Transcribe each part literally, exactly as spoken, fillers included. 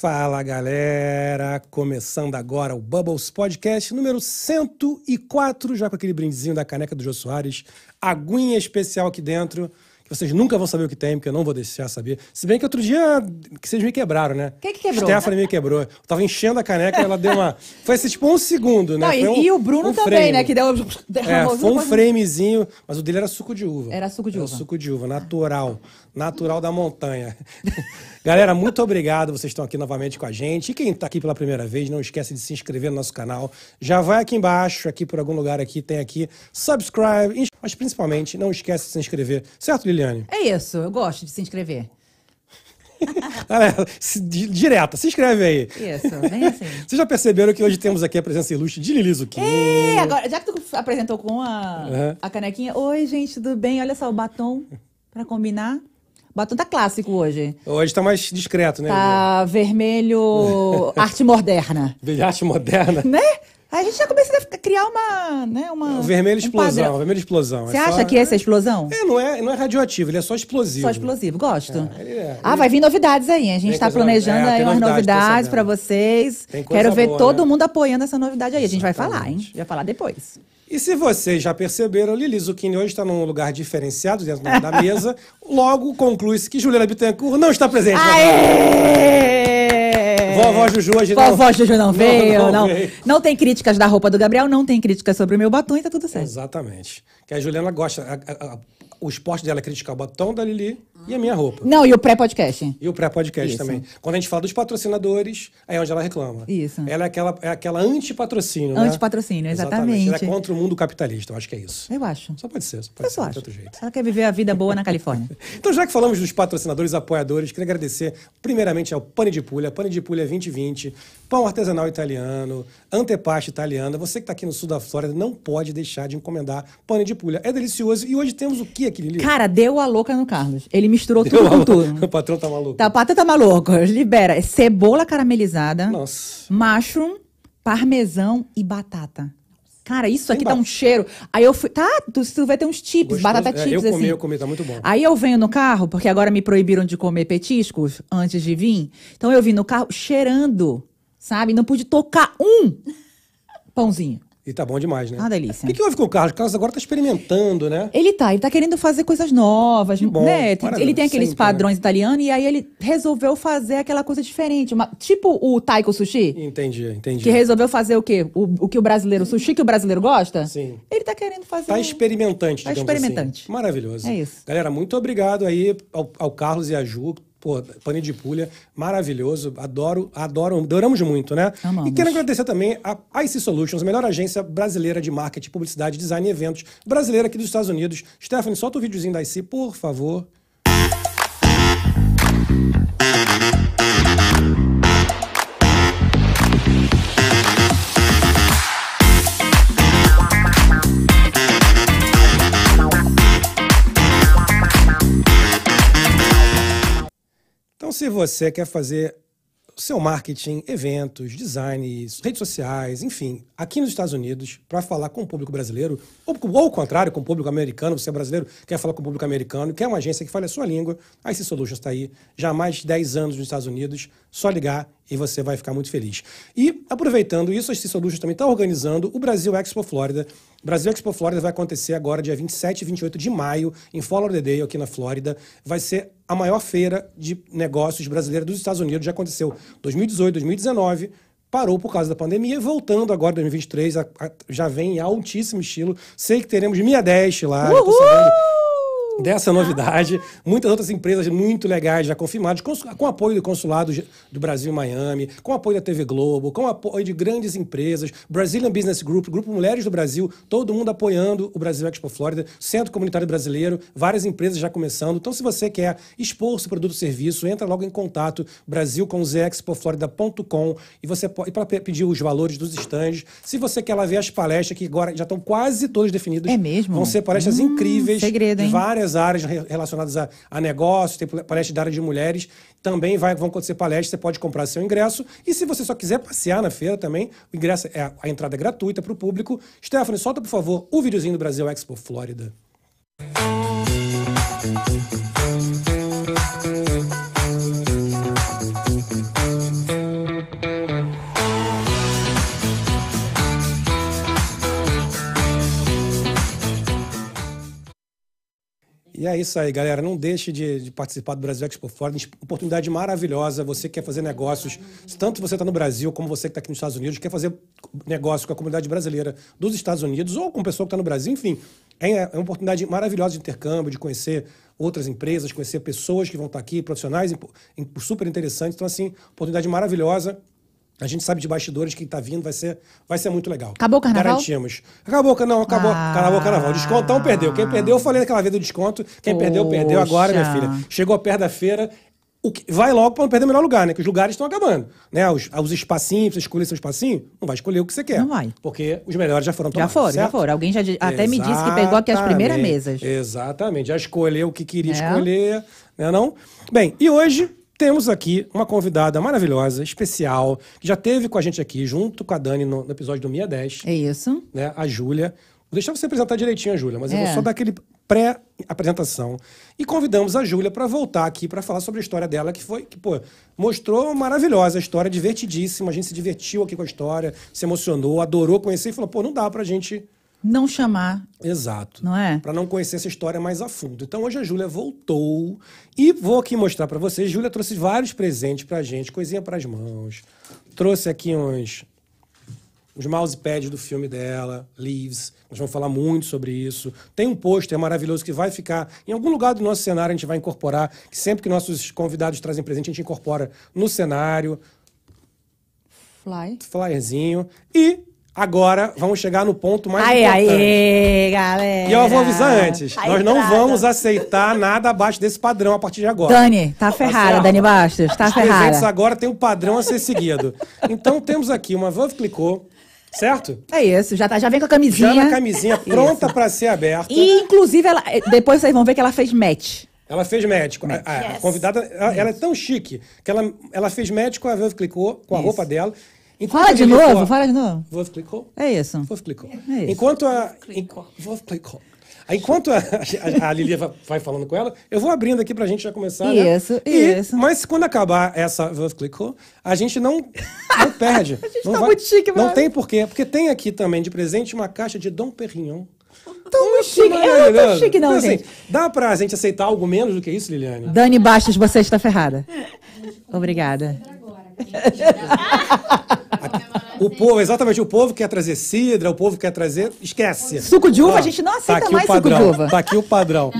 Fala, galera! Começando agora o Bubbles Podcast número cento e quatro, já com aquele brindezinho da caneca do Jô Soares, aguinha especial aqui dentro, que vocês nunca vão saber o que tem, porque eu não vou deixar saber. Se bem que outro dia que vocês me quebraram, né? Quem que quebrou? Stephanie me quebrou. Eu tava enchendo a caneca e ela deu uma... Foi esse tipo um segundo, né? Não, e, um, e o Bruno um também, frame. né? Que deu... É, foi um framezinho, mas o dele era suco de uva. Era suco de era uva. suco de uva, natural. Natural da montanha. Galera, muito obrigado. Vocês estão aqui novamente com a gente. E quem está aqui pela primeira vez, não esquece de se inscrever no nosso canal. Já vai aqui embaixo, aqui por algum lugar aqui, tem aqui. Subscribe. Mas principalmente, não esquece de se inscrever. Certo, Liliane? É isso. Eu gosto de se inscrever. Galera, se, direta, se inscreve aí. Isso, bem assim. Vocês já perceberam que hoje temos aqui a presença ilustre de Lili Zucchini. É, agora, já que tu apresentou com a, uhum. a canequinha. Oi, gente, tudo bem? Olha só o batom para combinar. O batom tá clássico hoje. Hoje tá mais discreto, né? Tá vermelho arte moderna. Arte moderna? Né? A gente já começa a criar uma... Né, uma o vermelho explosão, um vermelho explosão. Você é acha só... que esse é explosão? É não, é, não é radioativo, ele é só explosivo. Só explosivo, gosto. É, ele é, ele... Ah, vai vir novidades aí, a gente tem tá planejando é, aí umas novidades, novidades pra vocês. Tem coisa Quero ver boa, todo né? mundo apoiando essa novidade aí, a gente vai falar, hein? Vai falar depois. E se vocês já perceberam, Lili Zucchini hoje está num lugar diferenciado dentro da mesa. Logo, conclui-se que Juliana Bittencourt não está presente. Aê! Vovó Juju hoje não... Vovó Juju não veio, não, não, não. veio. Não tem críticas da roupa do Gabriel, não tem críticas sobre o meu batom e tá tudo certo. Exatamente. Que a Juliana gosta... A, a, a, o esporte dela é criticar o batom da Lili e a minha roupa. Não, e o pré-podcast. E o pré-podcast também. Quando a gente fala dos patrocinadores, aí é onde ela reclama. Isso. Ela é aquela, é aquela anti-patrocínio, né? Anti-patrocínio, exatamente. exatamente. Ela é contra o mundo capitalista, eu acho que é isso. Eu acho. Só pode ser, só pode eu ser, de outro jeito. Ela quer viver a vida boa na Califórnia. Então, já que falamos dos patrocinadores, apoiadores, queria agradecer primeiramente ao Pane di Puglia, Pane di Puglia vinte e vinte, pão artesanal italiano, antepasto italiana. Você que está aqui no sul da Flórida não pode deixar de encomendar Pane di Puglia. É delicioso e hoje temos o que aqui, Lili? Cara, deu a louca no Carlos. Ele misturou Deu tudo com tudo. O patrão tá maluco. Tá, o patrão tá maluco. Libera. Cebola caramelizada. Nossa. Mushroom, parmesão e batata. Cara, isso Tem aqui batata. Tá um cheiro. Aí eu fui... Tá, tu, tu vai ter uns chips, Gostoso. batata chips, é, eu assim. Eu comi, eu comi, tá muito bom. Aí eu venho no carro, porque agora me proibiram de comer petiscos antes de vir. Então eu vim no carro cheirando, sabe? Não pude tocar um pãozinho. E tá bom demais, né? Ah, delícia. O que, que houve com o Carlos? O Carlos agora tá experimentando, né? Ele tá, ele tá querendo fazer coisas novas, que bom, né? Parabéns, ele tem aqueles sempre, padrões né? italianos e aí ele resolveu fazer aquela coisa diferente. Uma, tipo o Taiko Sushi. Entendi, entendi. Que resolveu fazer o quê? O, o que o brasileiro, o sushi que o brasileiro gosta? Sim. Ele tá querendo fazer... Tá experimentante, digamos Tá experimentante. Assim. Maravilhoso. É isso. Galera, muito obrigado aí ao, ao Carlos e à Ju. Pô, Pane di Puglia, maravilhoso, adoro, adoro, adoramos muito, né? Amamos. E quero agradecer também a EyeSea Solutions, a melhor agência brasileira de marketing, publicidade, design e eventos, brasileira aqui dos Estados Unidos. Stephanie, solta o videozinho da EyeSea, por favor. Se você quer fazer seu marketing, eventos, designs, redes sociais, enfim, aqui nos Estados Unidos, para falar com o público brasileiro, ou, ou ao contrário, com o público americano, você é brasileiro, quer falar com o público americano, quer uma agência que fale a sua língua, a EyeSea Solutions está aí, já há mais de dez anos nos Estados Unidos, só ligar e você vai ficar muito feliz. E, aproveitando isso, a EyeSea Solutions também está organizando o Brasil Expo Flórida. O Brasil Expo Flórida vai acontecer agora, dia vinte e sete e vinte e oito de maio, em Fort Lauderdale, aqui na Flórida. Vai ser a maior feira de negócios brasileira dos Estados Unidos. Já aconteceu em dois mil e dezoito, dois mil e dezenove, parou por causa da pandemia, voltando agora em dois mil e vinte e três, a, a, já vem em altíssimo estilo. Sei que teremos Mia Dash lá, eu tô sabendo dessa novidade, muitas outras empresas muito legais já confirmadas, com, com apoio do Consulado do Brasil em Miami, com apoio da T V Globo, com apoio de grandes empresas, Brazilian Business Group, Grupo Mulheres do Brasil, todo mundo apoiando o Brasil Expo Flórida, Centro Comunitário Brasileiro, várias empresas já começando. Então, se você quer expor seu produto ou serviço, entra logo em contato, brasil com z expo florida ponto com, e você pode para pedir os valores dos stands. Se você quer lá ver as palestras, que agora já estão quase todas definidas, é mesmo? Vão ser palestras hum, incríveis, segredo, hein? De várias áreas relacionadas a, a negócios, tem palestra da área de mulheres, também vai, vão acontecer palestras, você pode comprar seu ingresso. E se você só quiser passear na feira também, o ingresso é, a entrada é gratuita para o público. Stephanie, solta, por favor, o videozinho do Brasil Expo Flórida. é isso aí, galera. Não deixe de, de participar do Brasil Expo Flórida. Oportunidade maravilhosa. Você que quer fazer negócios, tanto você está no Brasil como você que está aqui nos Estados Unidos, quer fazer negócio com a comunidade brasileira dos Estados Unidos ou com pessoa que está no Brasil, enfim. É uma oportunidade maravilhosa de intercâmbio, de conhecer outras empresas, conhecer pessoas que vão estar aqui, profissionais super interessantes. Então, assim, oportunidade maravilhosa. A gente sabe de bastidores que tá vindo, vai ser, vai ser muito legal. Acabou o carnaval? Garantimos. Acabou o carnaval, acabou, ah. acabou o carnaval. Descontão perdeu. Quem perdeu, eu falei naquela vez do desconto. Quem Poxa. perdeu, perdeu agora, minha filha. Chegou perto da feira. O que, vai logo para não perder o melhor lugar, né? Que os lugares estão acabando, né? Os, os espacinhos, você escolher seu espacinho, não vai escolher o que você quer. Não vai. Porque os melhores já foram tomados, Já foram, certo? já foram. Alguém já até me disse que pegou aqui as primeiras mesas. Exatamente. Já escolheu o que queria é. escolher, né não? Bem, e hoje... temos aqui uma convidada maravilhosa, especial, que já esteve com a gente aqui, junto com a Dani, no, no episódio do Mia Dash. É isso. Né, a Júlia. Vou deixar você apresentar direitinho a Júlia, mas é. eu vou só dar aquele pré-apresentação. E convidamos a Júlia para voltar aqui para falar sobre a história dela, que foi, que, pô, mostrou maravilhosa a história, divertidíssima. A gente se divertiu aqui com a história, se emocionou, adorou conhecer e falou, pô, não dá pra gente... não chamar. Exato. Não é? Para não conhecer essa história mais a fundo. Então, hoje a Júlia voltou e vou aqui mostrar para vocês. Júlia trouxe vários presentes para a gente, coisinha para as mãos. Trouxe aqui uns, uns mousepads do filme dela, Leaves. Nós vamos falar muito sobre isso. Tem um pôster maravilhoso que vai ficar em algum lugar do nosso cenário, a gente vai incorporar. Que sempre que nossos convidados trazem presente, a gente incorpora no cenário. Fly. Flyerzinho. E... agora, vamos chegar no ponto mais aê, importante. Aê, galera! E eu vou avisar antes. A nós entrada. não vamos aceitar nada abaixo desse padrão a partir de agora. Dani, tá ferrada, Dani Bastos, tá ferrada. Os presentes agora tem um padrão a ser seguido. Então, temos aqui uma Veuve Clicquot, certo? É isso, já, tá, já vem com a camisinha. Já na camisinha, pronta para ser aberta. E, inclusive, ela, depois vocês vão ver que ela fez match. Ela fez match. match. A, a, yes. a convidada, ela, ela é tão chique que ela, ela fez match com a Veuve Clicquot, com a isso. roupa dela. Enquanto fala de novo, for... fala de novo. Veuve Clicquot? É isso. Veuve Clicquot. É isso. Enquanto a... Veuve Clicquot. Enquanto a, a, a Lili vai falando com ela, eu vou abrindo aqui pra gente já começar, Isso, né? e, isso. Mas quando acabar essa Veuve Clicquot, a gente não, não perde. A gente não tá vai, muito chique, mano. Não tem porquê. Porque tem aqui também, de presente, uma caixa de Dom Perignon. Tão chique. Eu não tô chique, não, então, gente. Assim, dá pra gente aceitar algo menos do que isso, Liliane? Dani Bastos, você está ferrada. Obrigada. O povo, exatamente, o povo quer trazer cidra, o povo quer trazer... esquece. Suco de uva, ah, a gente não aceita tá mais suco de uva. Tá aqui o padrão.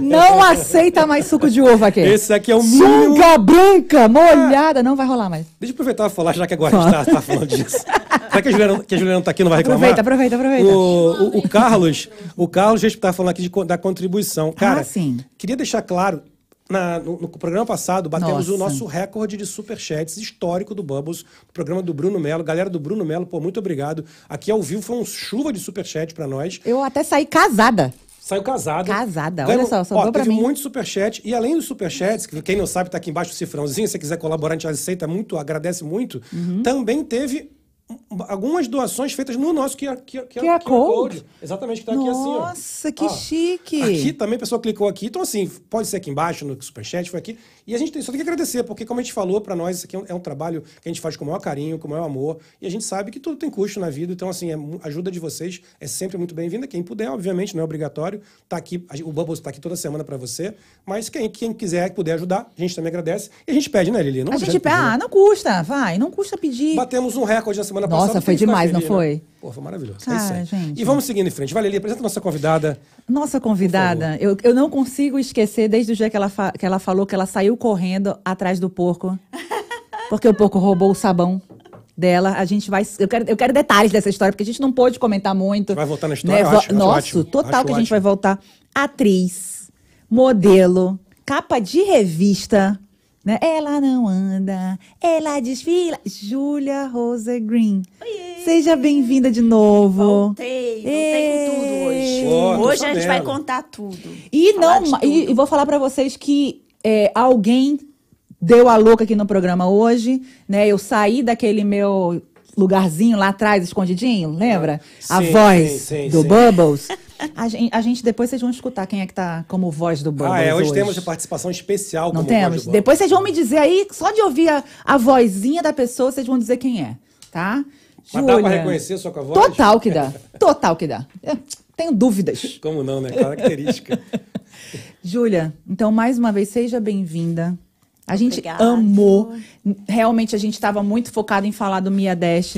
Não aceita mais suco de uva aqui. Esse aqui é o mínimo. Sunga branca, molhada, não vai rolar mais. Deixa eu aproveitar e falar, já que agora a gente tá, tá falando disso. Será que a Juliana, que a Juliana não tá aqui, não vai reclamar? Aproveita, aproveita, aproveita. O, o, o Carlos, o Carlos já tá falando aqui de, da contribuição. Cara, ah, sim. Queria deixar claro... Na, no, no programa passado, batemos Nossa. o nosso recorde de superchats histórico do Bubbles, o programa do Bruno Melo. Galera do Bruno Melo, pô, muito obrigado. Aqui ao vivo foi uma chuva de superchat pra nós. Eu até saí casada. Saiu casada. Casada, olha só, só ó, deu pra mim. Teve muito superchat. E além dos superchats, que quem não sabe tá aqui embaixo o cifrãozinho, se você quiser colaborar, a gente aceita muito, agradece muito. Uhum. Também teve... algumas doações feitas no nosso Q R Code. Exatamente, que tá aqui assim, ó. Nossa, que chique! Aqui também a pessoa clicou aqui. Então, assim, pode ser aqui embaixo, no superchat, foi aqui. E a gente tem, só tem que agradecer, porque como a gente falou, para nós, isso aqui é um, é um trabalho que a gente faz com o maior carinho, com o maior amor. E a gente sabe que tudo tem custo na vida. Então, assim, a ajuda de vocês é sempre muito bem-vinda. Quem puder, obviamente, não é obrigatório. Tá aqui, o Bubbles tá aqui toda semana para você. Mas quem, quem quiser, que puder ajudar, a gente também agradece. E a gente pede, né, Lili? Não a gente pede. Ah, não custa, vai. Não custa pedir. Batemos um recorde na semana Nossa, passada, foi demais, feliz, não foi? Né? Pô, foi maravilhoso. Ah, é isso aí. Gente. E vamos seguindo em frente. Vai, Lili, apresenta a nossa convidada. Nossa convidada, eu, eu não consigo esquecer desde o dia que ela, que ela falou que ela saiu correndo atrás do porco, porque o porco roubou o sabão dela. A gente vai... Eu quero, eu quero detalhes dessa história, porque a gente não pôde comentar muito. Vai voltar na história, né? acho, acho Nossa, ótimo, total acho que ótimo. a gente vai voltar. Atriz, modelo, capa de revista... né? Ela não anda, ela desfila. Julia Rose Green. Oiê. Seja bem-vinda de novo. Voltei, voltei com tudo hoje. Boa, hoje a gente vai contar tudo. E, não, tudo. e, e vou falar pra vocês que é, alguém deu a louca aqui no programa hoje, né? Eu saí daquele meu lugarzinho lá atrás, escondidinho, lembra? Sim, a voz sim, sim, do sim. Bubbles. A gente, a gente, depois vocês vão escutar quem é que tá como voz do Bubbles. Ah, é, hoje, hoje. temos a participação especial Não como temos. voz do Bubbles. Depois vocês vão me dizer aí, só de ouvir a, a vozinha da pessoa, vocês vão dizer quem é, tá? Mas Julia, dá pra reconhecer só com a voz? Total que dá, total que dá. Eu tenho dúvidas. Como não, né? Característica. Júlia, então mais uma vez, seja bem-vinda. A gente Obrigada. amou. Realmente a gente estava muito focado em falar do Mia Dash,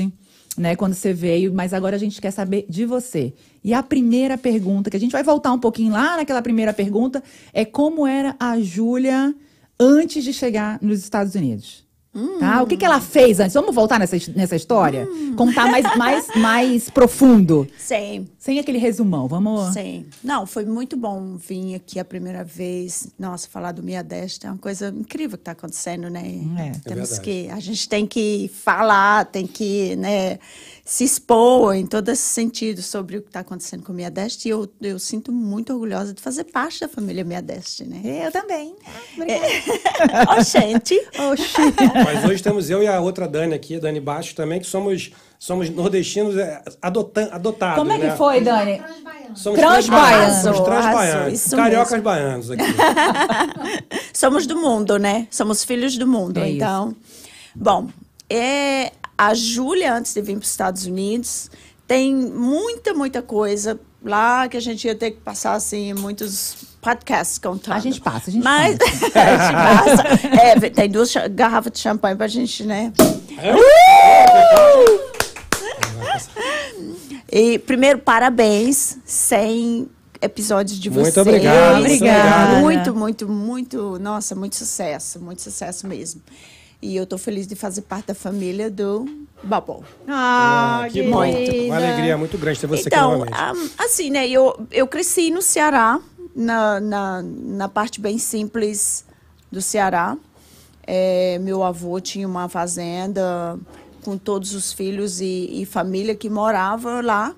né, quando você veio, mas agora a gente quer saber de você. E a primeira pergunta, que a gente vai voltar um pouquinho lá naquela primeira pergunta, é como era a Júlia antes de chegar nos Estados Unidos. Hum. Tá? O que, que ela fez antes? Vamos voltar nessa, nessa história? Hum. Contar mais, mais, mais profundo. Sim. Sem aquele resumão, vamos... Sim. Não, foi muito bom vir aqui a primeira vez. Nossa, falar do Mia Dash é uma coisa incrível que está acontecendo, né? É. Temos é que... A gente tem que falar, tem que, né, se expor em todo esse sentido sobre o que está acontecendo com o Mia Dash. E eu, eu sinto muito orgulhosa de fazer parte da família Mia Dash, né? Eu também. Obrigada. É. Oxente. Oxi. Mas hoje temos eu e a outra Dani aqui, a Dani Baixo também, que somos, somos nordestinos adota adotados. Como é que né? foi, Dani? Somos transbaianos. Somos transbaianos. Cariocas baianos aqui. Somos do mundo, né? Somos filhos do mundo, é então. Isso. Bom, é... A Júlia, antes de vir para os Estados Unidos, tem muita, muita coisa lá que a gente ia ter que passar, assim, muitos podcasts contando. A gente passa, a gente Mas... passa. A gente passa. É, tem duas garrafas de champanhe para a gente, né? Uh! E, primeiro, parabéns, sem... episódios de vocês. Muito obrigado. Obrigada. Muito, muito, muito... Nossa, muito sucesso, muito sucesso mesmo. E eu tô feliz de fazer parte da família do Babol. Ah, ah que bom. Uma alegria muito grande ter você então, aqui novamente. Um, assim, né, eu, eu cresci no Ceará, na, na, na parte bem simples do Ceará. É, meu avô tinha uma fazenda com todos os filhos e, e família que morava lá.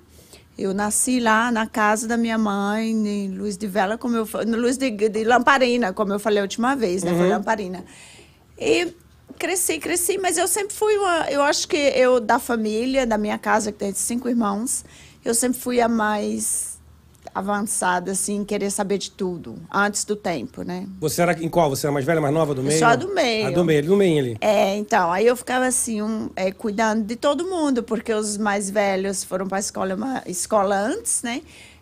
Eu nasci lá na casa da minha mãe, em Luz de Vela, como eu falei, Luz de, de Lamparina, como eu falei a última vez, né? Uhum. Foi Lamparina. E cresci, cresci, mas eu sempre fui uma... Eu acho que eu, da família, da minha casa, que tem cinco irmãos, eu sempre fui a mais avançada, assim, querer saber de tudo, antes do tempo, né? Você era em qual? Você era mais velha, mais nova, do meio? Eu sou a do meio. A do meio, do meio ali. É, então, aí eu ficava assim, um, é, cuidando de todo mundo, porque os mais velhos foram para a escola, uma escola antes, né?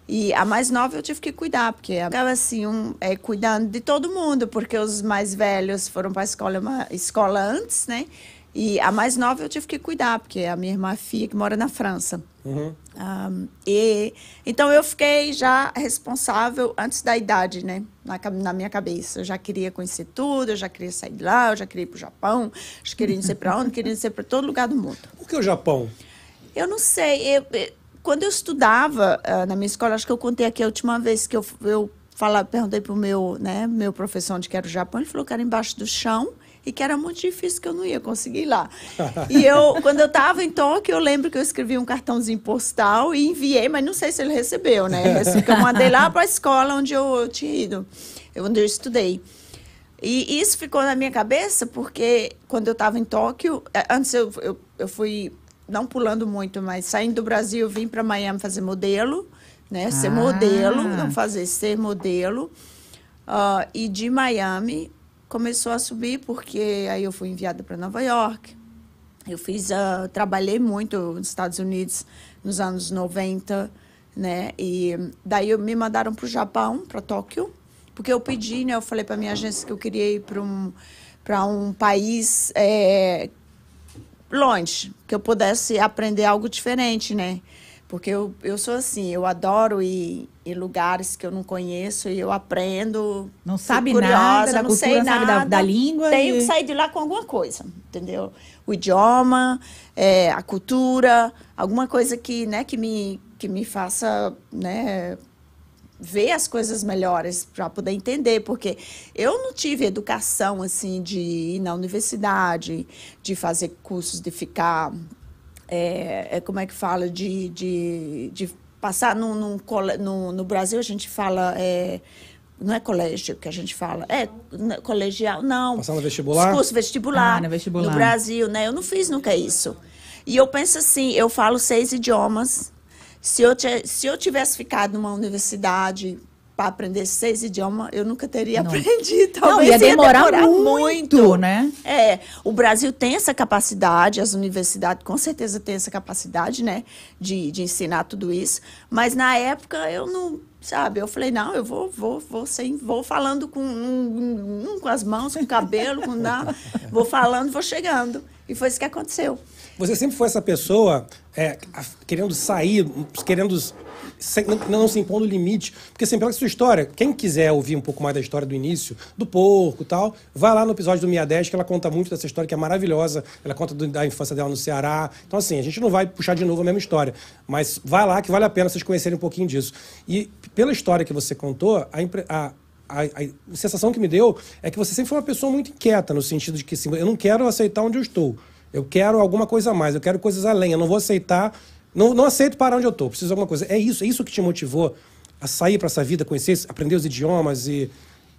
E a mais nova eu tive que cuidar, porque eu ficava assim, um, é, cuidando de todo mundo, porque os mais velhos foram para a escola, uma escola antes, né? E a mais nova eu tive que cuidar, porque é a minha irmã Fia, que mora na França. Uhum. Um, e, então, eu fiquei já responsável antes da idade, né? Na, na minha cabeça. Eu já queria conhecer tudo, eu já queria sair de lá, eu já queria ir para o Japão, eu queria não sei para onde, queria ir para todo lugar do mundo. Por que o Japão? Eu não sei. Eu, eu, quando eu estudava uh, na minha escola, acho que eu contei aqui a última vez que eu, eu fala, perguntei para o meu, né, meu professor onde que era o Japão, ele falou que era embaixo do chão. E que era muito difícil, que eu não ia conseguir ir lá. E eu, quando eu estava em Tóquio, eu lembro que eu escrevi um cartãozinho postal e enviei, mas não sei se ele recebeu, né? Assim, que eu mandei lá para a escola onde eu, eu tinha ido, onde eu estudei. E isso ficou na minha cabeça, porque quando eu estava em Tóquio... Antes eu, eu, eu fui, não pulando muito, mas saindo do Brasil, eu vim para Miami fazer modelo, né? Ah. Ser modelo, não fazer, ser modelo. Uh, e de Miami... Começou a subir, porque aí eu fui enviada para Nova York. Eu fiz, uh, trabalhei muito nos Estados Unidos nos anos noventa, né? E daí me mandaram para o Japão, para Tóquio, porque eu pedi, né? Eu falei para minha agência que eu queria ir para um, para um país é, longe, que eu pudesse aprender algo diferente, né? Porque eu, eu sou assim, eu adoro ir em lugares que eu não conheço e eu aprendo. Não sabe curiosa, nada, da não cultura, sei nada. Sabe da, da língua. Tenho e... que sair de lá com alguma coisa, entendeu? O idioma, é, a cultura, alguma coisa que, né, que, me, que me faça, né, ver as coisas melhores para poder entender. Porque eu não tive educação assim, de ir na universidade, de fazer cursos, de ficar... É, é, como é que fala, de, de, de passar num, num cole... no, no Brasil a gente fala, é... não é colégio que a gente fala, é colegial, não. Passar no vestibular? Curso vestibular, ah, no vestibular, no Brasil, né? Eu não fiz nunca isso. E eu penso assim, eu falo seis idiomas, se eu, se eu tivesse ficado numa universidade para aprender seis idiomas, eu nunca teria não. aprendido. Talvez não, ia demorar, ia demorar muito, muito, né? É, o Brasil tem essa capacidade, as universidades com certeza têm essa capacidade, né? De, de ensinar tudo isso. Mas na época eu não, sabe? Eu falei, não, eu vou, vou, vou, sem, vou falando com, um, um, com as mãos, com o cabelo, com não, vou falando, vou chegando. E foi isso que aconteceu. Você sempre foi essa pessoa é, querendo sair, querendo... Sem, não, não se impondo limite, porque sempre assim, pela sua história, quem quiser ouvir um pouco mais da história do início, do porco e tal, vai lá no episódio do Mia Dash, que ela conta muito dessa história que é maravilhosa, ela conta do, da infância dela no Ceará, então assim, a gente não vai puxar de novo a mesma história, mas vai lá que vale a pena vocês conhecerem um pouquinho disso. E pela história que você contou, a, a, a, a sensação que me deu é que você sempre foi uma pessoa muito inquieta, no sentido de que assim, eu não quero aceitar onde eu estou, eu quero alguma coisa a mais, eu quero coisas além, eu não vou aceitar... Não, não aceito parar onde eu estou, preciso de alguma coisa. É isso, é isso que te motivou a sair para essa vida, conhecer, aprender os idiomas e,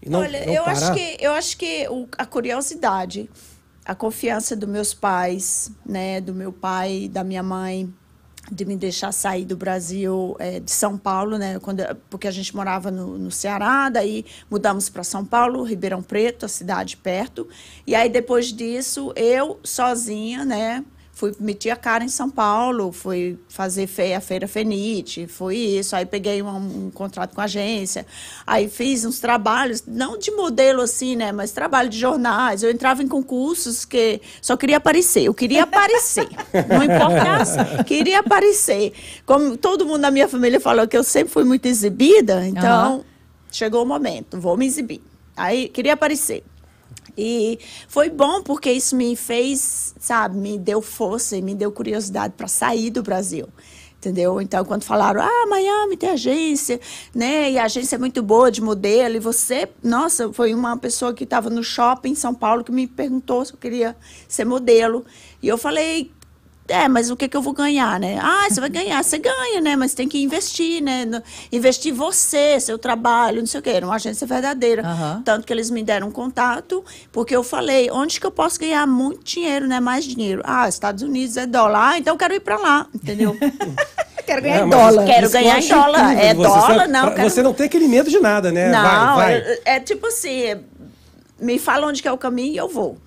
e não, Olha, não eu parar? Olha, acho que, eu acho que o, a curiosidade, a confiança dos meus pais, né, do meu pai, da minha mãe, de me deixar sair do Brasil, é, de São Paulo, né, quando, porque a gente morava no, no Ceará, daí mudamos para São Paulo, Ribeirão Preto, a cidade perto. E aí, depois disso, eu sozinha, né, fui meter a cara em São Paulo, fui fazer fe a Feira Fenite, foi isso. Aí peguei um, um contrato com a agência, aí fiz uns trabalhos, não de modelo assim, né? Mas trabalho de jornais. Eu entrava em concursos que só queria aparecer. Eu queria aparecer, não importasse, queria aparecer. Como todo mundo da minha família falou que eu sempre fui muito exibida, então uhum. chegou o momento, vou me exibir. Aí queria aparecer. E foi bom porque isso me fez, sabe, me deu força e me deu curiosidade para sair do Brasil, entendeu? Então, quando falaram, ah, Miami tem agência, né? E a agência é muito boa de modelo. E você, nossa, foi uma pessoa que estava no shopping em São Paulo que me perguntou se eu queria ser modelo. E eu falei... É, mas o que, que eu vou ganhar, né? Ah, você vai ganhar, você ganha, né? Mas tem que investir, né? No, investir você, seu trabalho, não sei o quê. Era uma agência verdadeira. Uhum. Tanto que eles me deram um contato, porque eu falei, onde que eu posso ganhar muito dinheiro, né? Mais dinheiro. Ah, Estados Unidos é dólar. Ah, então eu quero ir pra lá, entendeu? Quero ganhar em dólar. Quero ganhar em dólar. É dólar, não. Você não tem aquele medo de nada, né? Não, vai, vai. É, é tipo assim, me fala onde que é o caminho e eu vou.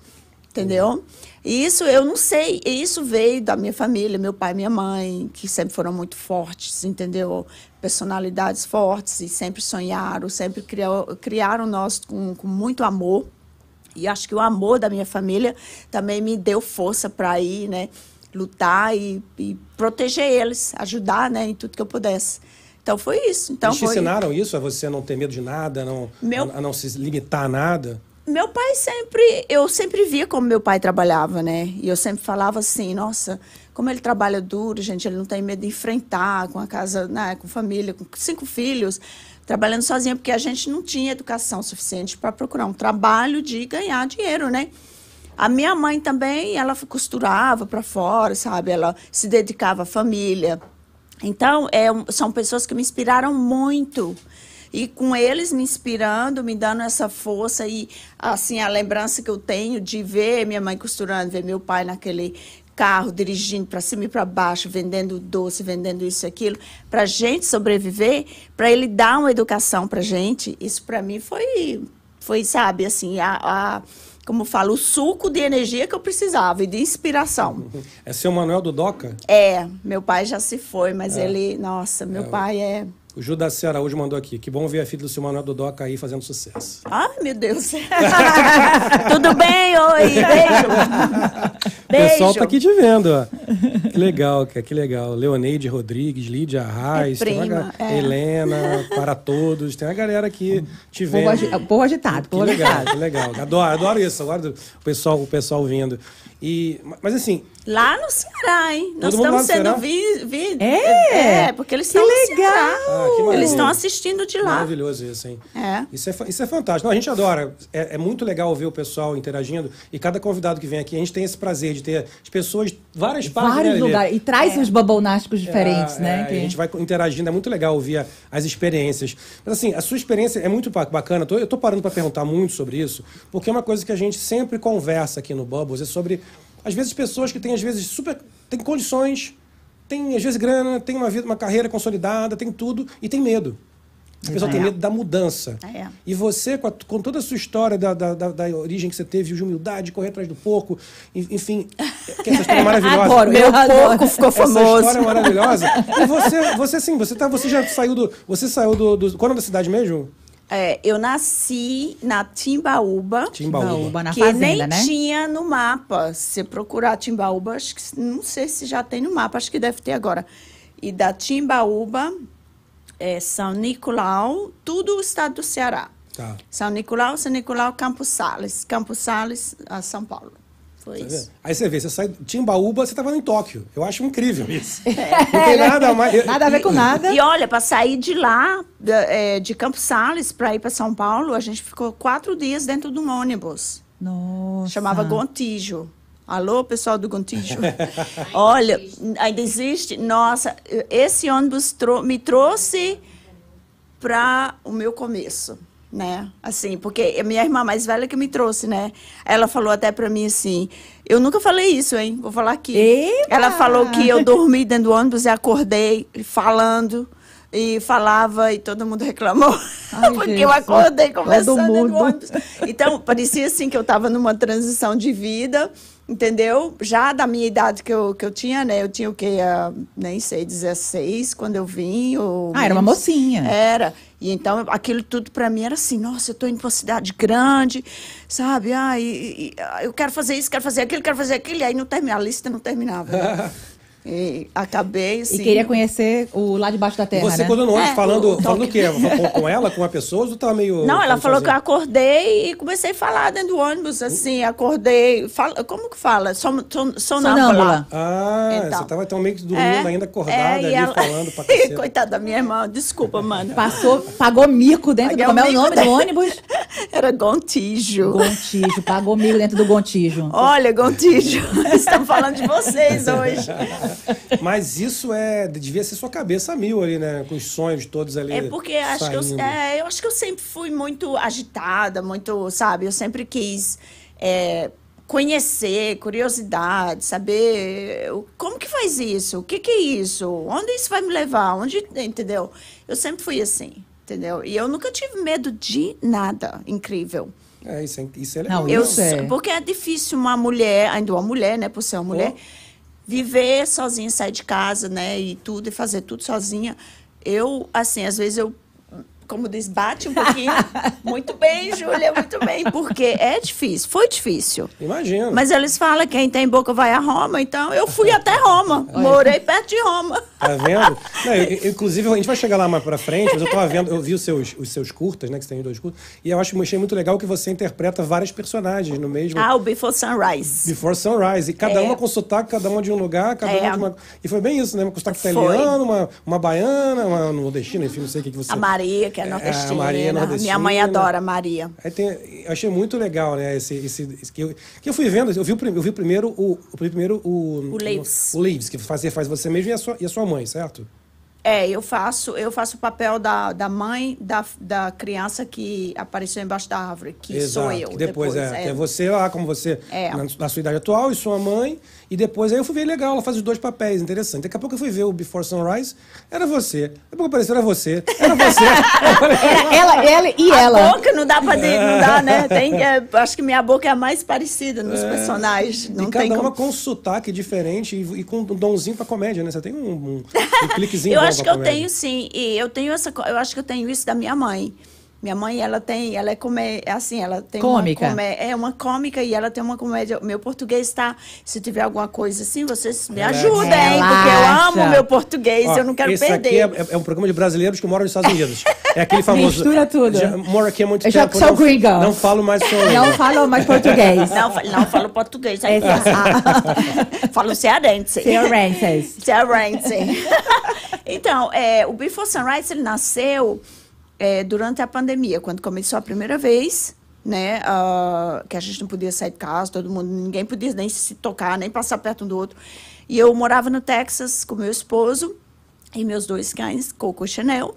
Entendeu? E isso eu não sei, isso veio da minha família, meu pai e minha mãe, que sempre foram muito fortes, entendeu? Personalidades fortes e sempre sonharam, sempre criou, criaram nós com, com muito amor. E acho que o amor da minha família também me deu força para ir, né? Lutar e, e proteger eles, ajudar, né? Em tudo que eu pudesse. Então foi isso. Então, eles te foi... ensinaram isso, a você não ter medo de nada, não, meu... a não se limitar a nada? Meu pai sempre... Eu sempre via como meu pai trabalhava, né? E eu sempre falava assim, nossa, como ele trabalha duro, gente, ele não tem medo de enfrentar com a casa, né? Com família, com cinco filhos, trabalhando sozinha, porque a gente não tinha educação suficiente para procurar um trabalho de ganhar dinheiro, né? A minha mãe também, ela costurava para fora, sabe? Ela se dedicava à família. Então, é, são pessoas que me inspiraram muito. E com eles me inspirando, me dando essa força e, assim, a lembrança que eu tenho de ver minha mãe costurando, ver meu pai naquele carro, dirigindo para cima e para baixo, vendendo doce, vendendo isso e aquilo, para a gente sobreviver, para ele dar uma educação para a gente, isso para mim foi, foi, sabe, assim, a... a como eu falo, o suco de energia que eu precisava e de inspiração. É seu Manuel do Doca? É, meu pai já se foi, mas é. ele... Nossa, meu é, pai é... O Judaci Araújo mandou aqui. Que bom ver a filha do seu Manuel do Doca aí fazendo sucesso. Ai, meu Deus. Tudo bem? Oi, beijo. Beijo. O pessoal tá aqui te vendo, ó. Que legal, cara, que legal. Leoneide Rodrigues, Lídia Arraes, é prima, é. Helena, para todos. Tem uma galera aqui te vendo. Povo agitado, povo agitado. Que legal, que legal. Adoro, adoro isso. Agora o pessoal, o pessoal vindo. E, mas assim... Lá no Ceará, hein? Nós estamos sendo vídeos... Vi, é? É, porque eles estão no Ceará. Ah, que eles estão assistindo de lá. Maravilhoso isso, hein? É. Isso é, isso é fantástico. Não, a gente adora. É, é muito legal ver o pessoal interagindo. E cada convidado que vem aqui, a gente tem esse prazer de ter as pessoas... Várias partes, vários lugares. E traz é. uns babonásticos diferentes, é, né? É, que... A gente vai interagindo. É muito legal ouvir as experiências. Mas assim, a sua experiência é muito bacana. Eu tô parando para perguntar muito sobre isso, porque é uma coisa que a gente sempre conversa aqui no Bubbles, é sobre... Às vezes pessoas que têm, às vezes, super... Tem condições, tem, às vezes, grana, tem uma vida, uma carreira consolidada, tem tudo, e tem medo. As pessoas têm medo da mudança. É. E você, com, a, com toda a sua história da, da, da, da origem que você teve, de humildade, de correr atrás do porco, enfim, que essa história é maravilhosa. Adoro, meu adoro. Porco ficou famoso. Essa história é maravilhosa. E você, você sim, você, tá, você já saiu do... Você saiu do... do qual é a cidade mesmo? É, eu nasci na Timbaúba, Timbaúba. Na que fazenda, nem né? tinha no mapa. Se você procurar Timbaúba, acho que, não sei se já tem no mapa, acho que deve ter agora. E da Timbaúba, é São Nicolau, tudo o estado do Ceará. Tá. São Nicolau, São Nicolau, Campos Sales, Campos Sales, a São Paulo. Foi você isso. Vê? Aí você vê, você sai de Timbaúba, você estava em Tóquio. Eu acho incrível isso. É. Não tem nada mais. Eu... Nada a ver com nada. E olha, para sair de lá, de, de Campos Sales, para ir para São Paulo, a gente ficou quatro dias dentro de um ônibus. Nossa. Chamava Gontijo. Alô, pessoal do Gontijo. Olha, ainda existe. Nossa, esse ônibus tro- me trouxe para o meu começo, né? Assim, porque a minha irmã mais velha que me trouxe, né? Ela falou até para mim assim, eu nunca falei isso, hein? Vou falar aqui. Eita! Ela falou que eu dormi dentro do ônibus e acordei falando. E falava e todo mundo reclamou. Ai, porque gente, eu acordei conversando no ônibus. Então, parecia assim que eu estava numa transição de vida, entendeu? Já da minha idade que eu, que eu tinha, né? Eu tinha o quê? Uh, nem sei, dezesseis quando eu vim. Ou... Ah, era uma mocinha. Era. E então, aquilo tudo para mim era assim, nossa, eu tô indo para uma cidade grande, sabe? Ah, e, e, eu quero fazer isso, quero fazer aquilo, quero fazer aquilo. E aí não termina, a lista não terminava, né? E acabei, assim... E queria conhecer o lá debaixo da terra, você, né? Você, quando no ônibus, é, falando o falando o quê? Com ela, com a pessoa, ou tava meio... Não, ela falou sozinha? Que eu acordei e comecei a falar dentro do ônibus, assim, acordei... Fala, como que fala? Som, som, sonâmbula. Ah, então. Você tava tão meio que dormindo é, ainda, acordada é, ali, ela... falando pra cacete. Coitada da minha irmã, desculpa, mano. Passou, pagou mico dentro do... Como é o nome dentro... do ônibus? Era Gontijo. Gontijo, pagou mico dentro do Gontijo. Olha, Gontijo, estão falando de vocês hoje. Mas isso é, devia ser sua cabeça a mil ali, né? Com os sonhos todos ali. É porque acho que eu, é, eu acho que eu sempre fui muito agitada, muito, sabe? Eu sempre quis é, conhecer, curiosidade, saber como que faz isso, o que que é isso, onde isso vai me levar, onde, entendeu? Eu sempre fui assim, entendeu? E eu nunca tive medo de nada, incrível. É, isso é, isso é legal. Não, eu, isso é. Porque é difícil uma mulher, ainda uma mulher, né? Por ser uma mulher... Oh. Viver sozinha, sair de casa, né, e tudo, e fazer tudo sozinha. Eu, assim, às vezes eu, como diz, bate um pouquinho. Muito bem, Júlia, muito bem, porque é difícil, foi difícil. Imagino. Mas eles falam que quem tem boca vai a Roma, então eu fui até Roma, morei perto de Roma. Tá vendo? Não, eu, eu, inclusive, a gente vai chegar lá mais pra frente, mas eu tava vendo, eu vi os seus, os seus curtas, né, que você tem dois curtas, e eu acho, achei muito legal que você interpreta várias personagens no mesmo... Ah, o Before Sunrise. Before Sunrise, e cada é. uma com sotaque, cada uma de um lugar, cada é. uma de uma... E foi bem isso, né, um sotaque italiano, uma, uma baiana, uma nordestina, enfim, não sei o que que você... A Maria, que é nordestina. É, Maria nordestina. Minha mãe adora a Maria. Aí tem, achei muito legal, né? Esse, esse, esse que, eu, que eu fui vendo, eu vi, eu vi primeiro o, o primeiro o, o Leaves, o, o Leaves que faz, faz você mesmo e a, sua, e a sua mãe, certo? É, eu faço, eu faço o papel da, da mãe da, da criança que apareceu embaixo da árvore, que Exato. Sou eu. Que depois, depois é, é. é você lá, como você, é. na, na sua idade atual, e sua mãe. E depois, aí eu fui ver, legal, ela faz os dois papéis, interessante. Daqui a pouco eu fui ver o Before Sunrise, era você. Daqui a pouco apareceu, era você. Era você. Era ela, ela e a ela. A boca não dá pra... Dizer, não dá, né? Tem, é, acho que minha boca é a mais parecida nos é. personagens. Não e tem cada como... uma com sotaque diferente e, e com um donzinho pra comédia, né? Você tem um, um, um cliquezinho. Eu acho que eu tenho, sim. E eu tenho essa, eu acho que eu tenho isso da minha mãe. Minha mãe, ela tem, ela é comé, assim, ela tem cômica. Uma comé, é uma cômica e ela tem uma comédia. Meu português está, se tiver alguma coisa assim, vocês me ajudem, hein? Porque eu amo meu português, ó, eu não quero esse perder. Aqui é, é um programa de brasileiros que moram nos Estados Unidos. É aquele famoso. Mistura tudo. Já, moro aqui há muito eu tempo. Já sou gringo. Não falo mais sobre. Não falo mais português. Não, não falo português. Falo cearense. Cearense. Cearense. Então, é, o Before Sunrise, ele nasceu... É, durante a pandemia, quando começou a primeira vez, né, uh, que a gente não podia sair de casa, todo mundo, ninguém podia nem se tocar, nem passar perto um do outro. E eu morava no Texas com meu esposo e meus dois cães, Coco e Chanel.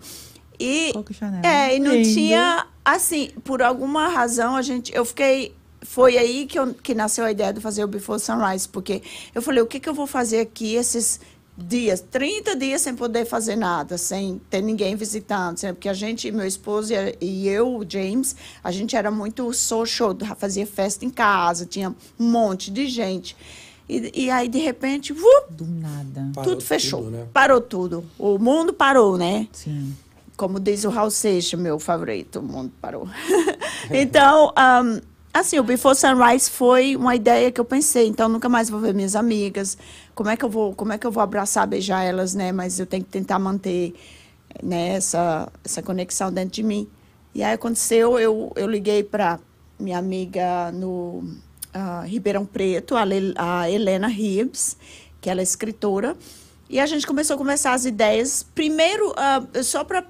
E, Coco e Chanel. É, e não Lindo. Tinha, assim, por alguma razão, a gente, eu fiquei, foi aí que, eu, que nasceu a ideia de fazer o Before Sunrise, porque eu falei, o que que eu vou fazer aqui, esses... dias, trinta dias sem poder fazer nada, sem ter ninguém visitando, porque a gente, meu esposo e eu, o James, a gente era muito social, fazia festa em casa, tinha um monte de gente. E, e aí, de repente, uh, do nada. Tudo fechou. Tudo, né? Parou tudo. O mundo parou, né? Sim. Como diz o Raul Seixas, meu favorito, o mundo parou. Então, um, assim, o Before Sunrise foi uma ideia que eu pensei. Então, nunca mais vou ver minhas amigas. Como é que eu vou, como é que eu vou abraçar, beijar elas, né? Mas eu tenho que tentar manter, né, essa, essa conexão dentro de mim. E aí, aconteceu, eu, eu liguei para minha amiga no... Uh, Ribeirão Preto, a, Le a Helena Ribes, que ela é escritora. E a gente começou a conversar as ideias. Primeiro, uh, só para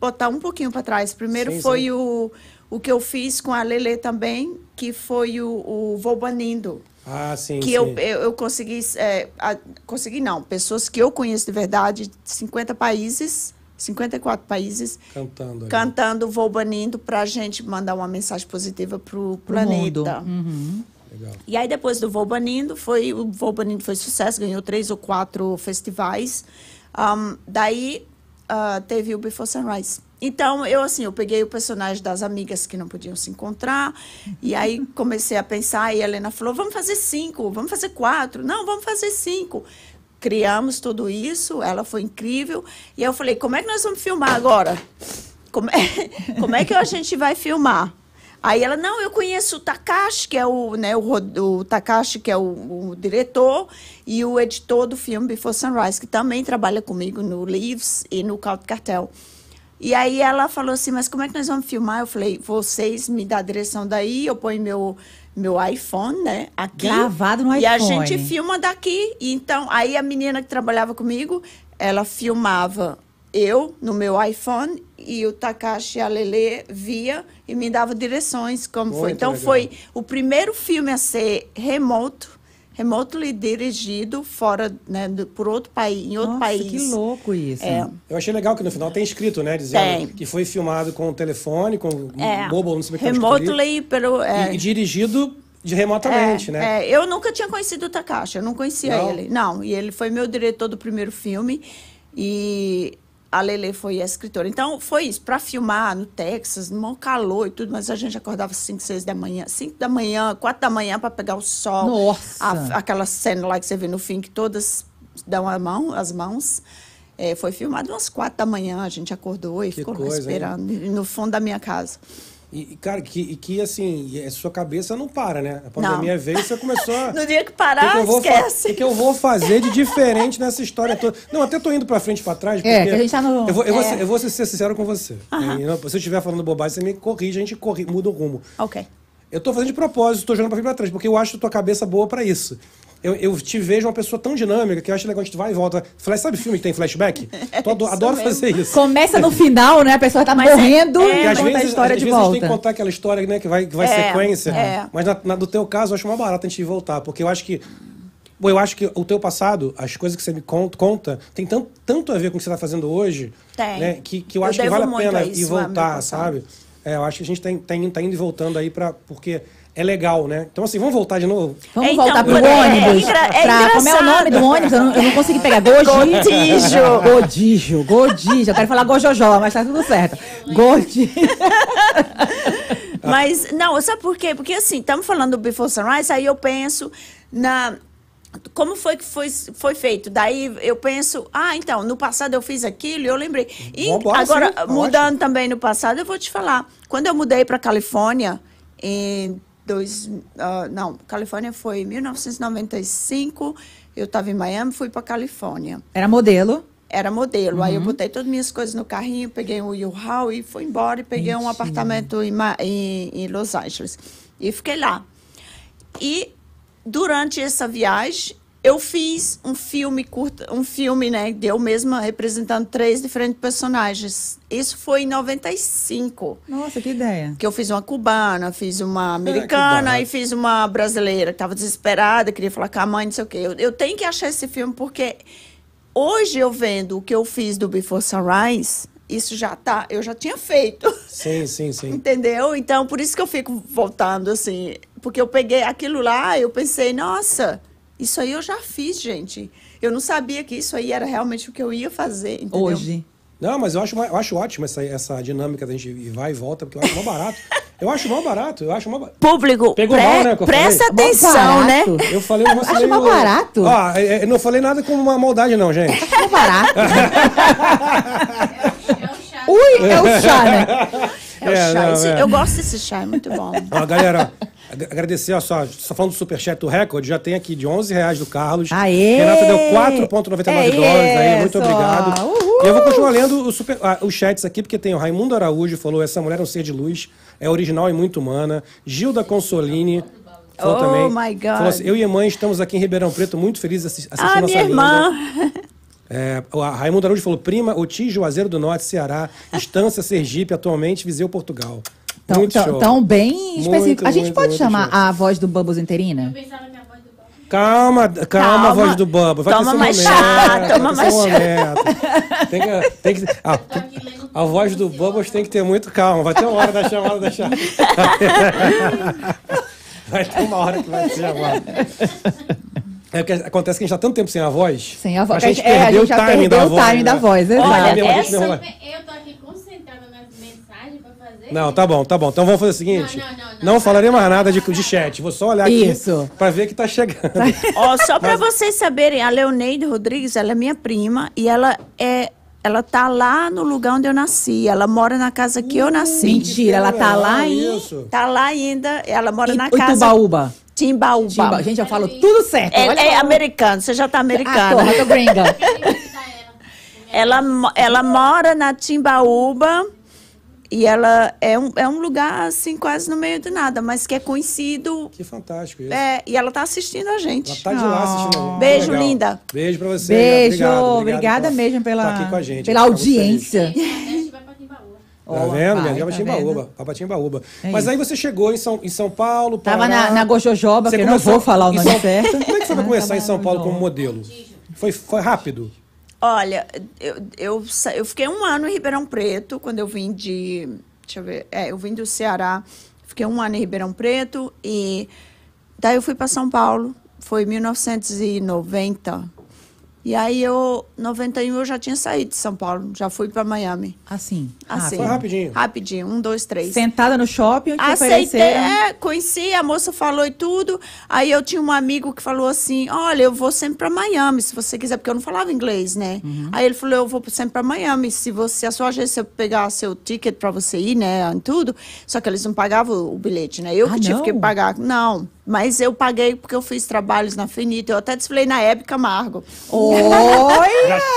botar um pouquinho para trás, primeiro sim, foi sim. O, o que eu fiz com a Lele também, que foi o, o Vou Banindo. Ah, sim, que sim. Eu, eu, eu consegui, é, a, consegui não, pessoas que eu conheço de verdade, cinquenta países... cinquenta e quatro países cantando, cantando Vou Banindo, para a gente mandar uma mensagem positiva para o planeta. Uhum. Legal. E aí, depois do Vou Banindo, foi, o Vou Banindo foi sucesso, ganhou três ou quatro festivais. Um, daí, uh, teve o Before Sunrise. Então, eu assim, eu peguei o personagem das amigas que não podiam se encontrar, e aí comecei a pensar, e a Helena falou, vamos fazer cinco, vamos fazer quatro, não, vamos fazer cinco. Criamos tudo isso, ela foi incrível. E eu falei, como é que nós vamos filmar agora? Como é, como é que a gente vai filmar? Aí ela, não, eu conheço o Takashi, que é o, né, o, o Takashi, que é o, o diretor e o editor do filme Before Sunrise, que também trabalha comigo no Leaves e no Cartel. E aí ela falou assim, mas como é que nós vamos filmar? Eu falei, vocês me dão a direção daí, eu ponho meu... meu iPhone, né? Aqui. Gravado no iPhone. E a gente filma daqui. Então, aí a menina que trabalhava comigo, ela filmava eu no meu iPhone e o Takashi e a Lele via e me dava direções como foi. Então, legal. Foi o primeiro filme a ser remoto, remotely dirigido fora, né, por outro país, em outro Nossa, país. Que louco isso. É. Eu achei legal que no final tem escrito, né, dizendo tem. que foi filmado com o telefone, com o é. mobile, não sei o que é. Remotely, pelo é. e, e dirigido de remotamente, é, né? É. Eu nunca tinha conhecido o Takashi, eu não conhecia não. ele. Não, e ele foi meu diretor do primeiro filme e a Lele foi a escritora. Então, foi isso, para filmar no Texas, no maior calor e tudo, mas a gente acordava às cinco, seis da manhã, cinco da manhã, quatro da manhã para pegar o sol. Nossa! A, aquela cena lá que você vê no fim, que todas dão a mão, as mãos. É, foi filmado umas quatro da manhã, a gente acordou e que ficou coisa, esperando, hein? No fundo da minha casa. E, cara, que, que assim, a sua cabeça não para, né? A pandemia não. veio e você começou a... No dia que parar, que que esquece. O que eu vou fazer de diferente nessa história toda? Não, até tô indo pra frente e pra trás, porque... É, que a gente tá no... Eu vou, eu é. vou, ser, eu vou ser sincero com você. Uh-huh. Eu, se eu estiver falando bobagem, você me corrige, a gente corri, muda o rumo. Ok. Eu tô fazendo de propósito, tô jogando pra frente e pra trás, porque eu acho a tua cabeça boa pra isso. Eu, eu te vejo uma pessoa tão dinâmica que eu acho legal, a gente vai e volta. Flash, sabe filme que tem flashback? Tô, adoro, adoro fazer isso. Começa no final, né? A pessoa tá mais morrendo é, e às vezes a história às de vezes volta. A gente tem que contar aquela história, né, que vai, que vai é, sequência. É. Mas na, na, no teu caso, eu acho mais barato a gente voltar, porque eu acho que... Bom, eu acho que o teu passado, as coisas que você me conta, tem tanto, tanto a ver com o que você tá fazendo hoje, tem. Né? Que, que eu, eu acho que vale a pena ir voltar, sabe? É, eu acho que a gente tá, tá, indo, tá indo e voltando aí pra... Porque... É legal, né? Então, assim, vamos voltar de novo? Vamos então, voltar pro é, ônibus. É, é pra, como é o nome do ônibus? Eu não, eu não consegui pegar. Gontijo. Gontijo. Gontijo. Eu quero falar gojojó, mas tá tudo certo. Gontijo. Mas, não, sabe por quê? Porque, assim, estamos falando do Before Sunrise, aí eu penso na... Como foi que foi, foi feito? Daí eu penso, ah, então, no passado eu fiz aquilo e eu lembrei. E Boa, agora, sim, mudando ótimo. Também no passado, eu vou te falar. Quando eu mudei pra Califórnia, em... Dois, uh, não, Califórnia foi em mil novecentos e noventa e cinco, eu estava em Miami, fui para Califórnia. Era modelo? Era modelo. Uhum. Aí eu botei todas as minhas coisas no carrinho, peguei um U-Haul e fui embora e peguei Mentira. um apartamento em, em, em Los Angeles. E fiquei lá. E durante essa viagem, eu fiz um filme curto, um filme, né, de eu mesma representando três diferentes personagens. Isso foi em noventa e cinco. Nossa, que ideia. Que eu fiz uma cubana, fiz uma americana ah, e fiz uma brasileira, que estava desesperada, queria falar com a mãe, não sei o quê. Eu, eu tenho que achar esse filme, porque hoje eu vendo o que eu fiz do Before Sunrise, isso já tá, eu já tinha feito. Sim, sim, sim. Entendeu? Então, por isso que eu fico voltando, assim, porque eu peguei aquilo lá, eu pensei, nossa... Isso aí eu já fiz, gente. Eu não sabia que isso aí era realmente o que eu ia fazer, entendeu? Hoje. Não, mas eu acho, eu acho ótimo essa, essa dinâmica da gente ir vai e volta, porque eu acho mó barato. Eu acho mó barato, eu acho mó barato. Público, pegou pré, mal, né, presta atenção, né? Eu falei um negócio meio... Acho mó barato? Ah, eu não falei nada com uma maldade, não, gente. É mó barato. Ui, é o chá, né? É o é, chá. Não, Esse, é. Eu gosto desse chá, é muito bom. Ó, galera... Agradecer, olha só, só falando do superchat do recorde, já tem aqui de onze reais do Carlos. Aê! Renato deu quatro reais e noventa e nove dólares aí, muito obrigado. Uhul! E eu vou continuar lendo o super, ah, os chats aqui, porque tem o Raimundo Araújo, falou, essa mulher é um ser de luz, é original e muito humana. Gilda Consolini... Falou oh, também. My God! Falou assim, eu e a mãe estamos aqui em Ribeirão Preto, muito felizes assistindo ah, nossa minha linda. Irmã! É, a Raimundo Araújo falou, prima, Oti, Juazeiro do Norte, Ceará, Estância, Sergipe, atualmente Viseu, Portugal. Tão, tão, tão bem específico. Muito, a gente muito, pode muito chamar show. A voz do Bubbles interina? Eu pensava que a voz do Bubbles... Calma, calma, calma, a voz do Bubbles. Vai toma mais chato, toma mais chato. Tem que, tem que, a, a voz do Bubbles tem que ter muito calma. Vai ter uma hora da chamada da chata. Vai ter uma hora que vai ser chamada. É porque acontece que a gente tá tanto tempo sem a voz. Sem a voz. A gente é, perdeu a gente o timing da, da voz. Time né? da voz exato. Olha, essa... Eu tô aqui concentrada nas mensagens pra fazer... Não, tá bom, tá bom. Então vamos fazer o seguinte. Não, não, não, não, não falarei mais nada de, de chat. Vou só olhar aqui Isso. pra ver que tá chegando. Ó, só pra Mas... vocês saberem, a Leoneide Rodrigues, ela é minha prima e ela é... Ela tá lá no lugar onde eu nasci. Ela mora na casa que eu nasci. Mentira, ela tá lá ainda. Tá lá ainda. Ela mora na casa... Timbaúba. Timbaúba. Timbaúba. Gente, eu falo tudo certo. É, é americano. Você já tá americana. Ah, tô, eu tô gringa. ela, ela mora na Timbaúba e ela é um, é um lugar, assim, quase no meio do nada, mas que é conhecido. Que fantástico isso. É, e ela tá assistindo a gente. Ela tá de oh. lá assistindo a gente. Beijo, legal. Linda. Beijo pra você. Beijo. Obrigado, obrigado Obrigada por, mesmo pela, tá aqui com a gente, pela audiência. Oh, tá vendo? Pai, tá Timbaúba, vendo? Timbaúba. É Mas isso. aí você chegou em São, em São Paulo... Pará, tava na, na Gojojoba, que eu não vou falar o nome São... certo. Como é que você vai começar em São Paulo como modelo? Foi, foi rápido? Olha, eu, eu, eu fiquei um ano em Ribeirão Preto, quando eu vim de... Deixa eu ver... É, eu vim do Ceará. Fiquei um ano em Ribeirão Preto e... Daí eu fui para São Paulo. Foi em mil novecentos e noventa. E aí, eu, em noventa e um, eu já tinha saído de São Paulo. Já fui para Miami. Assim? Assim. Foi rapidinho? Rapidinho. Um, dois, três. Sentada no shopping, que Aceitei, é, conheci, a moça falou e tudo. Aí, eu tinha um amigo que falou assim, olha, eu vou sempre para Miami, se você quiser. Porque eu não falava inglês, né? Uhum. Aí, ele falou, eu vou sempre para Miami. Se você, a sua agência pegar seu ticket para você ir, né, em tudo. Só que eles não pagavam o bilhete, né? Eu ah, que tive não? que pagar. Não. Mas eu paguei porque eu fiz trabalhos na Finita. Eu até desfilei na Hebe Camargo. Oi!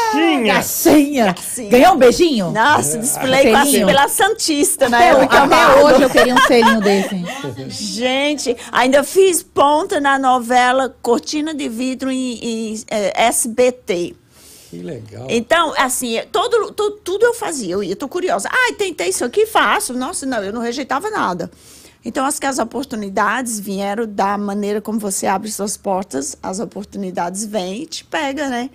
Gacinha! Gacinha! Gacinha! Ganhou um beijinho? Nossa, desfilei quase pela Santista na Hebe Camargo. Até hoje eu queria um selinho desse. Gente, ainda fiz ponta na novela Cortina de Vidro em, em, em S B T. Que legal. Então, assim, todo, todo, tudo eu fazia. Eu ia, tô curiosa. Ai, ah, tentei isso aqui, faço. Nossa, não, eu não rejeitava nada. Então, acho que as oportunidades vieram da maneira como você abre suas portas, as oportunidades vêm e te pega, né?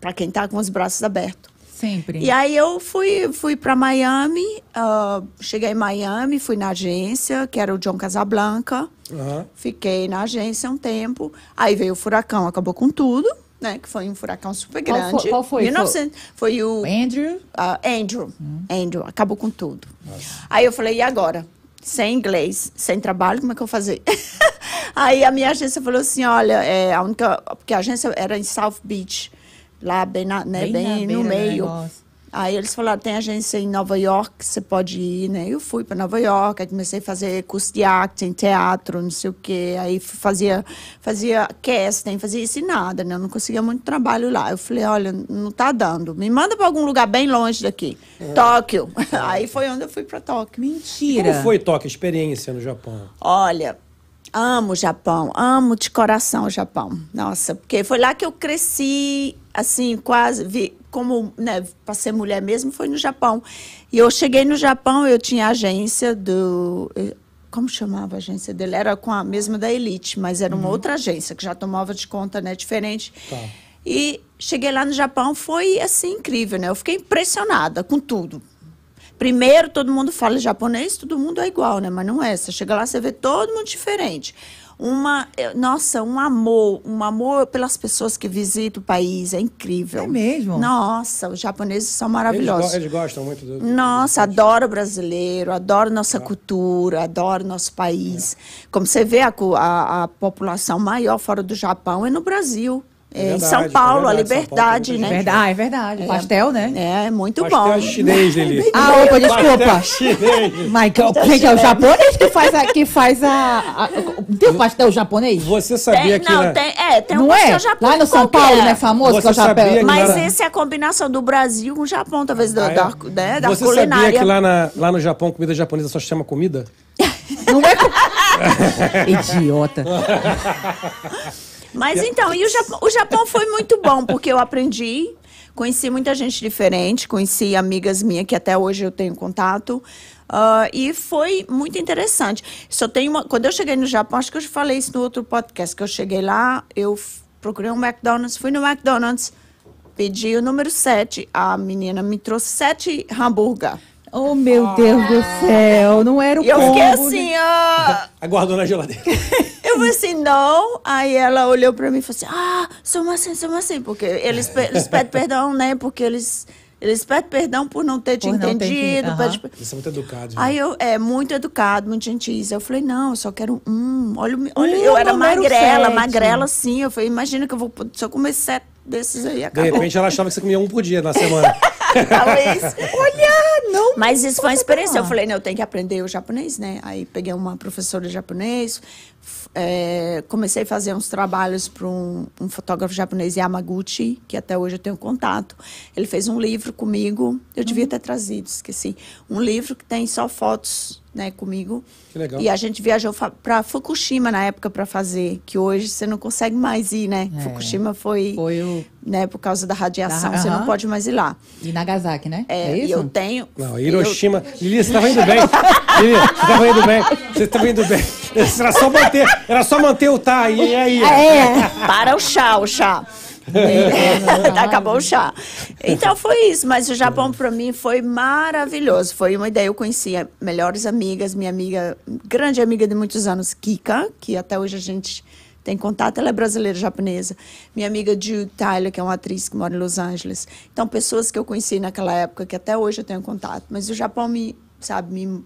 Para quem tá com os braços abertos. Sempre. E aí, eu fui, fui para Miami, uh, cheguei em Miami, fui na agência, que era o John Casablanca. Uhum. Fiquei na agência um tempo. Aí veio o furacão, acabou com tudo, né? Que foi um furacão super grande. Qual foi? Qual foi? mil e novecentos, foi o... Andrew? Uh, Andrew. Hum. Andrew. Acabou com tudo. Nossa. Aí, eu falei, e agora? Sem inglês, sem trabalho, como é que eu fazia? Aí a minha agência falou assim, olha, é, a única... Porque a agência era em South Beach, lá bem, na, né, bem, bem na no meio. Aí eles falaram, tem agência em Nova York, você pode ir, né? Eu fui para Nova York, aí comecei a fazer curso de acting, teatro, não sei o quê. Aí fazia, fazia casting, fazia isso e nada, né? Eu não conseguia muito trabalho lá. Eu falei, olha, não tá dando. Me manda para algum lugar bem longe daqui. É. Tóquio. É. Aí foi onde eu fui para Tóquio. Mentira! E como foi Tóquio, a experiência no Japão? Olha... Amo o Japão, amo de coração o Japão. Nossa, porque foi lá que eu cresci, assim, quase, vi, como, né, para ser mulher mesmo, foi no Japão. E eu cheguei no Japão, eu tinha agência do... Como chamava a agência dele? Era com a mesma da Elite, mas era uma uhum. outra agência, que já tomava de conta, né, diferente. Tá. E cheguei lá no Japão, foi, assim, incrível, né? Eu fiquei impressionada com tudo. Primeiro, todo mundo fala japonês, todo mundo é igual, né? Mas não é. Você chega lá, você vê todo mundo diferente. uma, nossa, um amor, um amor pelas pessoas que visitam o país, é incrível. É mesmo? Nossa, os japoneses são maravilhosos. Eles, eles gostam muito do... Nossa, do... adoro brasileiro, adoro nossa ah. cultura, adoro nosso país. É. Como você vê, a, a, a população maior fora do Japão é no Brasil. É, verdade, em São Paulo, é verdade, a liberdade, Paulo, né? Verdade, é verdade. É, pastel, né? É, muito pastel bom. Pastel chinês, Lili. Ah, opa, desculpa. Chinês. Michael, quem é o japonês que faz a... Que faz a, a tem o pastel japonês? Você sabia tem, que... Não, né? tem, é, tem não um pastel é? japonês. Lá no São Paulo, né? Famoso você que é o chapéu. Mas na... essa é a combinação do Brasil com o Japão, talvez, ah, da, é? da, né, da você culinária. Você sabia que lá, na, lá no Japão, comida japonesa só se chama comida? Não é? Idiota. Mas então, e o Japão, o Japão foi muito bom, porque eu aprendi, conheci muita gente diferente, conheci amigas minhas que até hoje eu tenho contato, uh, e foi muito interessante. Só tem uma, quando eu cheguei no Japão, acho que eu falei isso no outro podcast, que eu cheguei lá, eu procurei um McDonald's, fui no McDonald's, pedi o número sete, a menina me trouxe sete hambúrguer. Oh, meu ah. Deus do céu, não era o combo. Eu fiquei assim, ah... Aguardou na geladeira. Eu falei assim, não. Aí ela olhou pra mim e falou assim, ah, soma assim, soma assim. Porque eles, eles pedem perdão, né? Porque eles, eles pedem perdão por não ter te por entendido. Ter que... uhum. Eles são muito educados. Aí eu, é, muito educado, muito gentis. Eu falei, não, eu só quero um. Olha, olha hum, eu era magrela, sete. magrela assim. Eu falei, imagina que eu vou só comer sete desses aí. Acabou. De repente ela achava que você comia um por dia na semana. Talvez. Olha, não. Mas isso foi uma experiência. Eu falei, não, eu tenho que aprender o japonês, né? Aí peguei uma professora de japonês, é, comecei a fazer uns trabalhos para um, um fotógrafo japonês, Yamaguchi, que até hoje eu tenho contato. Ele fez um livro comigo, eu uhum. devia ter trazido, esqueci. Um livro que tem só fotos, né, comigo. Que legal. E a gente viajou para Fukushima na época para fazer, que hoje você não consegue mais ir, né? É. Fukushima foi, foi o... né, por causa da radiação, da... você uhum. não pode mais ir lá. E Nagasaki, né? É, é isso? E eu tenho... Não, Hiroshima... Eu... Lili, você estava indo bem. Lili, você estava indo bem. Você estava indo bem. Era só manter, era só manter o tá aí, aí. É, para o chá, o chá. É. Acabou o chá. Então foi isso, mas o Japão para mim foi maravilhoso. Foi uma ideia, eu conheci melhores amigas, minha amiga, grande amiga de muitos anos, Kika, que até hoje a gente tem contato, ela é brasileira japonesa. Minha amiga Jude Tyler, que é uma atriz que mora em Los Angeles. Então pessoas que eu conheci naquela época, que até hoje eu tenho contato. Mas o Japão me, sabe, me,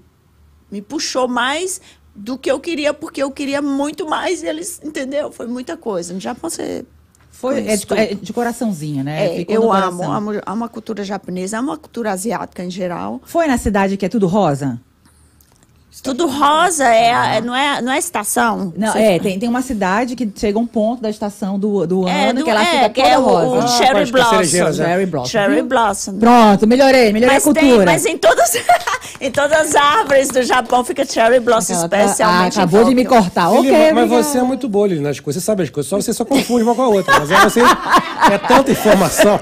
me puxou mais do que eu queria, porque eu queria muito mais, e eles, entendeu? Foi muita coisa. No Japão você... Foi, é, de, é de coraçãozinho, né? É, eu amo, amo, amo a cultura japonesa, amo a cultura asiática em geral. Foi na cidade que é tudo rosa? Tudo rosa, é, é, não, é, não é estação? Não, você... é, tem, tem uma cidade que chega um ponto da estação do, do é, ano, do, que ela é, fica que toda é rosa. O, o ah, Cherry Blossom. Cherry Blossom. Cherry Blossom. Pronto, melhorei, melhorei mas a cultura. Tem, mas em todas, em todas as árvores do Japão fica Cherry Blossom, ela especialmente. Tá, ah, acabou de me cortar, Lili, ok. Mas obrigada. Você é muito boa, Lili, nas coisas, você sabe as coisas, só você só confunde uma com a outra. Mas é, você, é tanta informação.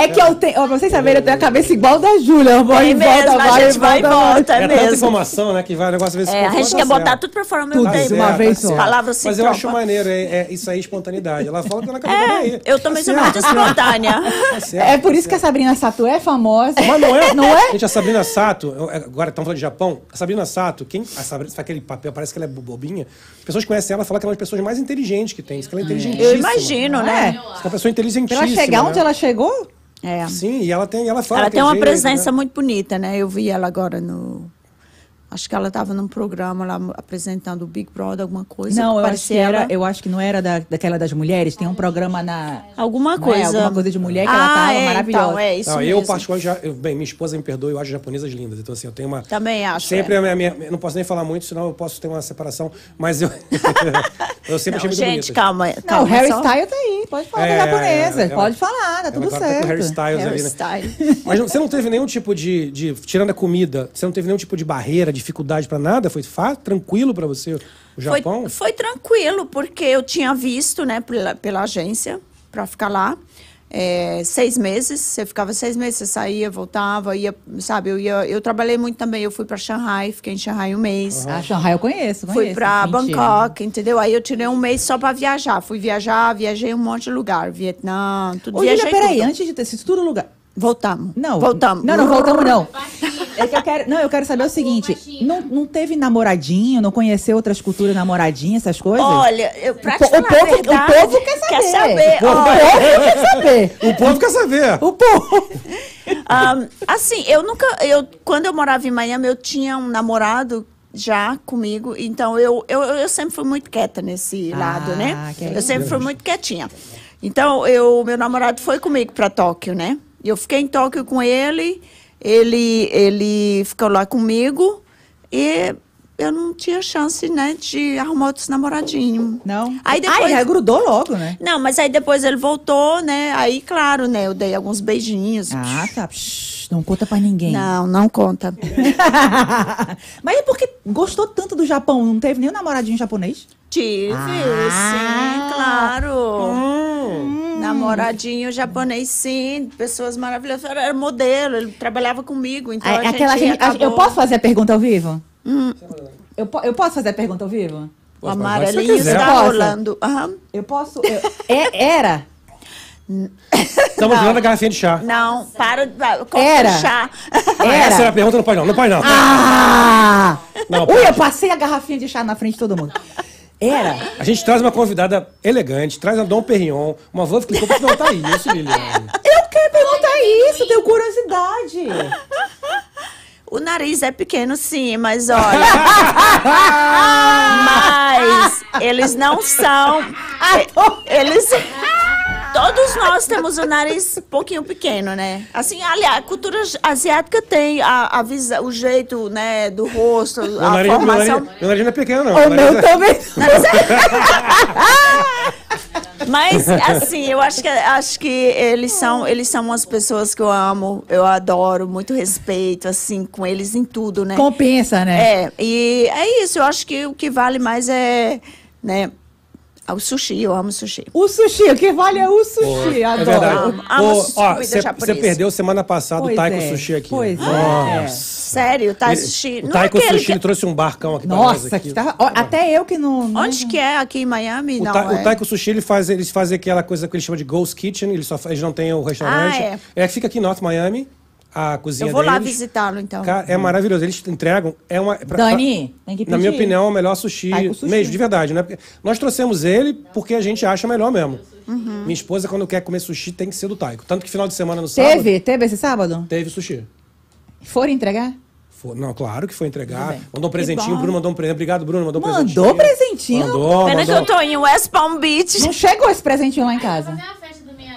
É que eu tenho, pra vocês saberem, eu tenho a cabeça igual da Júlia. Eu vou é e mesmo, volta, a gente vai e volta, volta, é, é mesmo. Tanta informação. Né, que vai, o negócio vai se é, a gente quer botar tudo pra fora ao mesmo tempo. Uma vez só. Palavras sem mas eu tropa. Acho maneiro, é, é, isso aí é espontaneidade. Ela fala que ela acabou é, de eu também tá sou muito espontânea. Tá certo, é por tá isso certo. Que a Sabrina Sato é famosa. Mas não é? Não é? Gente, a Sabrina Sato, agora estamos falando de Japão, a Sabrina Sato, quem, a Sabrina faz aquele papel, parece que ela é bobinha. As pessoas conhecem ela, falam que ela é uma das pessoas mais inteligentes que tem. Que ela é inteligentíssima. Eu imagino, né? É uma pessoa inteligentíssima. Pra ela chegar onde né? ela chegou? É. Sim, e ela tem, ela fala. Ela tem uma jeito, presença né? muito bonita, né? Eu vi ela agora no... Acho que ela estava num programa lá apresentando o Big Brother, alguma coisa. Não, eu acho que ela... era, eu acho que não era da, daquela das mulheres. Tem um programa na... Alguma coisa. É, alguma coisa de mulher que ah, ela estava é, maravilhosa. Então, é isso não, mesmo. Eu, particularmente, bem, minha esposa me perdoa, eu acho japonesas lindas. Então, assim, eu tenho uma... Também acho. Sempre é. a minha, minha... Não posso nem falar muito, senão eu posso ter uma separação. Mas eu... eu sempre não, achei muito bonita. Gente, calma, calma. Não, o Harry Styles tá aí. Pode falar é, da japonesa. É, é, pode falar, tá é, tudo certo. Com o Harry Styles Harry ali, Styles. Né? Mas você não teve nenhum tipo de, de... Tirando a comida, você não teve nenhum tipo de barreira, de dificuldade para nada? Foi fácil, tranquilo para você o Japão? Foi, foi tranquilo, porque eu tinha visto, né, pela, pela agência, para ficar lá. É, seis meses, você ficava seis meses, você saía, voltava, ia, sabe, eu ia, eu trabalhei muito também, eu fui para Xangai, fiquei em Xangai um mês. Uhum. Ah, Xangai eu conheço, conheço. Fui para Bangkok, entendeu? Aí eu tirei um mês só para viajar, fui viajar, viajei um monte de lugar, Vietnã, tudo. Ô, viajei Julia, peraí, tudo. Antes de ter sido tudo lugar. Voltamos. Não, voltamos. Não, não voltamos não. É que eu quero, não, eu quero saber o seguinte, não, não teve namoradinho, não conheceu outras culturas, namoradinho, essas coisas? Olha, eu, pra te o, falar o, povo, verdade, o povo quer saber. Quer saber. O, olha, povo quer saber. O povo quer saber. O povo. Um, assim, eu nunca... Eu, quando eu morava em Miami, eu tinha um namorado... já comigo, então eu, eu, eu sempre fui muito quieta nesse ah, lado, né? Eu sempre fui muito quietinha. Então, eu, meu namorado foi comigo para Tóquio, né? Eu fiquei em Tóquio com ele, ele, ele ficou lá comigo e eu não tinha chance, né, de arrumar outros namoradinhos. Não? Aí depois... Ah, grudou logo, né? Não, mas aí depois ele voltou, né? Aí, claro, né, eu dei alguns beijinhos. Ah, tá. Não conta pra ninguém. Não, não conta. Mas é porque gostou tanto do Japão, não teve nenhum namoradinho japonês? Tive, ah, sim, claro. Hum. Namoradinho japonês, sim. Pessoas maravilhosas. Era modelo, ele trabalhava comigo, então é, a gente aquela gente, acabou... Eu posso fazer a pergunta ao vivo? Hum. Eu, po eu posso fazer a pergunta ao vivo? O amarelinho está rolando. Uhum. Eu posso... Eu... é, era... Estamos virando a garrafinha de chá. Não, para de chá. Era. Essa era a pergunta do pai não. Não, pai não. Ah! Não, pai, ui, eu passei a garrafinha de chá na frente de todo mundo. Era. A gente traz uma convidada elegante, traz a Dom Perignon, uma Veuve Clicquot pra perguntar isso, Liliane. Eu quero perguntar Ai, isso, tenho curiosidade. O nariz é pequeno, sim, mas olha... mas eles não são... eles... Todos nós temos o nariz um pouquinho pequeno, né? Assim, aliás, a cultura asiática tem a, a visa, o jeito, né, do rosto, meu a nariz, formação... Meu nariz, meu nariz não é pequeno, não. O meu é... também. Mas, assim, eu acho que, acho que eles, são, eles são umas pessoas que eu amo, eu adoro, muito respeito, assim, com eles em tudo, né? Compensa, né? É, e é isso, eu acho que o que vale mais é, né... O sushi, eu amo sushi. O sushi, o que vale é o sushi, oh, adoro. É verdade. Eu amo oh, sushi, ó, cê, cê perdeu semana passada pois o Taiko é. Sushi aqui. Pois né? é. Sério, o Taiko Sushi... O Taiko é Sushi que... trouxe um barcão aqui Nossa, pra nós. Aqui. Que tá... ó, até eu que não... não... Onde que é? Aqui em Miami? O, não, ta... é. o Taiko Sushi, ele faz, eles fazem aquela coisa que eles chamam de Ghost Kitchen, eles, só... eles não têm o restaurante. Ah, é. é. Fica aqui em North Miami, a cozinha deles. Eu vou deles. lá visitá-lo, então. Cara, é maravilhoso, eles entregam... É uma, pra, Dani, pra, tem que pedir. Na minha opinião, é o melhor sushi, sushi mesmo, de verdade, né? Porque nós trouxemos ele porque a gente acha melhor mesmo. Uhum. Minha esposa, quando quer comer sushi, tem que ser do Taiko. Tanto que final de semana no sábado... Teve? Teve esse sábado? Teve sushi. Foram entregar? For, não, claro que foi entregar. Mandou um presentinho, o Bruno mandou um presentinho. Obrigado, Bruno, mandou um presentinho. Mandou presentinho? Mandou, Pena mandou. que eu tô em West Palm Beach. Não chegou esse presentinho lá em casa.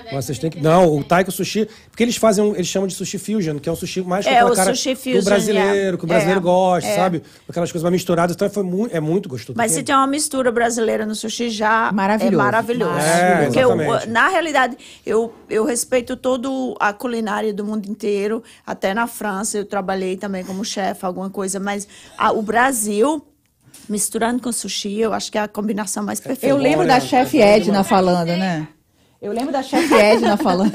Vocês têm que... Não, o Taiko Sushi... Porque eles fazem um, eles chamam de Sushi Fusion, que é um sushi mais é, com a cara sushi fusion, do brasileiro, é. que o brasileiro é. gosta, é. sabe? Aquelas coisas mais misturadas. Então foi mu é muito gostoso. Mas se tem uma mistura brasileira no sushi, já maravilhoso. é maravilhoso. É, porque eu, na realidade, eu, eu respeito toda a culinária do mundo inteiro. Até na França, eu trabalhei também como chefe, alguma coisa. Mas a, o Brasil... misturando com sushi, eu acho que é a combinação mais perfeita. Eu lembro da chefe Edna falando, né? Eu lembro da chefe Edna falando.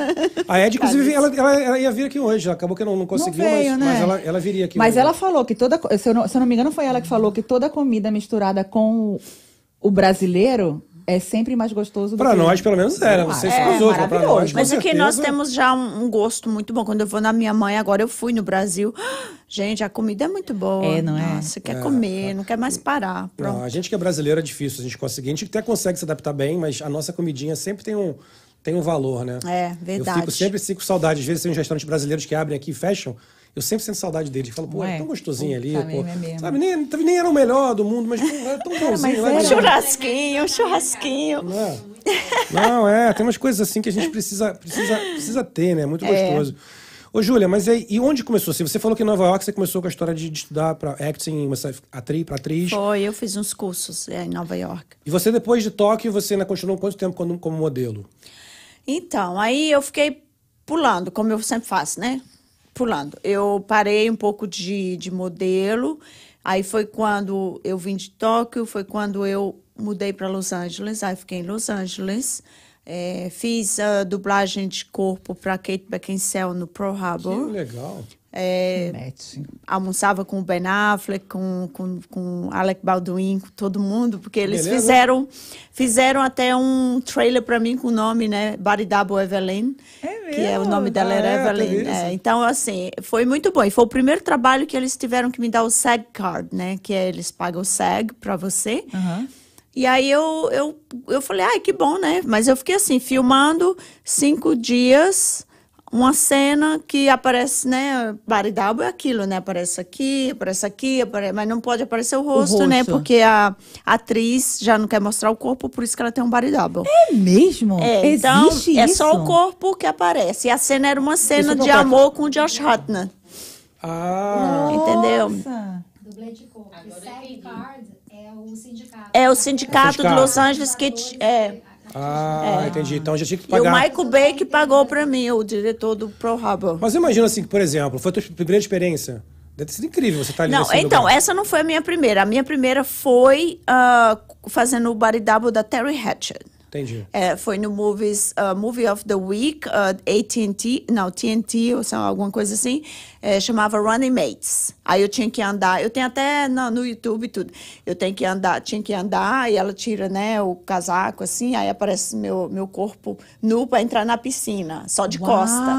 A Ed, inclusive, ela, ela, ela ia vir aqui hoje. Acabou que não, não conseguiu, não veio, mas, né? mas ela, ela viria aqui. Mas hoje. ela falou que toda... Se eu, não, se eu não me engano, foi ela que falou que toda comida misturada com o brasileiro é sempre mais gostoso do pra que... Pra nós, pelo menos, era. Não sei se os outros, mas pra nós, Mas aqui nós temos já um, um gosto muito bom. Quando eu vou na minha mãe, agora eu fui no Brasil... Gente, a comida é muito boa. É, não é? Você quer é, comer, é. não quer mais parar. Pronto. Não, a gente que é brasileiro é difícil a gente conseguir. A gente até consegue se adaptar bem, mas a nossa comidinha sempre tem um, tem um valor, né? É, verdade. Eu fico, sempre fico com saudade. Às vezes tem uns restaurantes brasileiros que abrem aqui e fecham. Eu sempre sinto saudade dele. Eu falo, pô, é tão gostosinho ali. Tá pô. Mesmo. Sabe, nem, nem era o melhor do mundo, mas pô, era tão bonzinho. Era, mas era. Churrasquinho, churrasquinho. Não é? Não, é. Tem umas coisas assim que a gente precisa, precisa, precisa ter, né? Muito gostoso. É. Ô, Júlia, mas aí, e onde começou? Você falou que em Nova York você começou com a história de, de estudar para acting, atriz, para atriz. Foi, eu fiz uns cursos é, em Nova York. E você, depois de Tóquio, você ainda continuou quanto tempo como, como modelo? Então, aí eu fiquei pulando, como eu sempre faço, né? Pulando. Eu parei um pouco de, de modelo, aí foi quando eu vim de Tóquio, foi quando eu mudei para Los Angeles, aí fiquei em Los Angeles... É, fiz a dublagem de corpo para Kate Beckinsale no Pearl Harbor. Que legal. É, almoçava com o Ben Affleck, com, com, com Alec Baldwin, com todo mundo, porque eles Beleza. fizeram fizeram até um trailer para mim com o nome, né? Body Double Evelyn. É que é, o nome dela ah, era é, Evelyn. É, então, assim, foi muito bom. E foi o primeiro trabalho que eles tiveram que me dar o SAG card, né? Que é, eles pagam o SAG para você. Uhum. E aí eu, eu, eu falei, ai, ah, que bom, né? Mas eu fiquei assim, filmando cinco dias, uma cena que aparece, né? Baridábio é aquilo, né? Aparece aqui, aparece aqui, apare... mas não pode aparecer o rosto, o rosto, né? Porque a atriz já não quer mostrar o corpo, por isso que ela tem um baridábio. É mesmo? É, então, existe é isso? Só o corpo que aparece. E a cena era uma cena de amor com o Josh Hartnett. Ah! Nossa. Entendeu? Dublê de corpo. É o sindicato. É o sindicato, o sindicato. de Los Angeles que... É. Ah, é. entendi. Então já tinha que pagar. E o Michael Bay que pagou pra mim, o diretor do Pro Harbor. Mas imagina assim, por exemplo, foi a tua primeira experiência? Deve ter sido incrível você estar tá ali. Não, nesse então, lugar. Essa não foi a minha primeira. A minha primeira foi uh, fazendo o baridábio da Terry Hatcher. Entendi. É, foi no movies, uh, Movie of the Week, uh, A T and T, não, T N T, ou sei lá, alguma coisa assim, é, chamava Running Mates. Aí eu tinha que andar, eu tenho até no, no YouTube tudo, eu tenho que andar, tinha que andar, e ela tira, né, o casaco, assim, aí aparece meu, meu corpo nu pra entrar na piscina, só de Uau. costa.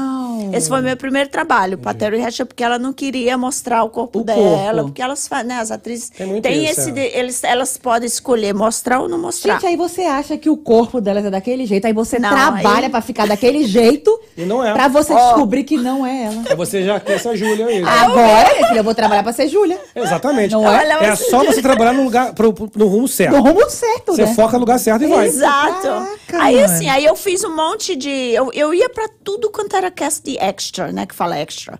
Esse foi meu primeiro trabalho, pra Terry Hatcher, porque ela não queria mostrar o corpo o dela, corpo. porque elas fazem, né, as atrizes, tem, tem esse, de, eles, elas podem escolher mostrar ou não mostrar. Gente, aí você acha que o corpo O corpo delas é daquele jeito, aí você não, trabalha aí... pra ficar daquele jeito, e não é. pra você oh. descobrir que não é ela. É você já quer ser Júlia aí. Agora, minha filha, eu vou trabalhar pra ser Júlia. Exatamente. Não é é, é só você trabalhar no lugar, pro, pro, no rumo certo. No rumo certo, Você né? foca no lugar certo e vai. Exato. Caraca, aí mano. assim, aí eu fiz um monte de... Eu, eu ia pra tudo quanto era cast de extra, né, que fala extra.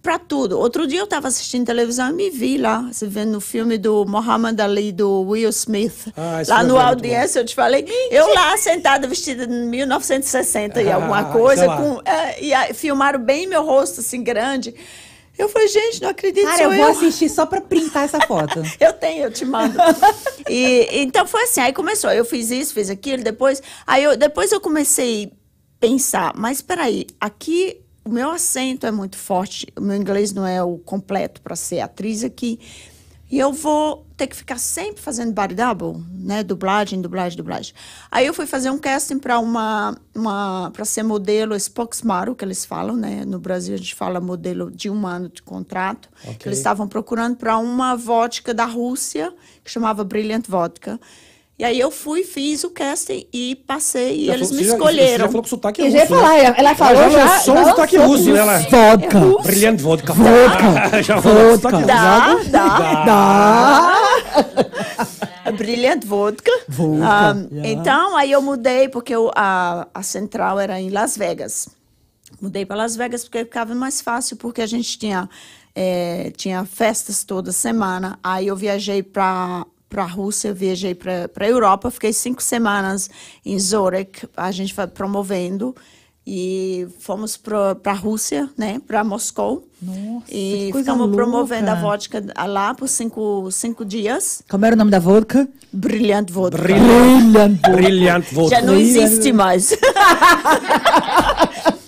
Pra tudo. Outro dia eu tava assistindo televisão e me vi lá, você vendo no filme do Muhammad Ali, do Will Smith. Ah, lá no audiência, eu te falei. Eu lá sentada, vestida em mil novecentos e sessenta ah, e alguma coisa. Com, é, e aí, filmaram bem meu rosto, assim, grande. Eu falei, gente, não acredito. Cara, eu vou eu. assistir só pra printar essa foto. Eu tenho, eu te mando. E, então foi assim, aí começou. Eu fiz isso, fiz aquilo, depois... Aí eu, depois eu comecei a pensar, mas peraí, aqui... O meu acento é muito forte, o meu inglês não é o completo para ser atriz aqui. E eu vou ter que ficar sempre fazendo baridábio, né? Dublagem, dublagem, dublagem. Aí eu fui fazer um casting para uma, uma, para ser modelo Spokesmodel, que eles falam, né? No Brasil a gente fala modelo de um ano de contrato. Okay. Que eles estavam procurando para uma vodka da Rússia, que chamava Brilliant Vodka. E aí eu fui, fiz o casting e passei, e eles me escolheram. Você já falou que o sotaque é russo. Eu já ia falar, ela falou já. Já sou o sotaque russo, né? Vodka. Brilhante vodka. Vodka. Já falou o sotaque russo. Dá, dá, dá. Brilhante vodka. Vodka. Então, aí eu mudei, porque a central era em Las Vegas. Mudei para Las Vegas porque ficava mais fácil, porque a gente tinha, tinha festas toda semana. Aí eu viajei para... para a Rússia, eu viajei para a Europa, fiquei cinco semanas em Zurich, a gente foi promovendo, e fomos para a Rússia, né, para Moscou. Nossa, e ficamos louca. promovendo a vodka lá por cinco, cinco dias. Como era o nome da vodka? Brilhante Vodka. Brilhante Vodka. Já não existe mais.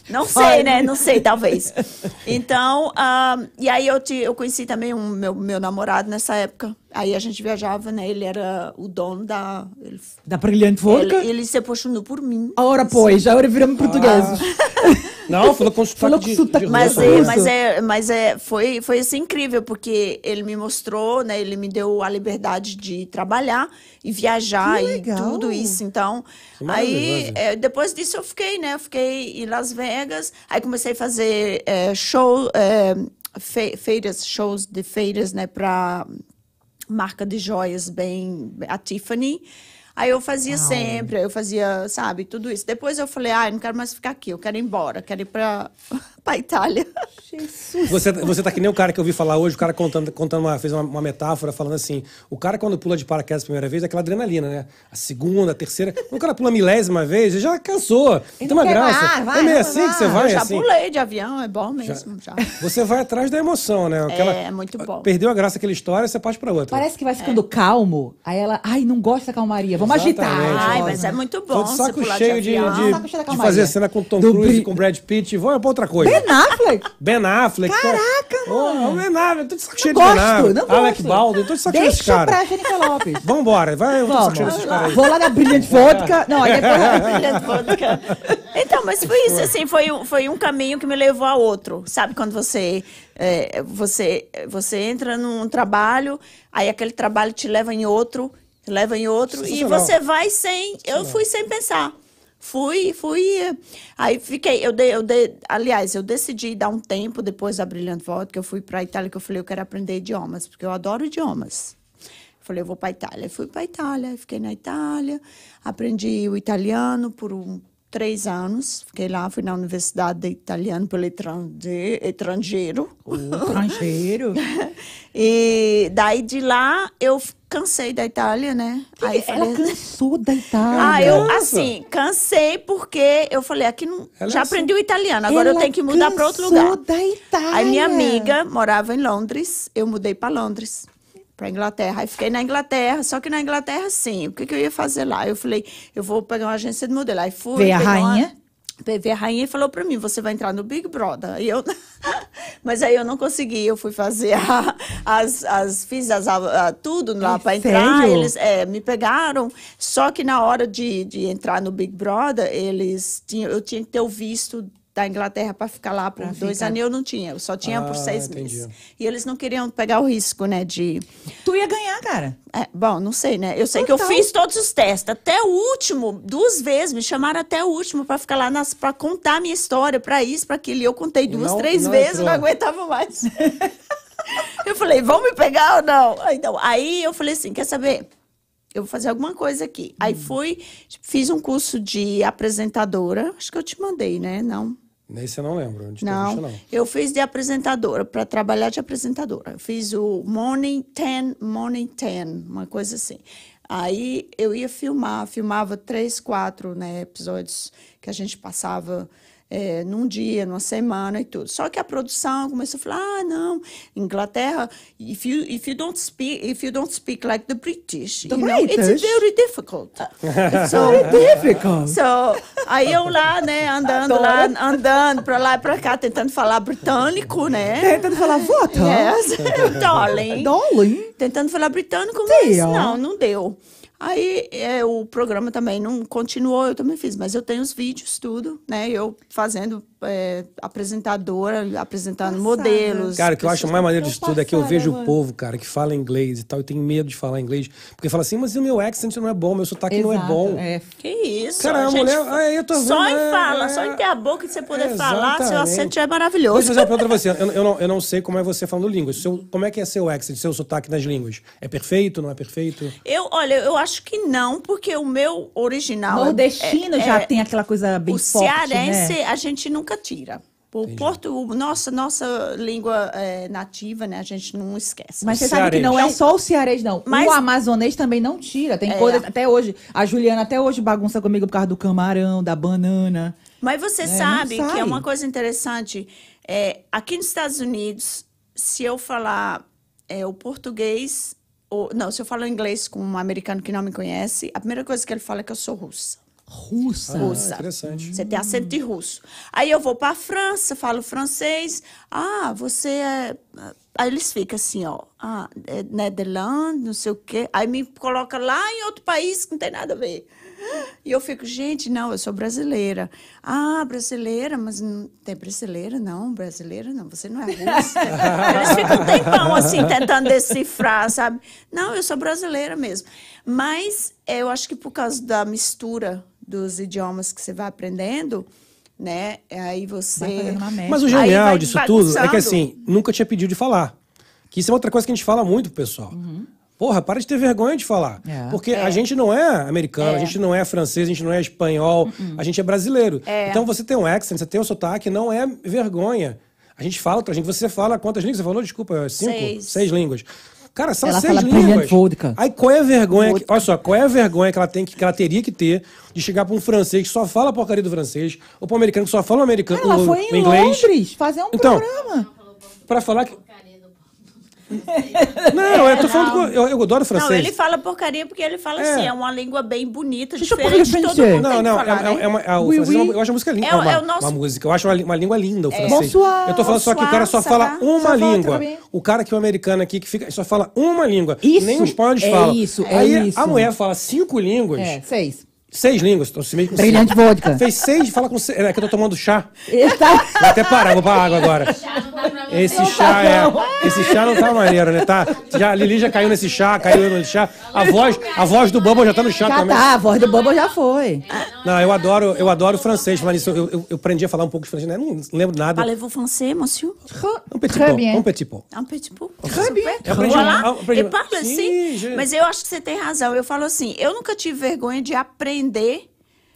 Não sei, né? Não sei, talvez. Então, um, e aí eu, te, eu conheci também um, meu, meu namorado nessa época. Aí a gente viajava, né? Ele era o dono da... Ele, da Brilhante Vodka? Ele, ele se apaixonou por mim. Ora, assim. pois, já agora viramos portugueses. Ah. Não, falou com sotaque de... Mas, é, mas, é, mas é, foi, foi assim, incrível, porque ele me mostrou, né? Ele me deu a liberdade de trabalhar e viajar e tudo isso. Então, aí é, depois disso eu fiquei, né? Eu fiquei em Las Vegas. Aí comecei a fazer é, show, é, fe feiras, shows de feiras, né, para marca de joias, bem, a Tiffany. Aí eu fazia ah, sempre, eu fazia, sabe, tudo isso. Depois eu falei, ah, eu não quero mais ficar aqui, eu quero ir embora, quero ir para a Itália. Jesus. Você, você tá que nem o cara que eu ouvi falar hoje, o cara contando, contando uma, fez uma, uma metáfora, falando assim, o cara quando pula de paraquedas a primeira vez, é aquela adrenalina, né? A segunda, a terceira, quando o cara pula a milésima vez, ele já cansou, não tem uma graça. Vai, vai, é meio assim vai. que você vai, eu já assim. pulei de avião, é bom mesmo, já. já. Você vai atrás da emoção, né? Aquela, é, muito bom. Perdeu a graça aquela história, você parte para outra. Parece que vai ficando é. calmo, aí ela, ai, não gosta da calmaria, vamos Exatamente. agitar. Ai, mas é muito bom. Tô de saco cheio de, de, saco cheio de fazer cena com Tom Do Cruise, Br com Brad Pitt, vamos pra outra coisa. Ben Affleck? Ben Affleck. Caraca, tá... mano. Oh, Ben Affleck, tô de saco cheio de Ben Affleck. Não gosto. Alec Baldwin, tô de saco cheio de cara. Deixa pra Jennifer Lopes. Vambora, vai, eu tô de saco cheio desses caras aí. Vou lá na Brilliant Vodka. Não, aí depois da Brilliant Vodka. Então, mas foi isso, assim, foi, foi um caminho que me levou a outro, sabe? Quando você, é, você, você entra num trabalho, aí aquele trabalho te leva em outro, te leva em outro, e você vai sem... Eu fui sem pensar. Fui, fui... Aí fiquei... Eu dei, eu dei, aliás, eu decidi dar um tempo depois da Brilliant Vodka, que eu fui para a Itália, que eu falei, eu quero aprender idiomas, porque eu adoro idiomas. Falei, eu vou para a Itália. Fui para a Itália, fiquei na Itália, aprendi o italiano por um, três anos. Fiquei lá, fui na Universidade de Italiano pelo Estrangeiro. O estrangeiro? E daí de lá, eu cansei da Itália, né? Que aí ela falei... cansou da Itália? Ah, eu, assim, cansei porque eu falei, aqui não... Ela já aprendi o italiano, agora eu tenho que mudar para outro lugar. Cansou da Itália? Aí minha amiga morava em Londres, eu mudei para Londres. Para Inglaterra. Aí fiquei na Inglaterra, só que na Inglaterra, sim. O que, que eu ia fazer lá? Eu falei, eu vou pegar uma agência de modelo. Aí fui... Veio a rainha? Uma... Veio a rainha e falou para mim, você vai entrar no Big Brother. E eu... Mas aí eu não consegui, eu fui fazer a, as, as... Fiz as, a, tudo lá para entrar. Eles é, me pegaram, só que na hora de, de entrar no Big Brother, eles tinham, eu tinha que ter o visto... da Inglaterra para ficar lá por dois anos, eu não tinha, eu só tinha ah, por seis entendi. meses. E eles não queriam pegar o risco, né, de... Tu ia ganhar, cara. É, bom, não sei, né? Eu sei então, que eu fiz todos os testes, até o último, duas vezes, me chamaram até o último para ficar lá, para contar a minha história, para isso, para aquilo, e eu contei duas, não, três não vezes, entrou. Não aguentava mais. Eu falei, vão me pegar ou não? Então, aí eu falei assim, quer saber? Eu vou fazer alguma coisa aqui. Hum. Aí fui, fiz um curso de apresentadora, acho que eu te mandei, né? Não. Nesse eu não lembro. Onde não, isso, não, eu fiz de apresentadora, para trabalhar de apresentadora. Eu fiz o Morning dez, Morning dez, uma coisa assim. Aí eu ia filmar, filmava três, quatro né, episódios que a gente passava é, num dia, numa semana e tudo. Só que a produção começou a falar, ah, não, Inglaterra, if you, if you, don't, speak, if you don't speak like the British, the you British. know, it's very difficult. So, very difficult. So, aí eu lá, né, andando Adoro. lá, andando pra lá e pra cá, tentando falar britânico, né? Tentando falar, vota. Yes, darling. Darling. Tentando falar britânico, mas Deal. não, não deu. Aí é, o programa também não continuou, eu também fiz, mas eu tenho os vídeos, tudo, né? Eu fazendo é, apresentadora, apresentando Passada. modelos. Cara, o que eu acho mais maneiro de tudo é que eu vejo mano. o povo, cara, que fala inglês e tal, e tem medo de falar inglês. Porque fala assim, mas o meu accent não é bom, meu sotaque Exato, não é bom. É. Que isso, cara, a mulher. Aí eu tô vendo, só em é, fala, é, só em ter a boca e você poder é, falar, seu accent é maravilhoso. Deixa eu fazer uma pergunta pra você. Eu, eu, não, eu não sei como é você falando línguas. Seu, como é que é seu accent, seu sotaque nas línguas? É perfeito, não é perfeito? Eu, olha, eu acho. Acho que não, porque o meu original... Nordestino é, já é, tem aquela coisa bem forte, né? O cearense a gente nunca tira. O porto, nossa, nossa língua é, nativa, né? A gente não esquece. Mas o você cearês. sabe que não é só o cearês, não. Mas... O amazonês também não tira. Tem é. coisas até hoje. A Juliana até hoje bagunça comigo por causa do camarão, da banana. Mas você é, sabe que é uma coisa interessante. É, aqui nos Estados Unidos, se eu falar é, o português... Ou, não, se eu falo inglês com um americano que não me conhece, a primeira coisa que ele fala é que eu sou russa. Russa? Ah, russa. Interessante. Você tem acento de russo. Aí eu vou para a França, falo francês. Ah, você é... Aí eles ficam assim, ó. Ah, é Netherlands, não sei o quê. Aí me coloca lá em outro país que não tem nada a ver. E eu fico, gente, não, eu sou brasileira. Ah, brasileira, mas não tem brasileira, não, brasileira, não, você não é russa. Eles ficam um tempão, assim, tentando decifrar, sabe? Não, eu sou brasileira mesmo. Mas é, eu acho que por causa da mistura dos idiomas que você vai aprendendo, né, aí você... Mas o genial disso tudo é que, assim, nunca te pediu de falar. Que isso é outra coisa que a gente fala muito, pessoal. Uhum. Porra, para de ter vergonha de falar. É. Porque é. a gente não é americano, é. a gente não é francês, a gente não é espanhol, uh-uh. a gente é brasileiro. É. Então você tem um accent, você tem um sotaque, não é vergonha. A gente fala outra gente, você fala quantas línguas? Você falou, desculpa, cinco, seis, seis línguas. Cara, são ela seis fala línguas. Vodka. Aí qual é a vergonha? Que, olha só, qual é a vergonha que ela, tem, que ela teria que ter de chegar pra um francês que só fala a porcaria do francês, ou pra um americano que só fala o americano. Ela o, foi em inglês. Londres fazer um então, programa. Pra falar que. Não, eu tô falando que eu, eu adoro francês. Não, ele fala porcaria porque ele fala é. assim, é uma língua bem bonita, diferente de todo mundo. Não, não, falar, é, né? é uma, a, o oui, francês, oui. eu acho a música linda, é, uma, é nosso... uma música, eu acho uma, uma língua linda o é. francês. Bonsoir, eu tô falando bonsoir, só que o cara só fala uma só língua. Fala o cara que é um americano aqui que fica só fala uma língua. Isso, nem os espanhóis é falam. Isso, Aí é isso. a mulher fala cinco línguas. É, seis. Seis línguas, então se meio com Brilliant Vodka. Fez seis, fala com seis. É que eu tô tomando chá. Tá... Vou até parar, vou parar água agora. Esse chá não tá pra você. Esse chá, é... Esse chá não tá maneiro, né? Tá... Já, a Lili já caiu nesse chá, caiu no chá. A voz, a voz do Bubble já tá no chá já também. Tá, a voz do Bubble já foi. Não, eu adoro, eu adoro francês, mas eu, eu, eu aprendi a falar um pouco de francês, né? Não lembro nada. Falez-vous français, monsieur? Um petit peu, um petit peu. Um petit peu. Très bien. Eu aprendi, eu aprendi... Eu parlo assim, sim, mas eu acho que você tem razão. Eu falo assim, eu nunca tive vergonha de aprender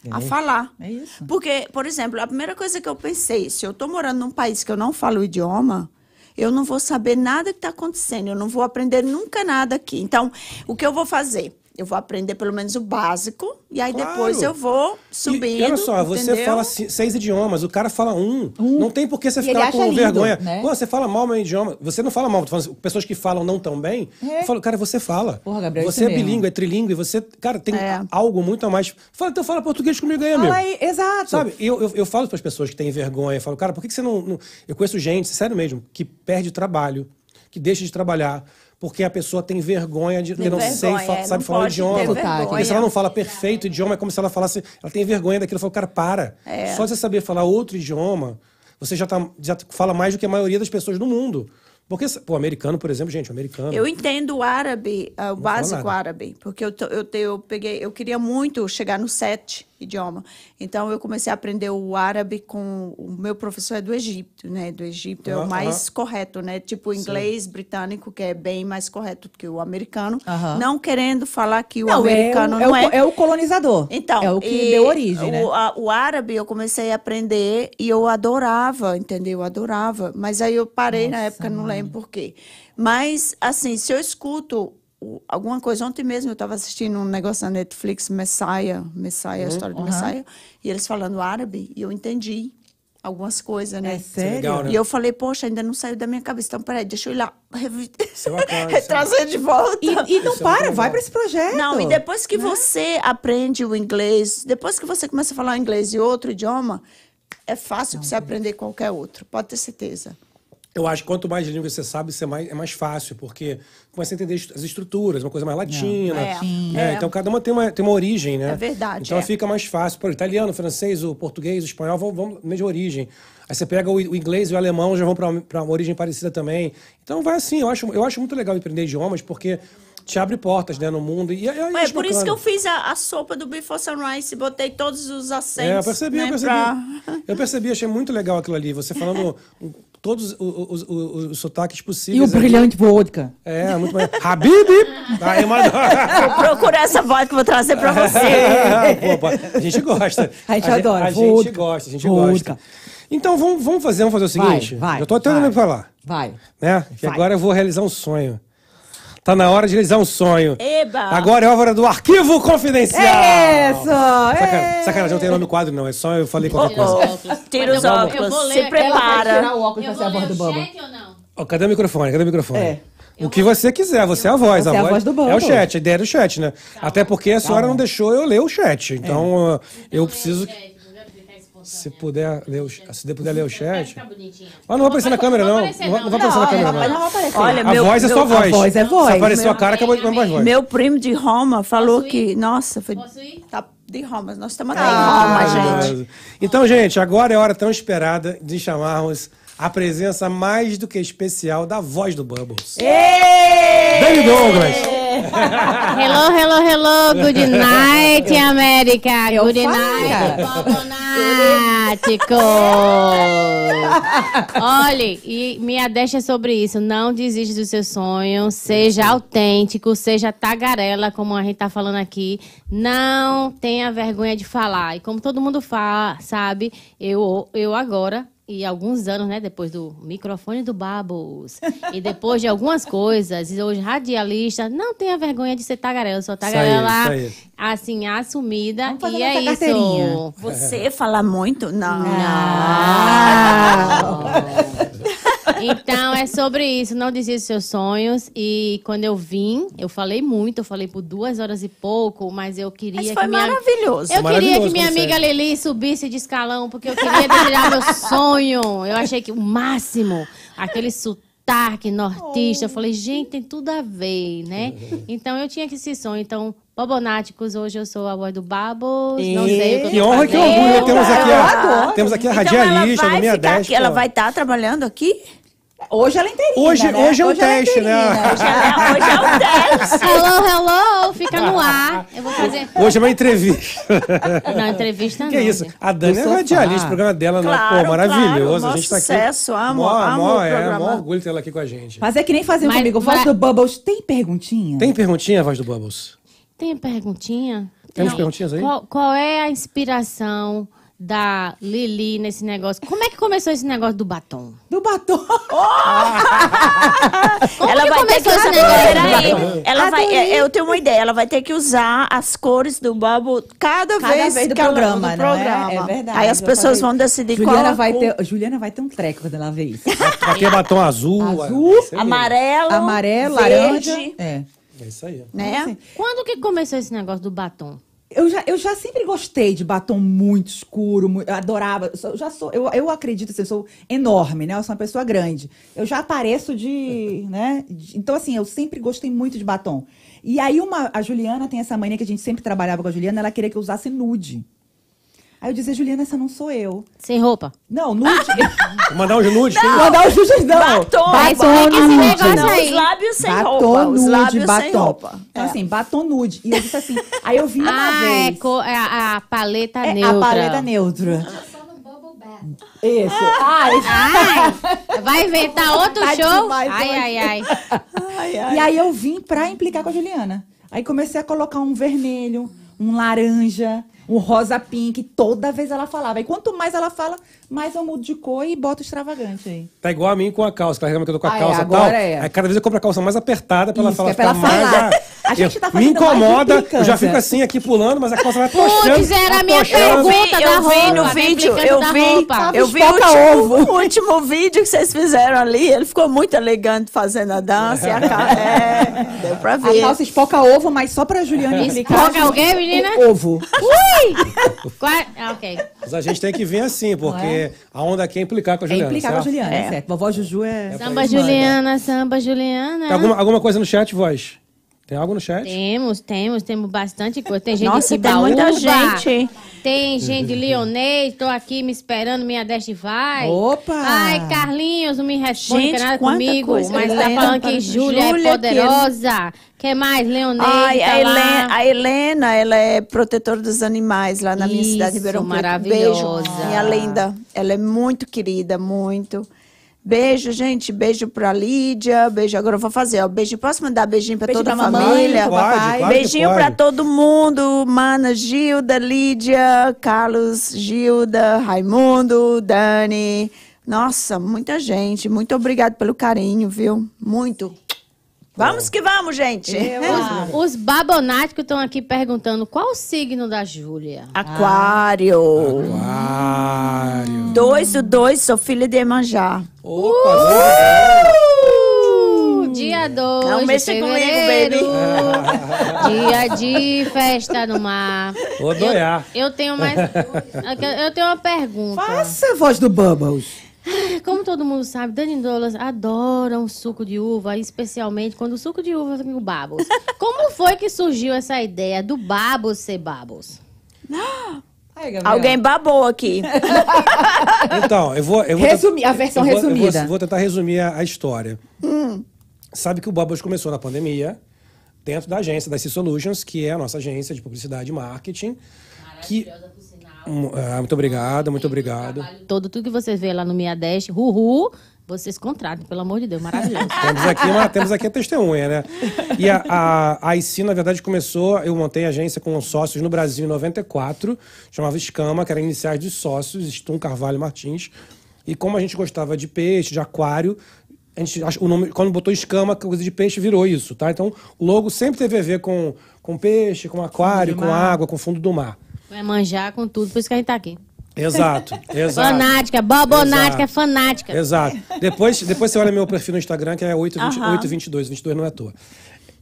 a é. falar. É isso. Porque, por exemplo, a primeira coisa que eu pensei, se eu tô morando num país que eu não falo o idioma, eu não vou saber nada que tá acontecendo, eu não vou aprender nunca nada aqui. Então, o que eu vou fazer? Eu vou aprender pelo menos o básico, e aí claro. depois eu vou subindo. E olha só, entendeu? Você fala seis idiomas, o cara fala um. um. Não tem por que você ficar com lindo, vergonha. Né? Pô, você fala mal meu idioma. Você não fala mal, tô falando, pessoas que falam não tão bem, é. eu falo, cara, você fala. Porra, Gabriel, você é bilíngue, é trilíngue, você, cara, tem é. algo muito a mais. Fala, então fala português comigo aí, amigo. Fala aí, exato. Sabe, eu, eu, eu falo para as pessoas que têm vergonha, eu falo, cara, por que, que você não, não... Eu conheço gente, sério mesmo, que perde trabalho, que deixa de trabalhar, porque a pessoa tem vergonha de que não vergonha, sei, fala, é, sabe não falar o idioma. Porque se ela não fala perfeito o idioma, é como se ela falasse... Ela tem vergonha daquilo. Fala, cara, para. É. Só de você saber falar outro idioma, você já, tá, já fala mais do que a maioria das pessoas do mundo. Porque, pô, americano, por exemplo, gente, americano... Eu entendo o árabe, o básico árabe. Porque eu, eu, eu, peguei, eu queria muito chegar no sete idioma. Então, eu comecei a aprender o árabe com... O meu professor é do Egito, né? Do Egito uh-huh. é o mais uh-huh. correto, né? Tipo, o inglês Sim. britânico, que é bem mais correto do que o americano. Uh-huh. Não querendo falar que o não, americano é o, não é, o, é... É o colonizador. Então... É o que e, deu origem, o, né? A, o árabe eu comecei a aprender e eu adorava, entendeu? Eu adorava. Mas aí eu parei Nossa, na época, não lembro. Por quê? Mas, assim, se eu escuto alguma coisa... Ontem mesmo eu estava assistindo um negócio na Netflix, Messiah, Messiah, uhum, a história do uhum. Messiah, e eles falando árabe, e eu entendi algumas coisas, né? É sério? Legal, né? E eu falei, poxa, ainda não saiu da minha cabeça, então, peraí, deixa eu ir lá, trazer de volta. E, e não isso para, é vai para esse projeto. Não, e depois que né? você aprende o inglês, depois que você começa a falar inglês e outro idioma, é fácil não, pra você não. aprender qualquer outro, pode ter certeza. Eu acho que quanto mais línguas você sabe, você é, mais, é mais fácil, porque começa a entender as estruturas, uma coisa mais latina. É. Né? É. Então, cada uma tem uma, tem uma origem, né? É verdade. Então, é. fica mais fácil. Por italiano, francês, o português, o espanhol, vão, vão mesma origem. Aí você pega o, o inglês e o alemão, já vão para uma origem parecida também. Então, vai assim. Eu acho, eu acho muito legal aprender idiomas, porque... Te abre portas, né, no mundo. E, e, e Ué, é por isso que eu fiz a, a sopa do Before Sunrise e botei todos os acentos. É, eu percebi, né, eu percebi. Pra... Eu percebi, achei muito legal aquilo ali. Você falando todos os, os, os, os sotaques possíveis. E o ali. Brilhante Vodka. É, muito bem. Habibi! Aí, mano... Vou procurar essa vodka que eu vou trazer pra você. É, opa, a gente gosta. A gente a adora. A vodka. gente gosta, a gente vodka. gosta. Então, vamos, vamos, fazer, vamos fazer o seguinte. Vai, vai, eu tô até vai, pra lá. Vai. Né? E agora eu vou realizar um sonho. Tá na hora de realizar um sonho. Eba! Agora é a hora do Arquivo Confidencial! É isso! Sacanagem, sacana, não tem nome no quadro, não. É só eu falei qualquer coisa. Tira os óculos, eu vou ler, se prepara. Ela vai tirar o óculos pra ser a voz do Bubba. Oh, cadê o microfone? Cadê o microfone? É. O que você quiser, você eu... é a voz. Você a voz, é a voz do Bubba. É o chat, a ideia é do chat, né? Calma. Até porque a senhora Calma. não deixou eu ler o chat. Então, é. eu, eu preciso... Se puder ler o, se puder ler o chat. Mas não vai aparecer na câmera, não. Não vai aparecer na câmera, não. Olha, a voz é sua voz. A voz é voz. Se apareceu a cara, acabou de ver mais voz. Meu primo de Roma falou que... Nossa, foi... Tá de Roma. Nós estamos até em Roma, gente. Então, gente, agora é a hora tão esperada de chamarmos a presença mais do que especial da voz do Bubbles. Dani Douglas. Hello, hello, hello. Good night, América. Good night, Bubble Náticos. Olha, e Mia Dash é sobre isso. Não desiste do seu sonho. Seja autêntico, seja tagarela, como a gente tá falando aqui. Não tenha vergonha de falar. E como todo mundo fala, sabe, eu, eu agora... E alguns anos, né, depois do microfone do Babos, e depois de algumas coisas, e hoje radialista, não tenha vergonha de ser tagarela, eu sou tagarela, isso aí, isso aí. assim, assumida, e é isso. Você fala muito? Não. Não. Então, é sobre isso, não desista dos seus sonhos, e quando eu vim, eu falei muito, eu falei por duas horas e pouco, mas eu queria mas foi que minha... maravilhoso. Eu maravilhoso, queria que minha amiga você. Lili subisse de escalão, porque eu queria desejar meu sonho. Eu achei que o máximo, aquele sotaque sotaque nortista. Oh. Eu falei, gente, tem tudo a ver, né? Então, eu tinha que esse som. Então, Bobonáticos, hoje eu sou a voz do Babos. E... Não sei. Que honra, que orgulho. Temos aqui a, temos aqui a então, radialista do Mia Dash. Ela vai estar tá trabalhando aqui? Hoje ela é interina, hoje, né? Hoje é um hoje teste, é né? Hoje, ela, hoje é um teste. Hello, hello, fica no ar. Eu vou fazer... Hoje é uma entrevista. Não, entrevista não. Que isso? A Dani é radialista, o programa dela claro, não, pô, maravilhoso. Claro, a gente tá aqui. Sucesso, amo, mó, amo mó, o é, programa. É, maior orgulho ter ela aqui com a gente. Mas é que nem fazendo mas, comigo. Voz mas... do Bubbles, tem perguntinha? Tem perguntinha, voz do Bubbles? Tem perguntinha? Tem umas perguntinhas aí? Qual, qual é a inspiração... da Lili nesse negócio. Como é que começou esse negócio do batom? Do batom? Oh! Como ela que vai começou ter que esse negócio? Aí, ela vai, eu tenho uma ideia. Ela vai ter que usar as cores do Bubble cada, cada vez, vez do cada programa. Do programa. É? É verdade. Aí as pessoas vão decidir Juliana qual vai ter, Juliana vai ter um treco quando ela vê isso. Vai ter batom azul. Azul, amarelo, amarelo, verde. Laranja. É. É isso aí. Né? Quando que começou esse negócio do batom? Eu já, eu já sempre gostei de batom muito escuro, muito, eu adorava. Eu, já sou, eu, eu acredito assim, eu sou enorme, né? Eu sou uma pessoa grande. Eu já apareço de, né? De, então, assim, eu sempre gostei muito de batom. E aí, uma, a Juliana tem essa mania que a gente sempre trabalhava com a Juliana, ela queria que eu usasse nude. Aí eu dizia, Juliana, essa não sou eu. Sem roupa? Não, nude. Mandar os nudes? Não. Mandar os nudes, não. Batom. Batom nude, não. Os lábios sem batom, roupa. Nude, os lábios batom. Sem roupa. Então, é. Assim, batom nude. E eu disse assim, aí eu vi uma ah, vez. É co a, a paleta é neutra. A paleta neutra. Isso. Ai. Ai. Vai inventar outro ai, show? Demais, ai, ai, ai, ai, ai. E aí eu vim pra implicar com a Juliana. Aí comecei a colocar um vermelho, um laranja... Um rosa pink, toda vez ela falava. E quanto mais ela fala, mais eu mudo de cor e boto extravagante aí. Tá igual a mim com a calça, que ela reclama que eu tô com a ai, calça e tal. É. Aí cada vez eu compro a calça mais apertada pra isso, ela falar. É pra ela falar. Mais a... a gente tá fazendo me incomoda, eu já fico assim aqui pulando, mas a calça vai puxando. Puts, era a minha pergunta da roupa. Eu vi no vídeo, eu vi, eu vi o último vídeo que vocês fizeram ali. Ele ficou muito elegante fazendo a dança. E a calça, é, deu pra ver. A calça espoca ovo, mas só pra Juliana explicar. Espoca alguém, menina? Ovo. Ui! Ah, okay. Mas a gente tem que vir assim, porque é. A onda aqui é implicar com a Juliana. É implicar certo? Com a Juliana, é. Certo. Vovó Juju é... Samba Juliana, samba Juliana. Tem alguma, alguma coisa no chat, voz? Tem algo no chat? Temos, temos, temos bastante coisa. Tem gente nossa, de Timbaúba. Tem muita gente. Tem gente de Leonês, tô aqui me esperando, minha Dash vai. Opa! Ai, Carlinhos, não me responde, gente, nada comigo. Coisa. Mas Helena, tá falando que Júlia é poderosa. Que, que mais, Leonês? Ai, tá a, Helena, a Helena, ela é protetora dos animais lá na isso, minha cidade de Ribeirão Preto. Maravilhosa. Beijo, minha linda. Ela é muito querida, muito. Beijo, gente. Beijo pra Lídia. Beijo. Agora eu vou fazer, ó. Beijo. Posso mandar beijinho pra beijo toda pra a família? Pode, claro beijinho pode. Pra todo mundo. Mana, Gilda, Lídia, Carlos, Gilda, Raimundo, Dani. Nossa, muita gente. Muito obrigada pelo carinho, viu? Muito. Vamos que vamos, gente. Os, os babonáticos estão aqui perguntando qual o signo da Júlia? Aquário. Aquário. Dois do dois, sou filha de Emanjá. Opa! Uh! Uh! Dia dois não mexa comigo, baby. Dia de festa no mar. Vou doiar. Eu, eu tenho mais... Eu tenho uma pergunta. Faça a voz do Bubbles. Como todo mundo sabe, Dani Douglas adora um suco de uva, especialmente quando o suco de uva tem o Bubbles. Como foi que surgiu essa ideia do Bubbles ser Bubbles? Ai, alguém babou aqui. Então, eu vou... Eu vou resumir, a versão eu vou, resumida. Eu vou, eu vou tentar resumir a, a história. Hum. Sabe que o Bubbles começou na pandemia, dentro da agência da EyeSea Solutions, que é a nossa agência de publicidade e marketing. Maravilhosa. Que... Ah, muito obrigado, muito obrigado. Todo, tudo que vocês vê lá no Mia Dash, uhul, vocês contratam, pelo amor de Deus, maravilhoso. Temos aqui, uma, temos aqui a testemunha, né? E a, a, a EyeSea, na verdade, começou, eu montei a agência com sócios no Brasil em noventa e quatro, chamava Escama, que era iniciais de sócios, Stum, Carvalho, Martins. E como a gente gostava de peixe, de aquário, a gente, o nome, quando botou Escama, coisa de peixe virou isso, tá? Então, o logo sempre teve a ver com, com peixe, com aquário, com água, com fundo do mar. Vai manjar com tudo, por isso que a gente tá aqui. Exato, exato. Fanática, babonática, exato. Fanática. Exato. Depois, depois você olha meu perfil no Instagram, que é oito vinte e dois, vinte e dois não é à toa.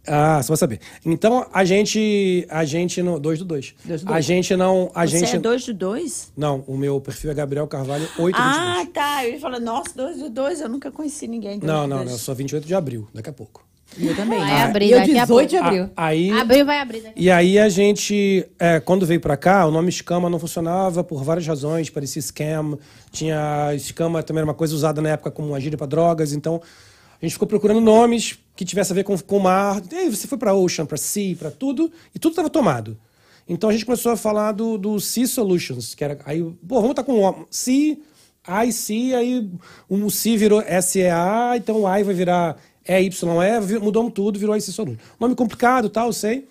Ah, só pra saber. Então, a gente... A gente... Não, dois do dois. Dois do dois. A gente não... A Você gente... é dois do dois? Não, o meu perfil é Gabriel Carvalho, oito ah, vinte e dois. Ah, tá. Ele fala, nossa, dois do dois, eu nunca conheci ninguém. Não, não, não. Só vinte e oito de abril, daqui a pouco. E eu também. Vai ah, abrir, daqui a pouco. dezoito de abril. A, aí, abril vai abrir. Daqui e aí, a gente... É, quando veio pra cá, o nome Escama não funcionava por várias razões. Parecia scam. Tinha... Escama também era uma coisa usada na época como uma gíria pra drogas, então... A gente ficou procurando nomes que tivesse a ver com, com o mar. E aí você foi para Ocean, para Sea, para tudo. E tudo estava tomado. Então a gente começou a falar do, do EyeSea Solutions. Que era, aí, pô, vamos estar com o Sea, EyeSea, aí o Sea virou S E A, então o I vai virar E Y E, mudamos tudo, virou EyeSea Solutions. Nome complicado, tal, eu sei.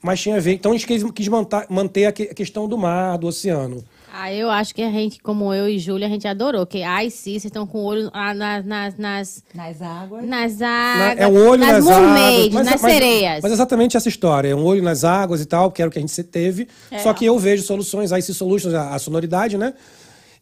Mas tinha a ver. Então a gente quis, quis manter, manter a, que, a questão do mar, do oceano. Ah, eu acho que a gente, como eu e Júlia, a gente adorou. Porque ai, sim, vocês estão com o olho ah, na, na, nas... Nas águas. Nas águas. É um olho nas, nas mermaids, águas. Mas, nas mas, sereias. Mas exatamente essa história. É um olho nas águas e tal, que era o que a gente teve. É. Só que eu vejo soluções, EyeSea Solutions, a, a sonoridade, né?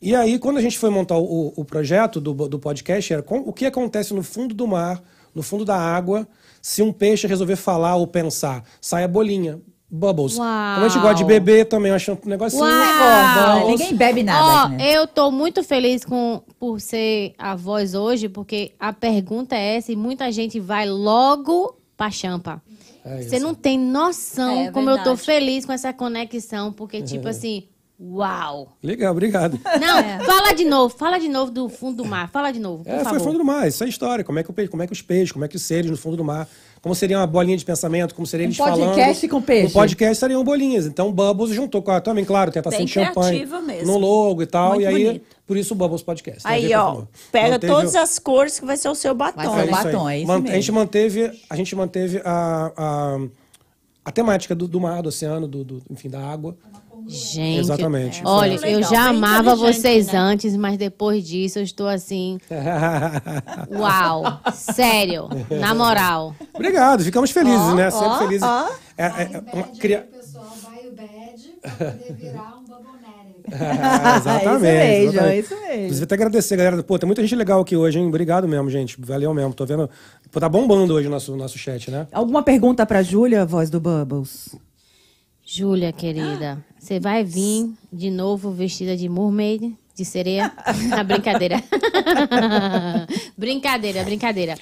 E aí, quando a gente foi montar o, o projeto do, do podcast, era com, o que acontece no fundo do mar, no fundo da água, se um peixe resolver falar ou pensar, sai a bolinha. Bubbles. Uau. Como a gente gosta de beber também, eu acho um negocinho. Uau. Ninguém bebe nada. Ó, oh, né? Eu tô muito feliz com, por ser a voz hoje, porque a pergunta é essa e muita gente vai logo pra champa. É Você não tem noção é, é como verdade. Eu tô feliz com essa conexão, porque tipo é. assim, uau. Legal, obrigado. Não, é. fala de novo, fala de novo do fundo do mar, fala de novo, por É, favor. Foi fundo do mar, isso é história, como é que, o, como é que os peixes, como é que os seres no fundo do mar... Como seria uma bolinha de pensamento, como seria um eles falando. Um podcast com peixe. Um podcast seriam bolinhas. Então, Bubbles juntou com a... Também, claro, tem a taça de champanhe mesmo. No logo e tal. Muito e aí, bonito. Por isso o Bubbles Podcast. Aí, ó, falou. pega manteve... todas as cores que vai ser o seu batom. Vai ser o batom, é isso, é isso Mant... mesmo. A gente manteve a, gente manteve a, a, a temática do, do mar, do oceano, do, do, enfim, da água. Gente, Exatamente. É. olha, eu legal, já amava vocês né? antes, mas depois disso eu estou assim... Uau, sério, na moral. Obrigado, ficamos felizes, oh, né? Sempre oh, felizes. Oh. É, é, é, uma, cria... O pessoal vai o bad pra poder virar um bobonério. É, exatamente. É isso mesmo, é isso mesmo. Inclusive até agradecer, galera. Pô, tem muita gente legal aqui hoje, hein? Obrigado mesmo, gente. Valeu mesmo, tô vendo. Pô, tá bombando hoje o nosso, nosso chat, né? Alguma pergunta pra Júlia, voz do Bubbles? Júlia, querida, você vai vir de novo vestida de mermaid, de sereia? Na brincadeira. brincadeira, brincadeira.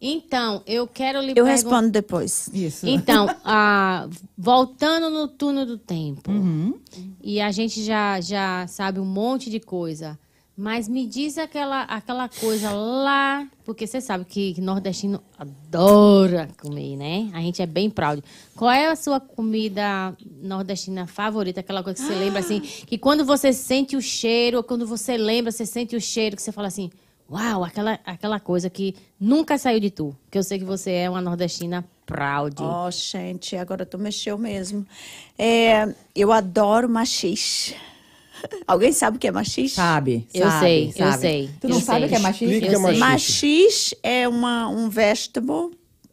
Então, eu quero lhe perguntar... Eu respondo depois. Isso. Então, ah, voltando no turno do tempo, uhum. e a gente já, já sabe um monte de coisa, mas me diz aquela, aquela coisa lá, porque você sabe que nordestino adora comer, né? A gente é bem proud. Qual é a sua comida nordestina favorita? Aquela coisa que você ah. lembra assim, que quando você sente o cheiro, ou quando você lembra, você sente o cheiro, que você fala assim, uau, aquela, aquela coisa que nunca saiu de tu. Porque eu sei que você é uma nordestina proud. Oh, gente, agora tu mexeu mesmo. É, eu adoro maxixe. Alguém sabe o que é maxixe? Sabe. Eu sabe, sei, sabe. eu sei. Tu não eu sabe o que é maxixe? Eu sei. Maxixe é uma, um vegetable,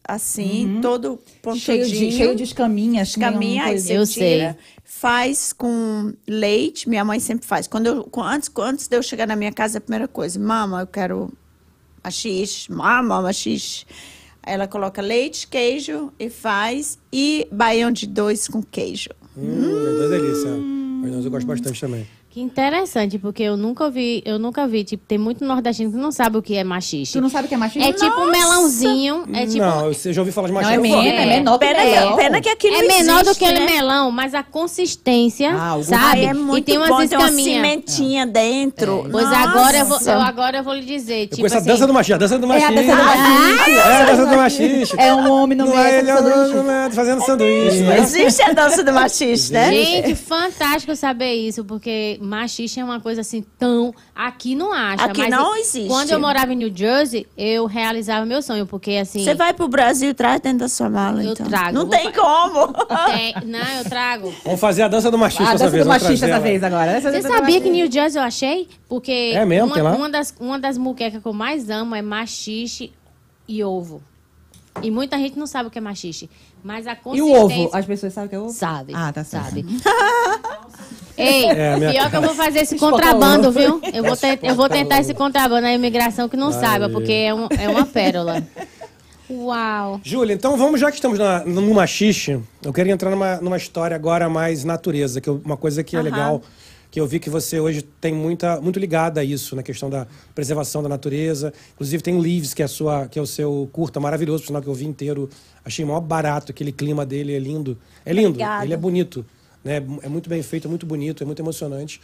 assim, uhum. todo pontudinho. Cheio de, cheio de escaminhas. Escaminhas, eu sei. Faz com leite, minha mãe sempre faz. Quando eu, antes, antes de eu chegar na minha casa, a primeira coisa, mama, eu quero maxixe, mama, maxixe. Ela coloca leite, queijo e faz. E baião de dois com queijo. Hum, é uma delícia. Mas eu gosto bastante também. Que interessante, porque eu nunca ouvi, eu nunca vi, tipo, tem muito nordestino que não sabe o que é maxixe. Tu não sabe o que é maxixe? É Nossa. tipo um melãozinho, é tipo... Não, eu já ouvi falar de maxixe. Não, é, menor, é. é menor do pena, melão. Pena que aquilo É menor existe, do que aquele né? melão, mas a consistência, ah, sabe? É muito e tem umas bom, escaminhas. Tem uma cimentinha dentro. É. Pois agora eu, vou, eu agora eu vou lhe dizer, tipo assim... a dança do maxixe, a dança do maxixe. É a dança do maxixe. É a dança do maxixe. É um homem no meio é, é, fazendo sanduíche. Né? Existe a dança do maxixe, né? Gente, fantástico saber isso, porque... maxixe é uma coisa assim tão... Aqui não acha. Aqui mas não existe. Quando eu morava em New Jersey, eu realizava meu sonho, porque assim... Você vai pro Brasil e traz dentro da sua mala, eu então. Eu trago. Não Vou tem fa... como. Tem... Não, eu trago. Vamos fazer a dança do maxixe essa vez. A dança do maxixe essa vez agora. Você sabia que New Jersey eu achei? Porque é mesmo, uma, tem lá? Uma, das, uma das muquecas que eu mais amo é maxixe e ovo. E muita gente não sabe o que é maxixe. Mas a consistência... E o ovo? As pessoas sabem o que é ovo? Sabe. Ah, tá certo. Sabe. Ei, é, minha... pior que eu vou fazer esse contrabando, viu? Eu vou, te... eu vou tentar esse contrabando na imigração que não Aí. saiba, porque é, um, é uma pérola. Uau! Júlia, então vamos, já que estamos na, no machixe, eu quero entrar numa, numa história agora mais natureza, que eu, uma coisa que uhum. é legal, que eu vi que você hoje tem muita, muito ligada a isso, na questão da preservação da natureza. Inclusive tem Leaves, que é, a sua, que é o seu curta maravilhoso, por sinal que eu vi inteiro. Achei mó barato, aquele clima dele é lindo. É lindo, Obrigada. Ele é bonito, né? É muito bem feito, é muito bonito, é muito emocionante.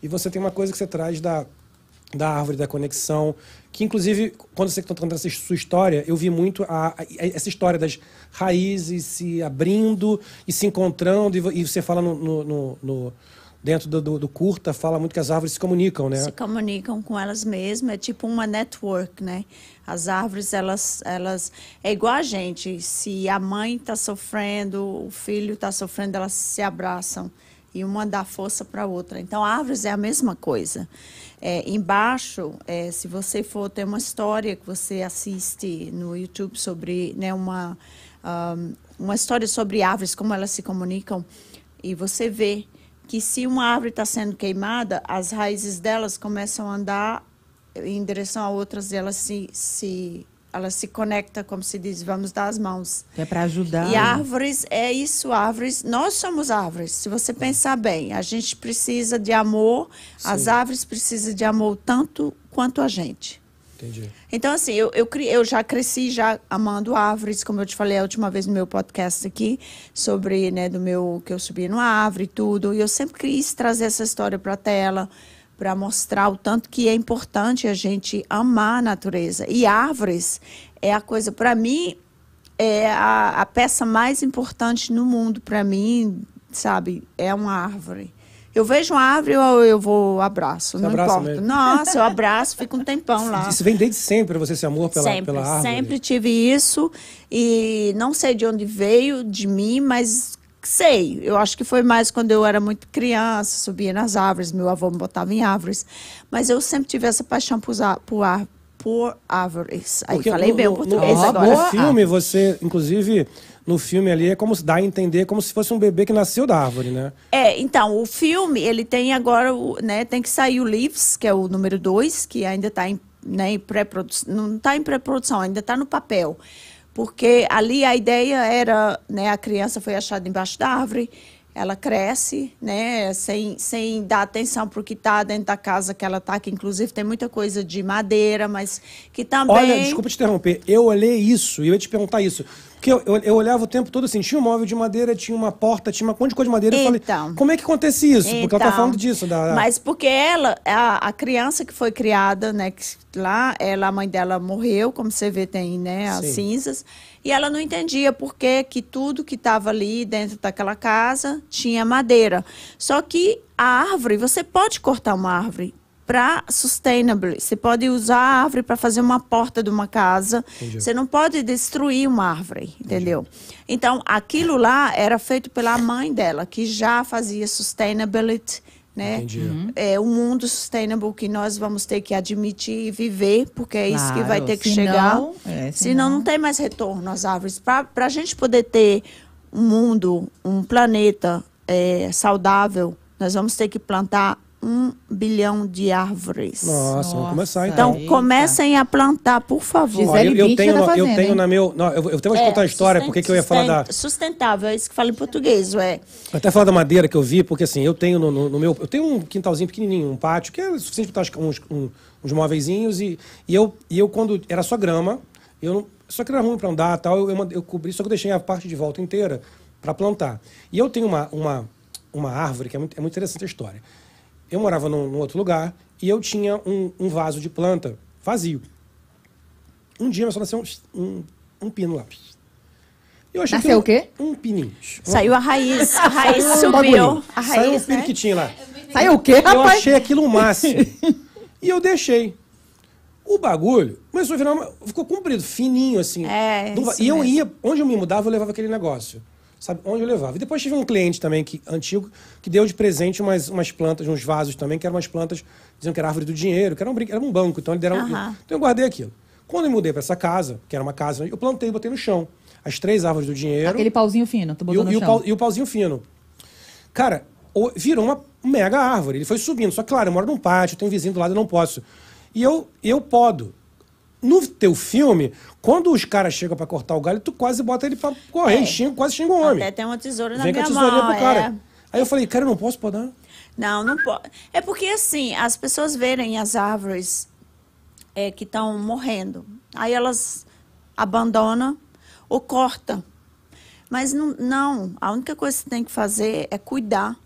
E você tem uma coisa que você traz da... da árvore, da conexão, que inclusive, quando você está contando essa sua história, eu vi muito a, a, essa história das raízes se abrindo e se encontrando, e, e você fala no, no, no, no, dentro do, do, do curta, fala muito que as árvores se comunicam, né? Se comunicam com elas mesmas, é tipo uma network, né? As árvores, elas, elas... é igual a gente, se a mãe está sofrendo, o filho está sofrendo, elas se abraçam. E uma dá força para a outra. Então, árvores é a mesma coisa. É, embaixo, é, se você for ter uma história que você assiste no YouTube sobre né, uma, um, uma história sobre árvores, como elas se comunicam, e você vê que se uma árvore está sendo queimada, as raízes delas começam a andar em direção a outras e elas se... se Ela se conecta, como se diz, vamos dar as mãos. É para ajudar. E árvores, é isso, árvores. Nós somos árvores, se você pensar bem. A gente precisa de amor, Sim. as árvores precisam de amor tanto quanto a gente. Entendi. Então, assim, eu, eu, eu já cresci já amando árvores, como eu te falei a última vez no meu podcast aqui, sobre, né, do meu, que eu subi numa árvore e tudo. E eu sempre quis trazer essa história para a tela, para mostrar o tanto que é importante a gente amar a natureza. E árvores é a coisa, para mim, é a, a peça mais importante no mundo, para mim, sabe, é uma árvore. Eu vejo uma árvore ou eu vou abraço, você não importa. Mesmo. Nossa, eu abraço, fico um tempão lá. Isso vem desde sempre, você esse amor pela, sempre, pela árvore? Sempre tive isso, e não sei de onde veio, de mim, mas... Sei, eu acho que foi mais quando eu era muito criança, subia nas árvores, meu avô me botava em árvores. Mas eu sempre tive essa paixão por, por, por árvores. Aí porque falei no, bem o português no, agora. No filme, ah. você, inclusive, no filme ali, é como se dá a entender, como se fosse um bebê que nasceu da árvore, né? É, então, o filme, ele tem agora, né, tem que sair o Leaves, que é o número dois, que ainda está em, né, em pré-produção. Não está em pré-produção, ainda está no papel. Porque ali a ideia era, né, a criança foi achada embaixo da árvore, ela cresce, né, sem, sem dar atenção para o que está dentro da casa que ela está, que inclusive tem muita coisa de madeira, mas que também... Olha, desculpa te interromper, eu olhei isso, e eu ia te perguntar isso, porque eu, eu, eu olhava o tempo todo assim, tinha um móvel de madeira, tinha uma porta, tinha um monte de coisa de madeira, então, eu falei, como é que acontece isso? Porque então, ela está falando disso. Da, da... Mas porque ela, a, a criança que foi criada, né, que, lá, ela, a mãe dela morreu, como você vê, tem, né, as Sim. cinzas, e ela não entendia por que que tudo que estava ali dentro daquela casa tinha madeira. Só que a árvore, você pode cortar uma árvore para sustainable. Você pode usar a árvore para fazer uma porta de uma casa. Entendi. Você não pode destruir uma árvore, entendeu? Entendi. Então, aquilo lá era feito pela mãe dela, que já fazia sustainability, né? Entendi. É um mundo sustainable que nós vamos ter que admitir e viver, porque é isso claro, que vai ter que senão, chegar. É, senão... senão não tem mais retorno às árvores. Para a gente poder ter um mundo, um planeta é, saudável, nós vamos ter que plantar um bilhão de árvores. Nossa, vamos começar então. Então, comecem a plantar, por favor. Ó, eu, eu, tenho, tá fazendo, eu tenho na meu... Não, eu, eu tenho que é, contar a história, porque que eu ia falar da... Sustentável, é isso que fala em português, ué. Eu até falar da madeira que eu vi, porque assim, eu tenho no, no, no meu... Eu tenho um quintalzinho pequenininho, um pátio, que é suficiente para botar uns, um, uns móveizinhos, e, e, eu, e eu, quando era só grama, eu não, só que era ruim para andar tal, eu, eu, eu cobri, só que eu deixei a parte de volta inteira para plantar. E eu tenho uma, uma, uma árvore, que é muito, é muito interessante a história. Eu morava num, num outro lugar e eu tinha um, um vaso de planta vazio. Um dia só nasceu um, um, um pino lá. Eu achei nasceu que um, o quê? Um pininho. Saiu a raiz. A raiz subiu. A raiz, Saiu o pino né? que tinha lá. Saiu o quê, rapaz? Eu achei aquilo o máximo. E eu deixei. O bagulho começou a virar uma, ficou comprido, fininho assim. É, do, e eu mesmo. ia... Onde eu me mudava, eu levava aquele negócio. Sabe onde eu levava? E depois tive um cliente também, que, antigo, que deu de presente umas, umas plantas, uns vasos também, que eram umas plantas, diziam que era árvore do dinheiro, que era um, brinco, era um banco, então ele deram... Uhum. Então eu guardei aquilo. Quando eu mudei para essa casa, que era uma casa, eu plantei e botei no chão. As três árvores do dinheiro... Aquele pauzinho fino, tu botou no chão. O pau, e o pauzinho fino. Cara, virou uma mega árvore, ele foi subindo. Só que, claro, eu moro num pátio, tem vizinho do lado, eu não posso. E eu, eu podo. no teu filme, quando os caras chegam pra cortar o galho, tu quase bota ele pra correr, é. xinga, quase xinga o homem. Até tem uma tesoura na Vem minha mão. Vem com a tesourinha pro cara. É. Aí eu falei, cara, eu não posso podar? Não, não pode. É porque, assim, as pessoas verem as árvores é, que estão morrendo. Aí elas abandonam ou cortam. Mas não, não, a única coisa que você tem que fazer é cuidar.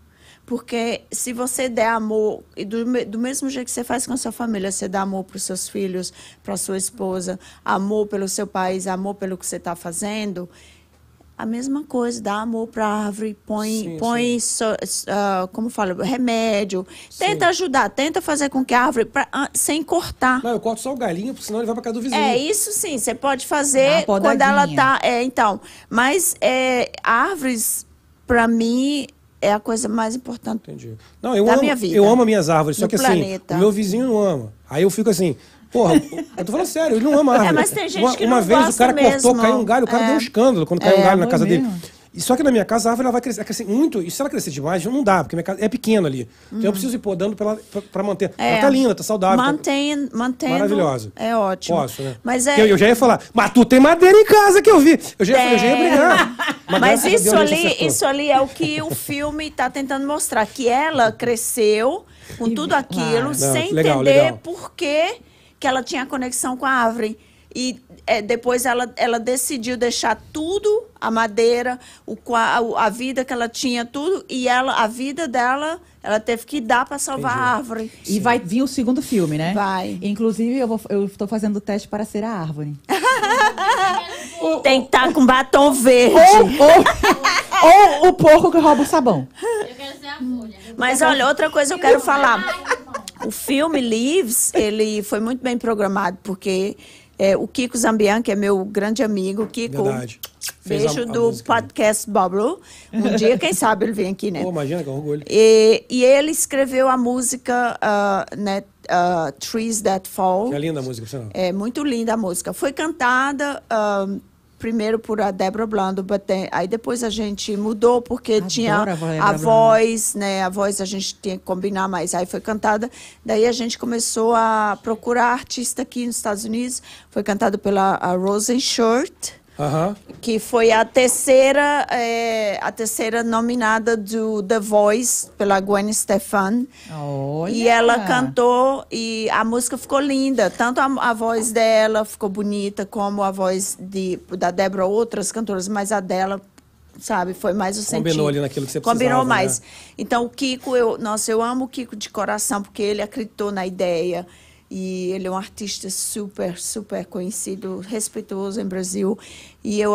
Porque se você der amor, e do, do mesmo jeito que você faz com a sua família, você dá amor para os seus filhos, para a sua esposa, amor pelo seu país, amor pelo que você está fazendo, a mesma coisa, dá amor para a árvore, põe, sim, põe sim. So, uh, como fala, remédio, sim. tenta ajudar, tenta fazer com que a árvore, pra, uh, sem cortar. Não, eu corto só o galinho, porque senão ele vai para casa do vizinho. É, isso sim, você pode fazer quando ela está... É, então, mas é, árvores, para mim... É a coisa mais importante Entendi. Não, eu da amo, minha vida. Eu amo as minhas árvores, no só que planeta. assim, o meu vizinho não ama. Aí eu fico assim, porra, eu tô falando sério, ele não ama árvore. É, mas tem gente uma que uma não vez o cara mesmo. cortou, caiu um galho, o cara é. deu um escândalo quando caiu é, um galho na casa mesmo. dele. E só que na minha casa a árvore ela vai crescer, crescer muito, e se ela crescer demais, não dá, porque minha casa é pequena ali. Uhum. Então eu preciso ir podando pra, ela, pra, pra manter. É. Ela tá linda, tá saudável. Mantém, tá... mantém. Maravilhosa. É ótimo. Posso, né? Mas é... eu, eu já ia falar, mas tu tem madeira em casa que eu vi. Eu já, é. eu já ia brigar. Mas, mas isso, ali, isso ali é o que o filme tá tentando mostrar, que ela cresceu com tudo aquilo, ah, sem não, legal, entender legal. por que, que ela tinha conexão com a árvore. E é, depois ela, ela decidiu deixar tudo, a madeira, o, a, a vida que ela tinha, tudo. E ela, a vida dela, ela teve que dar para salvar Entendi. a árvore. E Sim. vai vir o segundo filme, né? Vai. Inclusive, eu vou, eu estou fazendo o teste para ser a árvore. Tem que estar com batom verde. Ou, ou, ou o porco que rouba o sabão. Eu quero ser a folha. Mas olha, outra coisa eu quero falar. O filme Leaves, ele foi muito bem programado, porque... É, o Kiko Zambian, que é meu grande amigo, Kiko, Verdade. beijo a, a do música, podcast né? Boblo. Um dia, quem sabe, ele vem aqui, né? Pô, imagina que orgulho. E, e ele escreveu a música uh, né, uh, Trees That Fall. Que é linda a música, você não? É, muito linda a música. Foi cantada um, primeiro por a Débora Blando, tem, aí depois a gente mudou, porque Adoro tinha a, a voz, né? A voz a gente tinha que combinar mais, aí foi cantada. Daí a gente começou a procurar artista aqui nos Estados Unidos. Foi cantada pela a Rosen Short, uh-huh. que foi a terceira, é, a terceira nominada do The Voice, pela Gwen Stefani. Olha. E ela cantou e a música ficou linda. Tanto a, a voz dela ficou bonita, como a voz de, da Débora, outras cantoras, mas a dela... Sabe, foi mais o Combinou sentido. Combinou ali naquilo que você precisava. Combinou mais. Né? Então, o Kiko, eu, nossa, eu amo o Kiko de coração, porque ele acreditou na ideia. E ele é um artista super, super conhecido, respeitoso em Brasil. E eu,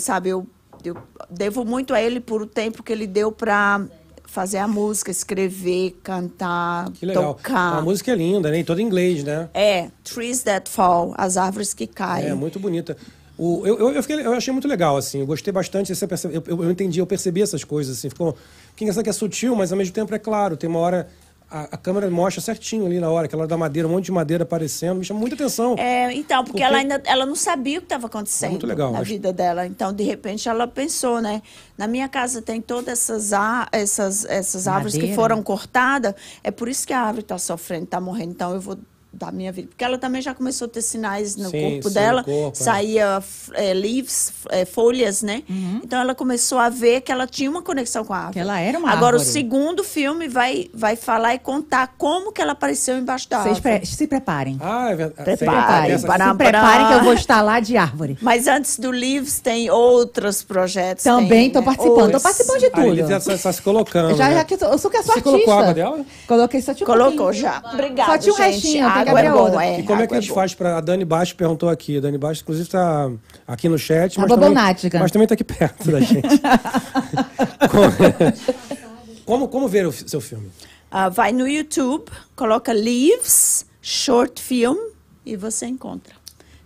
sabe, eu, eu devo muito a ele por o tempo que ele deu para fazer a música, escrever, cantar, que legal. tocar. A música é linda, né? E toda em inglês, né? É, Trees That Fall, as árvores que caem. É, muito bonita. O, eu, eu, eu, fiquei, eu achei muito legal, assim, eu gostei bastante, eu, eu, eu entendi, eu percebi essas coisas, assim, ficou... Porque engraçado que é sutil, mas ao mesmo tempo é claro, tem uma hora... A, a câmera mostra certinho ali na hora, aquela da madeira, um monte de madeira aparecendo, me chamou muita atenção. É, então, porque, porque... ela ainda ela não sabia o que estava acontecendo é muito legal, na acho... vida dela. Então, de repente, ela pensou, né? Na minha casa tem todas essas, a... essas, essas árvores que foram cortadas, é por isso que a árvore está sofrendo, está morrendo, então eu vou... da minha vida, porque ela também já começou a ter sinais no sim, corpo sim, dela, corpo, saía é. É, leaves, é, folhas, né? Uhum. Então ela começou a ver que ela tinha uma conexão com a árvore. Que ela era uma Agora árvore. O segundo filme vai, vai falar e contar como que ela apareceu embaixo da Vocês árvore. Pre se preparem. Ah, é verdade. Preparem. Se preparem que eu vou estar lá de árvore. Mas antes do Leaves tem outros projetos. Também estou né? participando. Estou participando de tudo. Aí, já está se colocando. Já, né? já que eu, sou, eu sou que a sua artista. Você colocou a água dela? Coloquei só tinha um Colocou já. Obrigada, Só tinha um restinho. É bom, é, e como é que a gente é faz para... A Dani Baixo perguntou aqui. A Dani Baixo, inclusive, está aqui no chat. Tá mas, também, mas também está aqui perto da gente. como, como ver o seu filme? Uh, vai no YouTube, coloca Leaves, Short Film, e você encontra.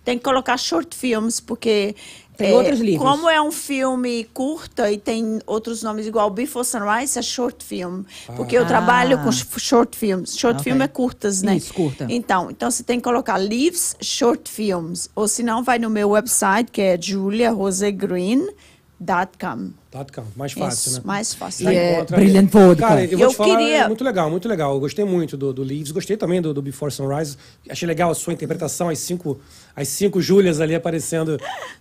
Tem que colocar Short Films, porque... Tem é, outros livros. Como é um filme curta e tem outros nomes igual Before Sunrise, é short film. Ah. Porque eu trabalho ah. com short films. Short okay. film é curtas, né? Isso, curta. Então, então você tem que colocar Leaves Short Films. Ou se não, vai no meu website, que é Julia Rose Green .com. .com, mais fácil, isso, né? mais fácil. E é Brilliant Vodka. Cara, eu, eu vou te falar, queria... é muito legal, muito legal. Eu gostei muito do, do Leaves, gostei também do, do Before Sunrise. Achei legal a sua interpretação, as cinco, as cinco Júlias ali aparecendo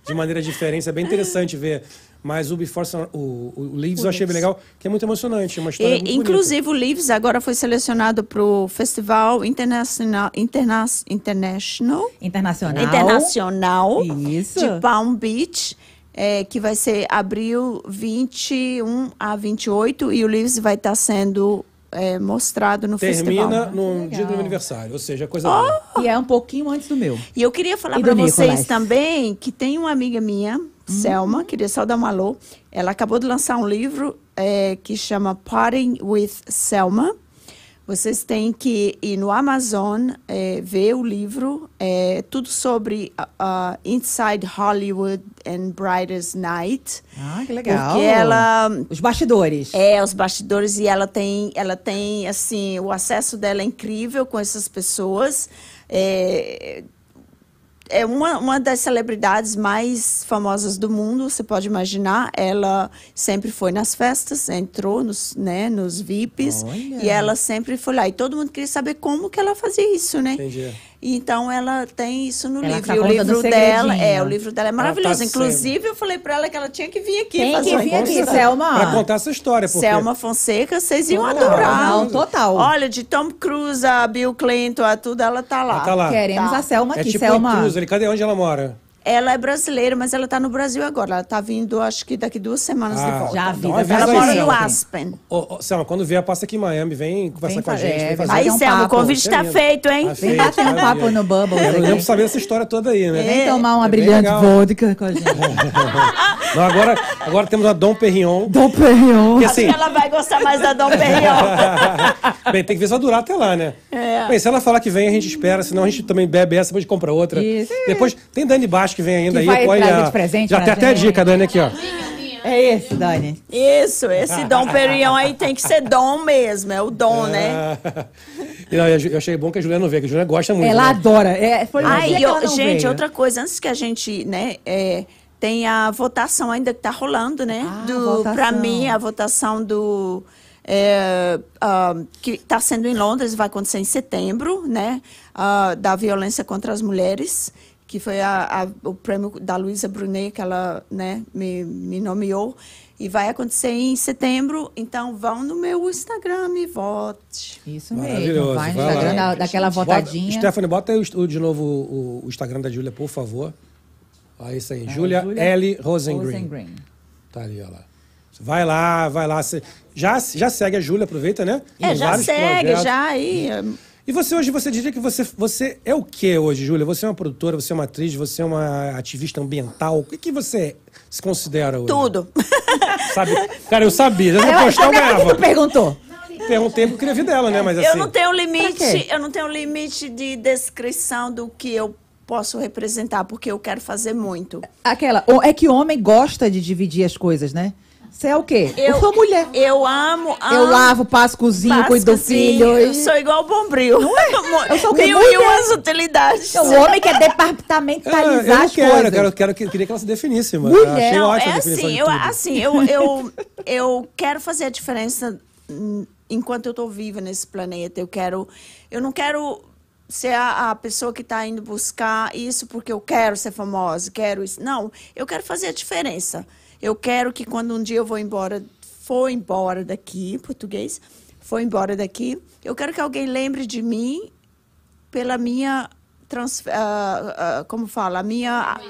de maneira diferente. É bem interessante ver. Mas o Before Sunrise, o, o Leaves, o eu achei bem legal, que é muito emocionante. Uma história e, muito inclusive, bonita. O Leaves agora foi selecionado para o Festival Internacional, interna, international, Internacional Internacional isso. de Palm Beach. É, que vai ser abril vinte e um a vinte e oito e o Leaves vai estar tá sendo é, mostrado no Termina festival. Termina no Legal. dia do meu aniversário, ou seja, coisa oh! boa. E é um pouquinho antes do meu. E eu queria falar para vocês Nicolás. também que tem uma amiga minha, hum. Selma, queria só dar um alô. Ela acabou de lançar um livro é, que chama Parting with Selma. Vocês têm que ir no Amazon, é, ver o livro, é, tudo sobre uh, Inside Hollywood and Brightest Night. Ah, que legal. Porque ela... Os bastidores. É, os bastidores. E ela tem, ela tem, assim, o acesso dela é incrível com essas pessoas. É, é uma, uma das celebridades mais famosas do mundo, você pode imaginar. Ela sempre foi nas festas, entrou nos, né, nos V I Ps. Olha. E ela sempre foi lá. E todo mundo queria saber como que ela fazia isso, né? Entendi. Então, ela tem isso no ela livro. E o livro dela é, o livro dela é maravilhoso. Tá Inclusive, sempre. eu falei para ela que ela tinha que vir aqui. Tem que vir aqui, Selma. Pra contar essa história. Porque... Selma Fonseca, vocês iam total, adorar. Não, total. Olha, de Tom Cruise a Bill Clinton, a tudo, ela tá lá. Ela tá lá. Queremos tá. a Selma aqui, é tipo Selma. Cruz, ele, cadê onde ela mora? Ela é brasileira, mas ela tá no Brasil agora. Ela tá vindo, acho que daqui duas semanas ah, de volta. Já vi. Então, ela mora no Aspen. Ô, ô, Selma, quando vier, passa aqui em Miami. Vem conversar vem com a gente. É, fazer aí, um Selma, papo. O convite tá feito, hein? Tá feito, vem bater um papo no Bubble. É, eu lembro saber essa história toda aí, né? Vem é, tomar uma é brilhante vodka com a gente. Não, agora, agora temos a Dom Perignon. Dom Perignon. Que, assim, acho que ela vai gostar mais da Dom Perignon. Bem, tem que ver se vai durar até lá, né? É. Bem, se ela falar que vem, a gente espera. Senão a gente também bebe essa, depois compra outra. Isso. Depois, tem Dani Baixo que vem ainda que aí. Vai olha, de presente já tem até a dica, Dani, aqui, ó. É esse, Dani. Isso, esse Dom Perignon aí tem que ser Dom mesmo, é o Dom, é. né? Não, eu achei bom que a Juliana não vê, que a Juliana gosta muito. Ela né? adora. É, foi Ai, eu, ela gente, veio. outra coisa, antes que a gente, né, é, tem a votação ainda que tá rolando, né? Ah, do, pra mim, a votação do... É, uh, que está sendo em Londres, vai acontecer em setembro, né? Uh, da violência contra as mulheres. Que foi a, a, o prêmio da Luísa Brunet, que ela né, me, me nomeou. E vai acontecer em setembro. Então, vão no meu Instagram e vote. Isso mesmo. Vai no vai Instagram da, daquela votadinha. Bota, Stephanie, bota aí o, de novo o, o Instagram da Julia, por favor. Olha isso aí. É, Julia, Julia L. Rosengreen. Rosengreen. Tá ali, olha lá. Vai lá, vai lá. Já, já segue a Julia, aproveita, né? É, já segue, projetos. já aí... E você hoje, você diria que você, você é o que hoje, Júlia? Você é uma produtora, você é uma atriz, você é uma ativista ambiental? O que, que você se considera hoje? Tudo. Sabe? Cara, eu sabia. Eu não postar, eu ganhava. Por que tu perguntou? Perguntei porque eu queria ver dela, né? Mas assim... Eu não tenho limite, eu não tenho limite de descrição do que eu posso representar, porque eu quero fazer muito. Aquela, é que homem gosta de dividir as coisas, né? Você é o quê? Eu, eu sou mulher. Eu amo, amo. Eu lavo, passo, cozinho, passo, cuido do filho. Eu sou igual o Bombril. Não é? Eu sou o quê? Mil e umas utilidades. O homem quer departamentalizar eu, eu as quero, coisas. Eu, quero, eu, quero, eu queria que ela se definisse. Mas mulher. Não, é assim, eu, assim eu, eu, eu quero fazer a diferença enquanto eu estou viva nesse planeta. Eu, quero, eu não quero... ser a, a pessoa que está indo buscar isso porque eu quero ser famosa, quero isso. Não, eu quero fazer a diferença. Eu quero que quando um dia eu vou embora, for embora daqui, português, for embora daqui, eu quero que alguém lembre de mim pela minha, trans, uh, uh, como fala, a minha...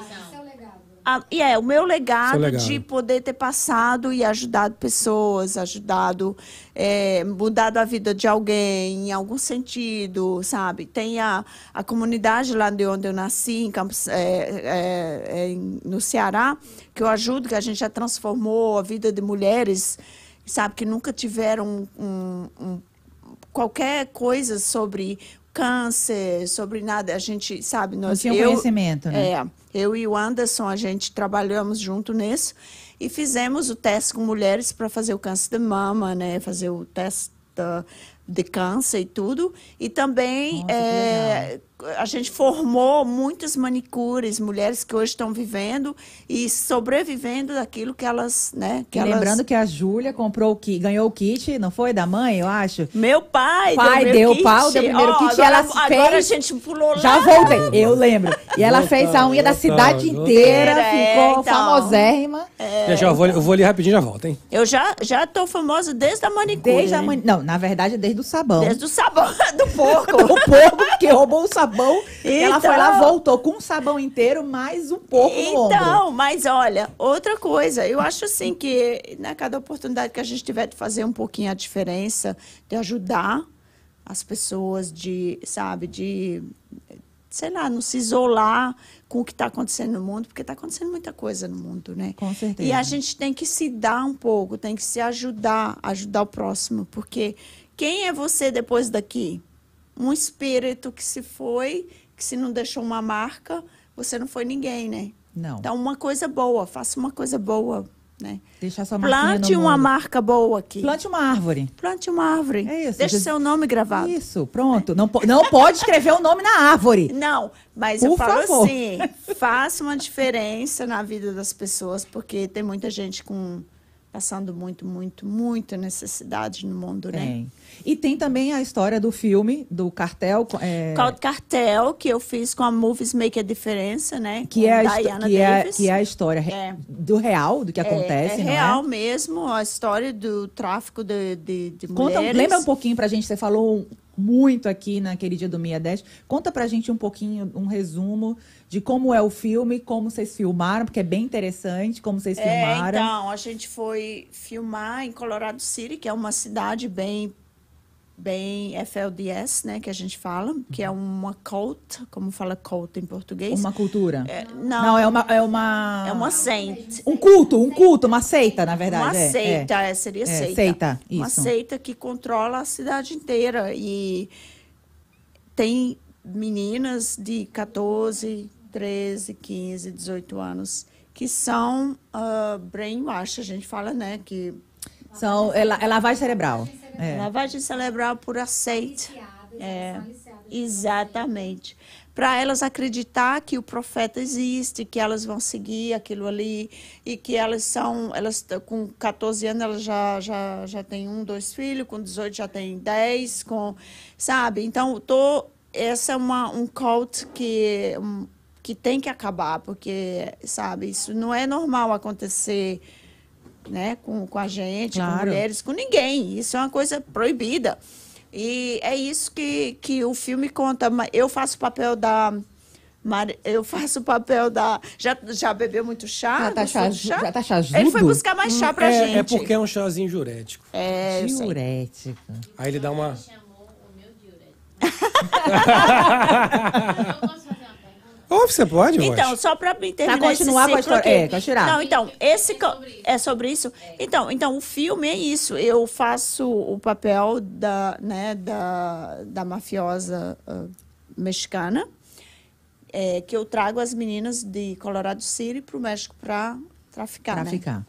E yeah, é, o meu legado, legado de poder ter passado e ajudado pessoas, ajudado, é, mudado a vida de alguém em algum sentido, sabe? Tem a, a comunidade lá de onde eu nasci, em Campos, é, é, é, no Ceará, que eu ajudo, que a gente já transformou a vida de mulheres, sabe? Que nunca tiveram um, um, qualquer coisa sobre... câncer, sobre nada, a gente, sabe... Nós, não tinha eu, conhecimento, né? É, eu e o Anderson, a gente trabalhamos junto nisso e fizemos o teste com mulheres para fazer o câncer de mama, né? Fazer o teste de câncer e tudo. E também nossa, é, a gente formou muitas manicures, mulheres que hoje estão vivendo e sobrevivendo daquilo que elas, né? Que elas... Lembrando que a Júlia comprou o kit, ganhou o kit, não foi? Da mãe, eu acho. Meu pai, pai deu, deu kit. Pau, deu primeiro oh, kit. Agora, e ela agora fez... Agora a gente pulou lá. Já voltei, eu lembro. E ela volta, fez a unha volta, da cidade volta, inteira, volta. Ficou é, então, famosérrima. É, eu, já vou, eu vou ali rapidinho e já volto, hein? Eu já, já tô famosa desde a manicure. Desde a mani... Não, na verdade, desde o sabão. Desde o sabão do porco. Do porco, que roubou o sabão. Então... Ela foi lá, voltou com o sabão inteiro, mais um porco no ombro. Então, mas olha, outra coisa. Eu acho assim que, né, cada oportunidade que a gente tiver de fazer um pouquinho a diferença, de ajudar as pessoas, de, sabe, de, sei lá, não se isolar com o que está acontecendo no mundo, porque está acontecendo muita coisa no mundo, né? Com certeza. E a gente tem que se dar um pouco, tem que se ajudar, ajudar o próximo, porque quem é você depois daqui? Um espírito que se foi, que se não deixou uma marca, você não foi ninguém, né? Não. Então, uma coisa boa, faça uma coisa boa, né? Deixar sua Plante uma mundo. marca boa aqui. Plante uma árvore. Plante uma árvore. É isso. Deixa o seu nome gravado. Isso, pronto. É. Não, po não pode escrever o nome na árvore. Não, mas Por eu favor. falo assim, faça uma diferença na vida das pessoas, porque tem muita gente com... Passando muito, muito, muita necessidade no mundo, né? Tem. E tem também a história do filme, do cartel... É... Called Cartel, que eu fiz com a Movies Make a Diferença, né? Que, é a, Diana que, é, que é a história é. do real, do que é, acontece, é não é? É real mesmo, a história do tráfico de, de, de Conta, mulheres. Lembra um pouquinho pra gente, você falou... muito aqui naquele dia do Mia Dash. Conta pra gente um pouquinho, um resumo de como é o filme, como vocês filmaram, porque é bem interessante como vocês é, filmaram. Então, a gente foi filmar em Colorado City, que é uma cidade bem, bem F L D S, né, que a gente fala, que é uma cult, como fala cult em português? Uma cultura. É, não, não é, uma, é uma... É uma seita. Um culto, um culto, uma seita, na verdade. Uma é, seita, é. É, seria é, seita. Seita, isso. Uma seita que controla a cidade inteira e tem meninas de quatorze, treze, quinze, dezoito anos que são uh, brainwash, a gente fala, né, que... São, é, é lavagem cerebral. É. Lavagem cerebral por aceite. É, exatamente. Para elas acreditar que o profeta existe, que elas vão seguir aquilo ali, e que elas são... Elas, com quatorze anos, elas já, já, já têm um, dois filhos, com dezoito já tem dez, com, sabe? Então, tô, essa é uma, um cult que, um, que tem que acabar, porque, sabe, isso não é normal acontecer... Né? Com, com a gente, claro. Com mulheres, com ninguém. Isso é uma coisa proibida. E é isso que, que o filme conta. Eu faço o papel da... Eu faço o papel da... Já, já bebeu muito chá? Já tá chá, chá? Já tá chá ele foi buscar mais chá pra é, gente. É porque é um chazinho diurético. É, diurético. Aí ele dá uma... Ele chamou o meu diurético. Oh, você pode, eu Então, acho. Só para terminar pra continuar esse ciclo com a história. É, pra tirar. Não, então, esse... É sobre isso? É sobre isso? É. Então, então, o filme é isso. Eu faço o papel da, né, da, da mafiosa uh, mexicana, é, que eu trago as meninas de Colorado City para o México para traficar, Traficar. Né?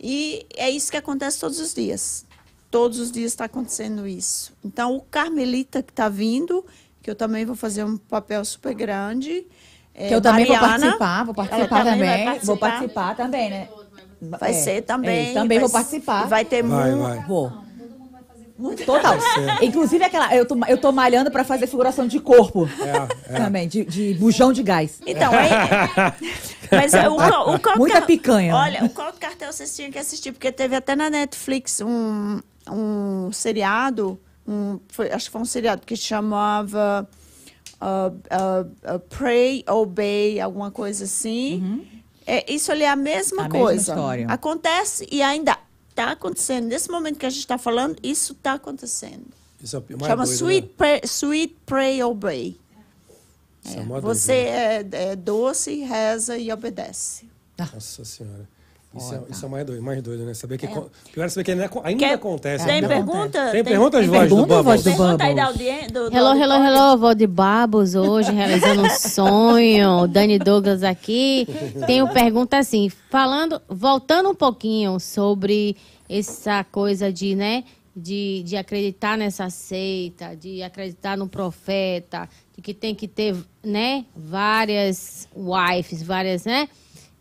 E é isso que acontece todos os dias. Todos os dias está acontecendo isso. Então, o Carmelita que está vindo, que eu também vou fazer um papel super grande... É, que eu também Mariana, vou participar, vou participar também. também. Participar. Vou participar também, né? Vai é, ser também. É, também vou participar. Vai ter muito. Vou. Total. Inclusive, aquela, eu, tô, eu tô malhando para fazer figuração de corpo. É, é. Também, de, de bujão de gás. Então, aí... Mas o, o, o Muita car... picanha. Olha, o Called Cartel vocês tinham que assistir, porque teve até na Netflix um, um seriado, um, foi, acho que foi um seriado que chamava... Uh, uh, uh, pray, obey, alguma coisa assim. Uhum. É, isso ali é a mesma a coisa. Mesma história. Acontece e ainda está acontecendo. Nesse momento que a gente está falando, isso está acontecendo. Isso é mais Chama doido, sweet, né? pray, sweet, pray, obey. É. É. Você é, é doce, reza e obedece. Nossa Senhora. Isso, oh, é, tá. isso é mais doido, mais doido, né? Saber que, é. Pior é saber que ainda, ainda Quer, acontece. Tem, né? pergunta, tem, tem perguntas? Tem voz pergunta, do voz do Bubbles. Tem pergunta aí da do, Hello, do, hello, hello, vó de Babos hoje, realizando um sonho. O Dani Douglas aqui. Tem uma pergunta assim, falando, voltando um pouquinho sobre essa coisa de, né, de, de acreditar nessa seita, de acreditar no profeta, que tem que ter, né, várias wives, várias, né?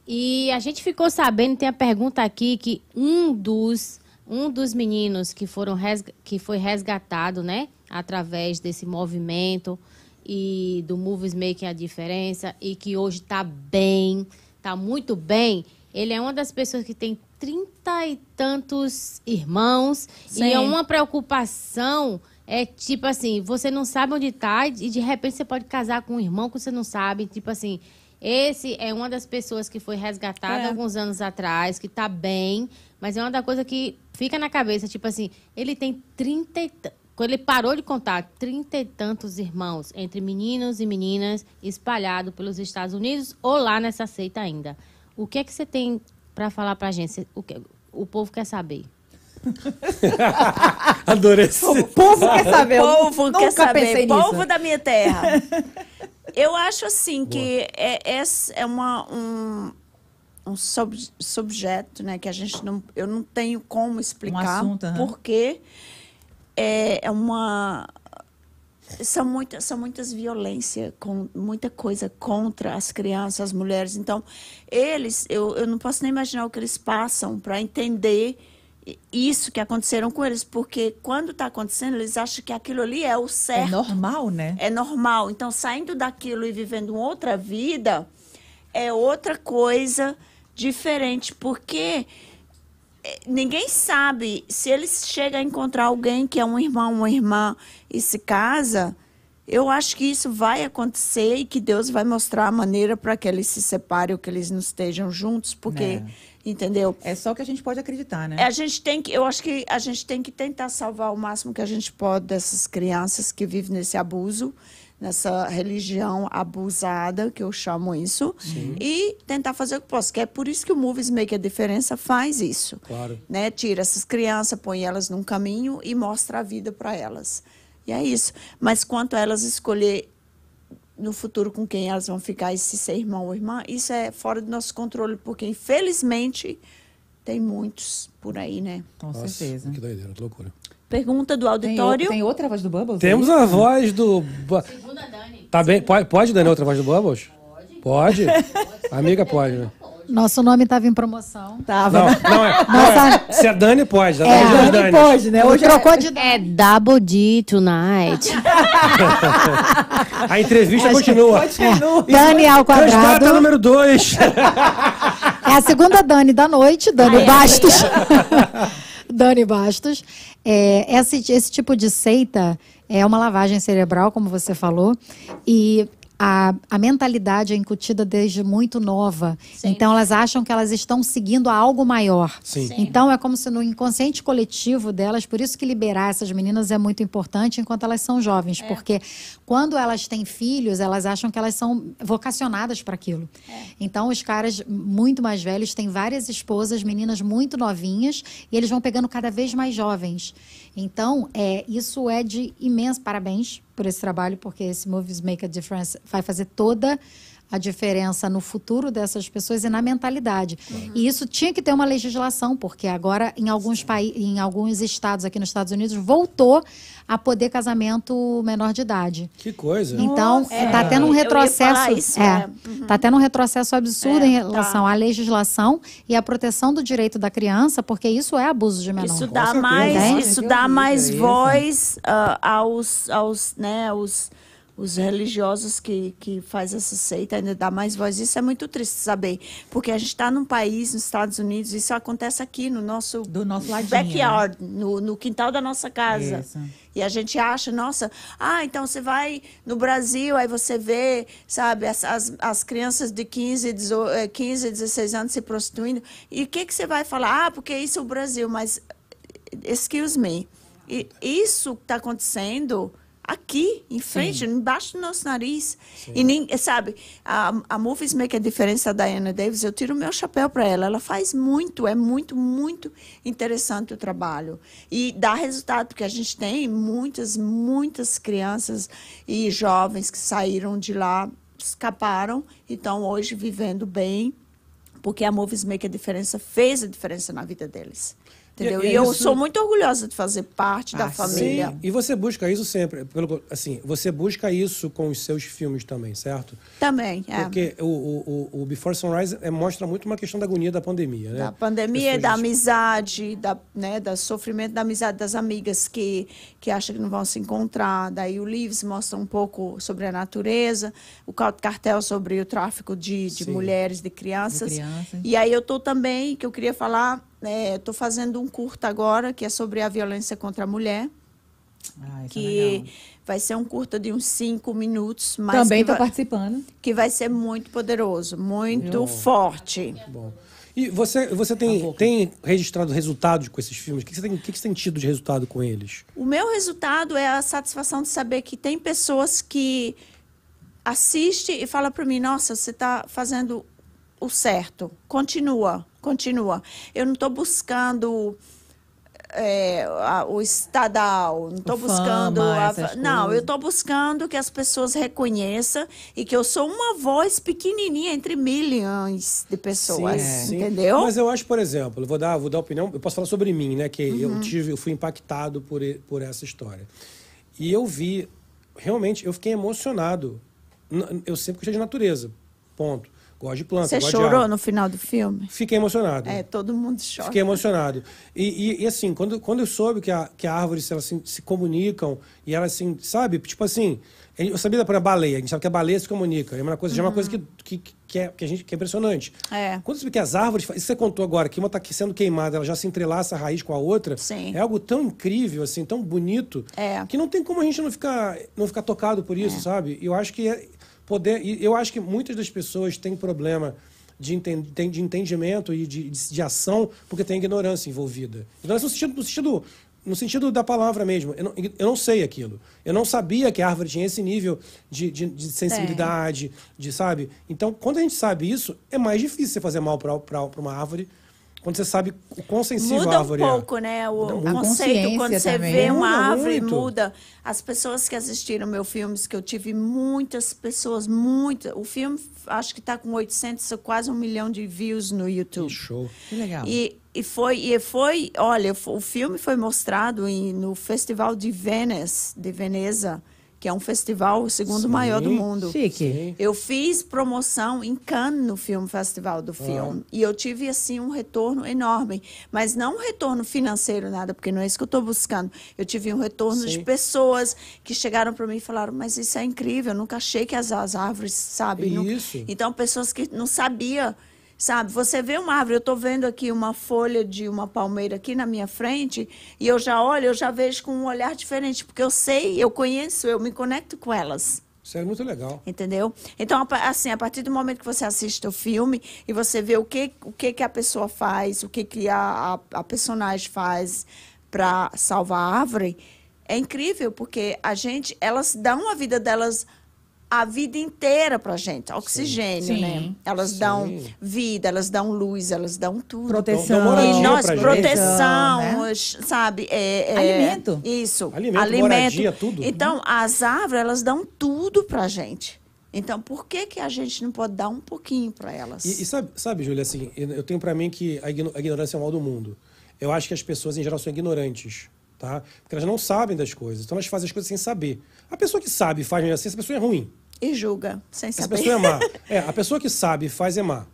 E a gente ficou sabendo, tem a pergunta aqui, que um dos, um dos meninos que, foram resga- que foi resgatado, né, através desse movimento e do Movies Making a Diferença, e que hoje tá bem, tá muito bem, ele é uma das pessoas que tem trinta e tantos irmãos. Sim. E é uma preocupação... É tipo assim, você não sabe onde tá e de repente você pode casar com um irmão que você não sabe. Tipo assim, esse é uma das pessoas que foi resgatada é. alguns anos atrás, que tá bem. Mas é uma da coisa que fica na cabeça, tipo assim, ele tem trinta e... Quando ele parou de contar, trinta e tantos irmãos, entre meninos e meninas, espalhado pelos Estados Unidos ou lá nessa seita ainda. O que é que você tem pra falar pra gente? O que o povo quer saber? Adorei. O povo quer saber. O povo quer saber. O povo da minha terra. Eu acho assim que é, é, é uma, um, um sub, subjeto, né, que a gente não, eu não tenho como explicar, um assunto, uhum. porque é, é uma são muitas são muitas violências, com muita coisa contra as crianças, as mulheres. Então eles, eu, eu não posso nem imaginar o que eles passam para entender isso que aconteceram com eles, porque quando está acontecendo, eles acham que aquilo ali é o certo. É normal, né? É normal. Então, saindo daquilo e vivendo outra vida, é outra coisa diferente, porque ninguém sabe. Se eles chegam a encontrar alguém que é um irmão, uma irmã, e se casa, eu acho que isso vai acontecer e que Deus vai mostrar a maneira para que eles se separem ou que eles não estejam juntos, porque... Né? Entendeu? É só o que a gente pode acreditar, né? A gente tem que, eu acho que a gente tem que tentar salvar o máximo que a gente pode dessas crianças que vivem nesse abuso, nessa religião abusada, que eu chamo isso. Sim. E tentar fazer o que posso. Que é por isso que o Movies Make a Diferença faz isso. Claro. Né? Tira essas crianças, põe elas num caminho e mostra a vida para elas. E é isso. Mas quanto a elas escolher no futuro com quem elas vão ficar, e se ser irmão ou irmã, isso é fora do nosso controle, porque infelizmente tem muitos por aí, né? Com Nossa, certeza. Que doideira, que loucura. Pergunta do auditório. Tem, tem outra voz do Bubbles? Temos aí? A voz do... Segunda, Dani. Tá bem? Pode, pode, Dani, outra voz do Bubbles? Pode. Pode? Amiga, pode, né? Nosso nome estava em promoção. Tava. Não, não é. Nossa... Se a Dani pode. A é, Dani, Dani pode, né? Hoje trocou é... de Dani. É Double D tonight. A entrevista Acho continua. continua. É. Dani ao quadrado. Dani número dois. É a segunda Dani da noite, Dani ah, Bastos. É. Dani Bastos. É, esse, esse tipo de seita é uma lavagem cerebral, como você falou. E... A, a mentalidade é incutida desde muito nova. Sim. Então, elas acham que elas estão seguindo a algo maior. Sim. Sim. Então, é como se no inconsciente coletivo delas... Por isso que liberar essas meninas é muito importante enquanto elas são jovens. É. Porque quando elas têm filhos, elas acham que elas são vocacionadas para aquilo. É. Então, os caras muito mais velhos têm várias esposas, meninas muito novinhas. E eles vão pegando cada vez mais jovens. Então, é, isso é de imenso parabéns por esse trabalho, porque esse Movies Make a Difference vai fazer toda a diferença no futuro dessas pessoas e na mentalidade. Uhum. E isso tinha que ter uma legislação, porque agora em alguns países, em alguns estados aqui nos Estados Unidos, voltou a poder casamento menor de idade. Que coisa! Então, está é, tendo um retrocesso, isso, é, né? Uhum. Tá tendo um retrocesso absurdo é, em relação tá. à legislação e à proteção do direito da criança, porque isso é abuso de menor. Isso dá mais, é? isso é. dá mais é. voz uh, aos aos, né, aos Os religiosos que, que fazem essa seita, ainda dá mais voz. Isso é muito triste saber. Porque a gente está num país, nos Estados Unidos, isso acontece aqui no nosso, Do nosso ladinho, backyard, né? no, no quintal da nossa casa. Isso. E a gente acha, nossa, ah, então você vai no Brasil, aí você vê, sabe, as, as, as crianças de quinze, dezoito, quinze, dezesseis anos se prostituindo. E o que, que você vai falar? Ah, porque isso é o Brasil, mas, excuse me, e isso que está acontecendo... Aqui, em frente, Sim. embaixo do nosso nariz. Sim. E nem, sabe, a, a Movies Make a Diferença da Diana Davis, eu tiro o meu chapéu para ela. Ela faz muito, é muito, muito interessante o trabalho. E dá resultado, porque a gente tem muitas, muitas crianças e jovens que saíram de lá, escaparam e estão hoje vivendo bem, porque a Movies Make a Diferença fez a diferença na vida deles. Entendeu? E, e eu isso... sou muito orgulhosa de fazer parte ah, da família. Sim. E você busca isso sempre. Pelo, assim, você busca isso com os seus filmes também, certo? Também, é. Porque o, o, o Before Sunrise mostra muito uma questão da agonia da pandemia, né? Da pandemia, da amizade, da, né, da sofrimento da amizade das amigas que, que acham que não vão se encontrar. Daí o Leaves mostra um pouco sobre a natureza, o Cartel sobre o tráfico de, de mulheres, de crianças. De crianças. E aí eu estou também, que eu queria falar... É, estou fazendo um curta agora, que é sobre a violência contra a mulher. Ah, que legal. Vai ser um curta de uns cinco minutos. Mas também estou participando. Que vai ser muito poderoso, muito Bom. forte. Bom. E você, você tem, tem registrado resultados com esses filmes? O que você, tem, o que você tem tido de resultado com eles? O meu resultado é a satisfação de saber que tem pessoas que assistem e falam para mim, nossa, você está fazendo o certo, continua. Continua. Eu não estou buscando é, a, o estadal, não estou buscando... A, não, eu estou buscando que as pessoas reconheçam e que eu sou uma voz pequenininha entre milhões de pessoas, sim, entendeu? Sim. Mas eu acho, por exemplo, eu vou dar, vou dar opinião, eu posso falar sobre mim, né? Que uhum. eu, tive, eu fui impactado por, por essa história. E eu vi, realmente, eu fiquei emocionado. Eu sempre gostei de natureza, ponto. Gosto de planta, Você gosto chorou de água. No final do filme? Fiquei emocionado. É, todo mundo chora. Fiquei emocionado. E, e, e assim, quando, quando eu soube que a, que a árvore se, elas, assim, se comunicam, e elas, assim, sabe? Tipo assim, eu sabia da própria baleia, a gente sabe que a baleia se comunica. É uma coisa, uhum. é uma coisa que, que, que, é, que, a gente, que é impressionante. É. Quando você vê que as árvores... Isso você contou agora, que uma está sendo queimada, ela já se entrelaça a raiz com a outra. Sim. É algo tão incrível, assim, tão bonito, é. que não tem como a gente não ficar, não ficar tocado por isso, é. sabe? Eu acho que... É, Poder, e eu acho que muitas das pessoas têm problema de, entend, de entendimento e de, de, de ação porque tem ignorância envolvida. Ignorância no sentido, no sentido, no sentido da palavra mesmo. Eu não, eu não sei aquilo. Eu não sabia que a árvore tinha esse nível de, de, de sensibilidade, é. de, sabe? Então, quando a gente sabe isso, é mais difícil você fazer mal para uma árvore. Quando você sabe o quão sensível a árvore é. Muda um pouco, né? O conceito, quando você vê uma árvore, muda. As pessoas que assistiram meu filme, que eu tive muitas pessoas, muitas. O filme, acho que está com oitocentos, quase um milhão de views no YouTube. Que show. Que legal. E, e, foi, e foi, olha, o filme foi mostrado em, no Festival de Venice, de Veneza, que é um festival o segundo Sim. maior do mundo. Chique. Eu fiz promoção em Cannes no filme, Festival do Filme. Ah. E eu tive, assim, um retorno enorme. Mas não um retorno financeiro, nada, porque não é isso que eu estou buscando. Eu tive um retorno Sim. de pessoas que chegaram para mim e falaram, mas isso é incrível, eu nunca achei que as, as árvores, sabe? Isso. Não... Então, pessoas que não sabiam, sabe? Você vê uma árvore, eu estou vendo aqui uma folha de uma palmeira aqui na minha frente e eu já olho, eu já vejo com um olhar diferente, porque eu sei, eu conheço, eu me conecto com elas. Isso é muito legal. Entendeu? Então, assim, a partir do momento que você assiste o filme e você vê o que, o que, que a pessoa faz, o que, que a, a, a personagem faz para salvar a árvore, é incrível, porque a gente, elas dão a vida delas... a vida inteira pra gente, oxigênio, Sim. né? Elas Sim. dão vida, elas dão luz, elas dão tudo. Proteção. Dão, dão e nós, proteção, né? sabe? É, é, Alimento. Isso. Alimento, Alimento, moradia, tudo. Então, as árvores, elas dão tudo pra gente. Então, por que que a gente não pode dar um pouquinho pra elas? E, e sabe, sabe, Júlia, assim, eu tenho pra mim que a ignorância é o mal do mundo. Eu acho que as pessoas, em geral, são ignorantes. Tá? Porque elas não sabem das coisas, então elas fazem as coisas sem saber. A pessoa que sabe e faz assim, essa pessoa é ruim. E julga, sem essa saber. Essa pessoa é má. É, a pessoa que sabe e faz é má.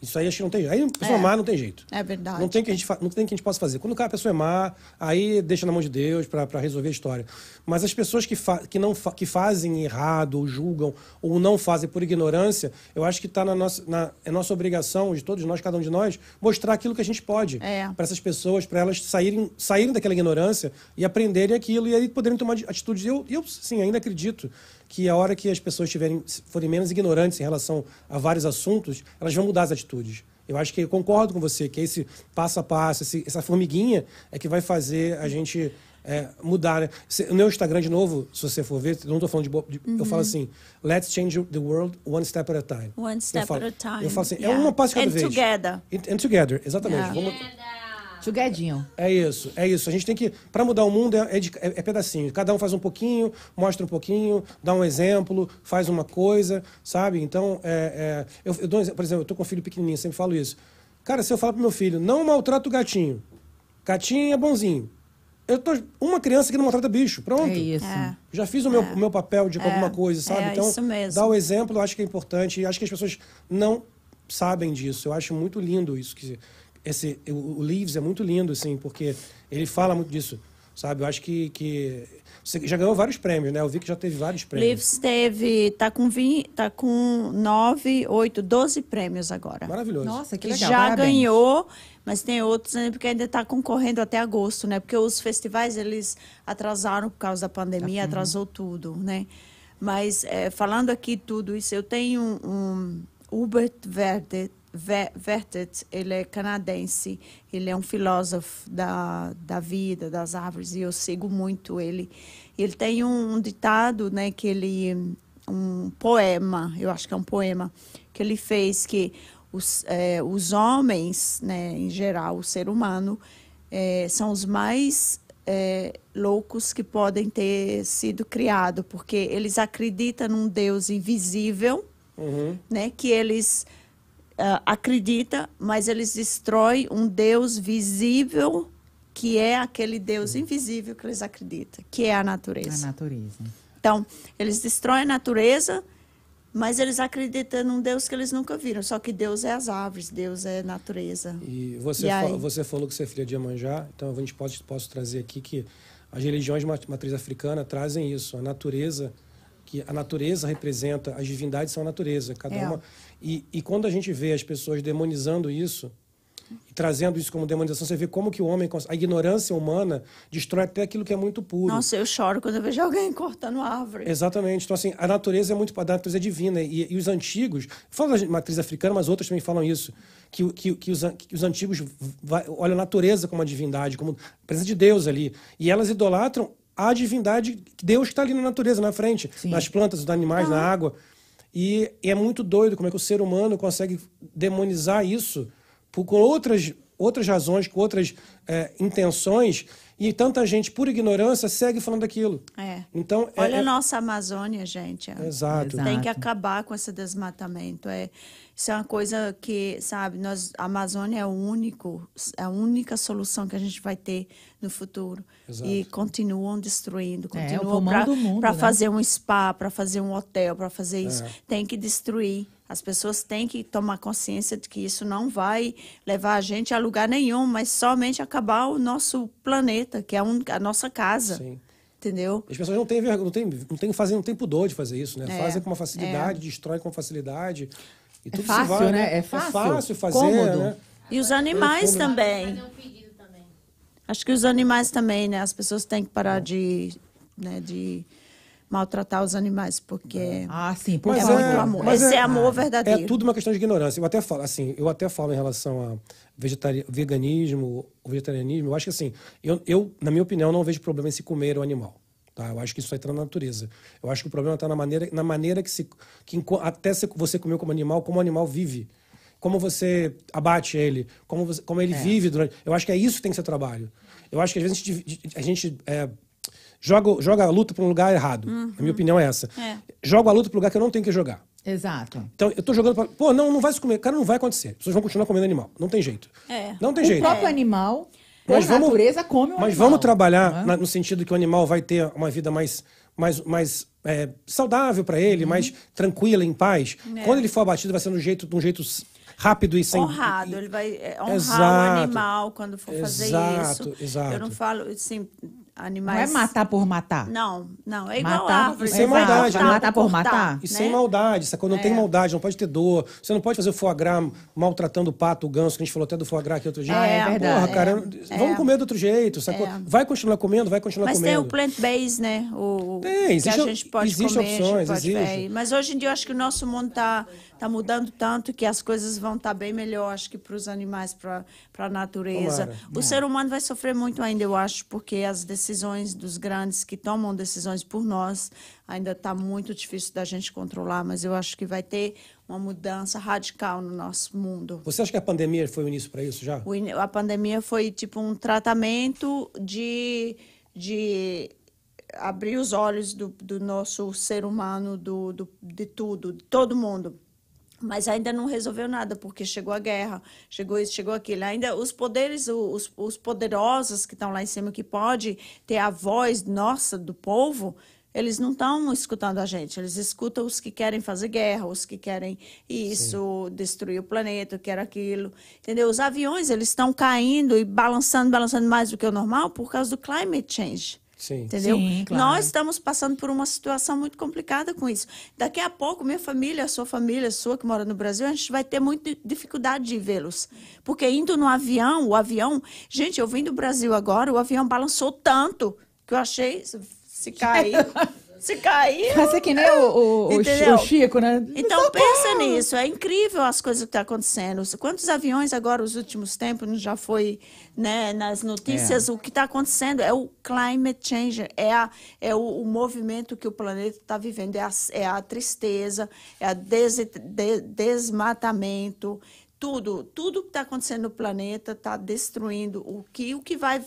Isso aí acho que não tem jeito. Aí a pessoa é. má não tem jeito. É verdade. Não tem o que, fa... que a gente possa fazer. Quando a pessoa é má, aí deixa na mão de Deus para resolver a história. Mas as pessoas que, fa... que, não fa... que fazem errado, ou julgam, ou não fazem por ignorância, eu acho que tá na nossa... Na... é nossa obrigação, de todos nós, cada um de nós, mostrar aquilo que a gente pode é. para essas pessoas, para elas saírem... saírem daquela ignorância e aprenderem aquilo e aí poderem tomar atitudes. Eu, eu sim, ainda acredito que a hora que as pessoas tiverem, forem menos ignorantes em relação a vários assuntos, elas vão mudar as atitudes. Eu acho que eu concordo com você, que esse passo a passo, esse, essa formiguinha é que vai fazer a gente é, mudar. Né? Se, no meu Instagram, de novo, se você for ver, não estou falando de, bo... de uhum. eu falo assim, let's change the world one step at a time. One step eu falo, at a time. Eu falo assim, yeah. é uma passo cada and vez. And together. And, and together, exatamente. Yeah. Vamos... Sugadinho. É isso, é isso. A gente tem que... Para mudar o mundo é, é, de, é, é pedacinho. Cada um faz um pouquinho, mostra um pouquinho, dá um exemplo, faz uma coisa, sabe? Então, é, é, eu, eu dou um exemplo. Por exemplo, eu tô com um filho pequenininho, sempre falo isso. Cara, se eu falar pro meu filho, não maltrata o gatinho. Catinha é bonzinho. Eu tô uma criança que não maltrata bicho, pronto. É isso. É. Já fiz o meu, é. o meu papel de é. alguma coisa, sabe? É, então, isso mesmo. Dar o exemplo, eu acho que é importante. E acho que as pessoas não sabem disso. Eu acho muito lindo isso. Que esse, o Leaves é muito lindo, assim, porque ele fala muito disso, sabe? Eu acho que... que... Você já ganhou vários prêmios, né? Eu vi que já teve vários prêmios. Leaves teve... Tá com, vinte, tá com nove, oito, doze prêmios agora. Maravilhoso. Nossa, que legal. Já Parabéns. ganhou... Mas tem outros, né, porque ainda está concorrendo até agosto, né? Porque os festivais, eles atrasaram por causa da pandemia, uhum. atrasou tudo, né? Mas, é, falando aqui tudo isso, eu tenho um Hubert Verdet, Vertet, ele é canadense, ele é um filósofo da, da vida, das árvores, e eu sigo muito ele. Ele tem um, um ditado, né, que ele... Um poema, eu acho que é um poema, que ele fez que... Os, é, os homens, né, em geral, o ser humano, é, são os mais é, loucos que podem ter sido criados, porque eles acreditam num Deus invisível, uhum. né, que eles uh, acreditam, mas eles destroem um Deus visível, que é aquele Deus invisível que eles acreditam, que é a natureza. A natureza. Então, eles destroem a natureza, mas eles acreditam num Deus que eles nunca viram. Só que Deus é as árvores, Deus é natureza. E você, e aí... fa você falou que você é filha de Iemanjá, então a gente pode posso trazer aqui que as religiões de matriz africana trazem isso, a natureza, que a natureza representa, as divindades são a natureza, cada é. uma. E, e quando a gente vê as pessoas demonizando isso, e trazendo isso como demonização, você vê como que o homem, a ignorância humana, destrói até aquilo que é muito puro. Nossa, eu choro quando eu vejo alguém cortando árvore. Exatamente. Então, assim, a natureza é muito... A natureza é divina. E, e os antigos... Falo da matriz africana, mas outras também falam isso. Que, que, que, os, que os antigos vai, olham a natureza como uma divindade, como a presença de Deus ali. E elas idolatram a divindade, Deus que está ali na natureza, na frente. Sim. Nas plantas, nos animais, ah. na água. E, e é muito doido como é que o ser humano consegue demonizar isso com outras, outras razões, com outras é, intenções, e tanta gente, por ignorância, segue falando aquilo. É. Então, é, Olha é... a nossa Amazônia, gente. Exato. Tem que acabar com esse desmatamento. É, isso é uma coisa que, sabe, nós, a Amazônia é, o único, é a única solução que a gente vai ter no futuro. Exato. E continuam destruindo, continuam é, para né? fazer um spa, para fazer um hotel, para fazer isso. É. Tem que destruir. As pessoas têm que tomar consciência de que isso não vai levar a gente a lugar nenhum, mas somente acabar o nosso planeta, que é a, única, a nossa casa. Sim. Entendeu? As pessoas não têm vergonha, não têm, não têm, fazem, não têm pudor de fazer isso, né? É, fazem com uma facilidade, é. destroem com facilidade. E tudo é fácil, vai, né? É fácil, é fácil fazer. Cômodo. Né? E os animais é também. Acho que os animais também, né? As pessoas têm que parar de... Né, de... maltratar os animais, porque ah, sim, por é, é muito amor. Esse é, é amor verdadeiro. É tudo uma questão de ignorância. Eu até falo, assim, eu até falo em relação a veganismo, o vegetarianismo. Eu acho que, assim, eu, eu, na minha opinião, não vejo problema em se comer o animal. Tá? Eu acho que isso aí está na natureza. Eu acho que o problema está na maneira, na maneira que, se, que até você comeu como animal, como o animal vive. Como você abate ele, como, você, como ele é. vive durante... Eu acho que é isso que tem que ser trabalho. Eu acho que, às vezes, a gente... A gente é, Joga, joga a luta para um lugar errado. Uhum. A minha opinião é essa. É. Jogo a luta para um lugar que eu não tenho que jogar. Exato. Então, eu tô jogando pra... Pô, não, não vai se comer. Cara, não vai acontecer. As pessoas vão continuar comendo animal. Não tem jeito. É. Não tem o jeito. O próprio é. animal, mas a vamos, natureza come o mas animal. Mas vamos trabalhar uhum. na, no sentido que o animal vai ter uma vida mais, mais, mais é, saudável para ele, uhum. mais tranquila, em paz. É. Quando ele for abatido, vai ser de um jeito... De um jeito rápido e sem... Honrado, ele vai honrar exato, o animal quando for fazer exato, isso. Exato. Eu não falo, assim, animais... Não é matar por matar. Não, não, é igual matar, árvore. E sem maldade. Matar, matar por cortar, matar. E sem né? maldade, sacou? Não é. tem maldade, não pode ter dor. Você não pode fazer o foie gras maltratando o pato, o ganso, que a gente falou até do foie gras aqui outro dia. É, é verdade. Porra, cara, é. vamos comer do outro jeito, sacou? É. Vai continuar comendo, vai continuar mas comendo. Mas tem o plant-based, né? O, tem, existe, que a gente pode existe comer, opções, pode existe. Mas hoje em dia eu acho que o nosso mundo está... Está mudando tanto que as coisas vão estar bem melhor, acho que para os animais, para a natureza. Tomara. O é. ser humano vai sofrer muito ainda, eu acho, porque as decisões dos grandes que tomam decisões por nós ainda está muito difícil da gente controlar, mas eu acho que vai ter uma mudança radical no nosso mundo. Você acha que a pandemia foi o início para isso já? O in... A pandemia foi tipo um tratamento de... de... abrir os olhos do, do nosso ser humano, do, do, de tudo, de todo mundo. Mas ainda não resolveu nada, porque chegou a guerra, chegou isso, chegou aquilo. Ainda os poderes, os, os poderosos que estão lá em cima, que pode ter a voz nossa do povo, eles não estão escutando a gente. Eles escutam os que querem fazer guerra, os que querem isso, sim, destruir o planeta, quer aquilo. Entendeu? Os aviões, eles estão caindo e balançando, balançando mais do que o normal por causa do climate change. Sim. Entendeu? Sim, claro. Nós estamos passando por uma situação muito complicada com isso. Daqui a pouco, minha família, a sua família, a sua que mora no Brasil, a gente vai ter muita dificuldade de vê-los. Porque indo no avião, o avião... Gente, eu vim do Brasil agora, o avião balançou tanto que eu achei... Se cair... Se cair... Mas é que nem o, o, o Chico, né? Então, pensa nisso. É incrível as coisas que estão acontecendo. Quantos aviões agora, os últimos tempos, já foi, né, nas notícias, é. O que está acontecendo é o climate change, é, a, é o, o movimento que o planeta está vivendo, é a, é a tristeza, é o des, de, desmatamento... Tudo, tudo que está acontecendo no planeta está destruindo o que, o que vai...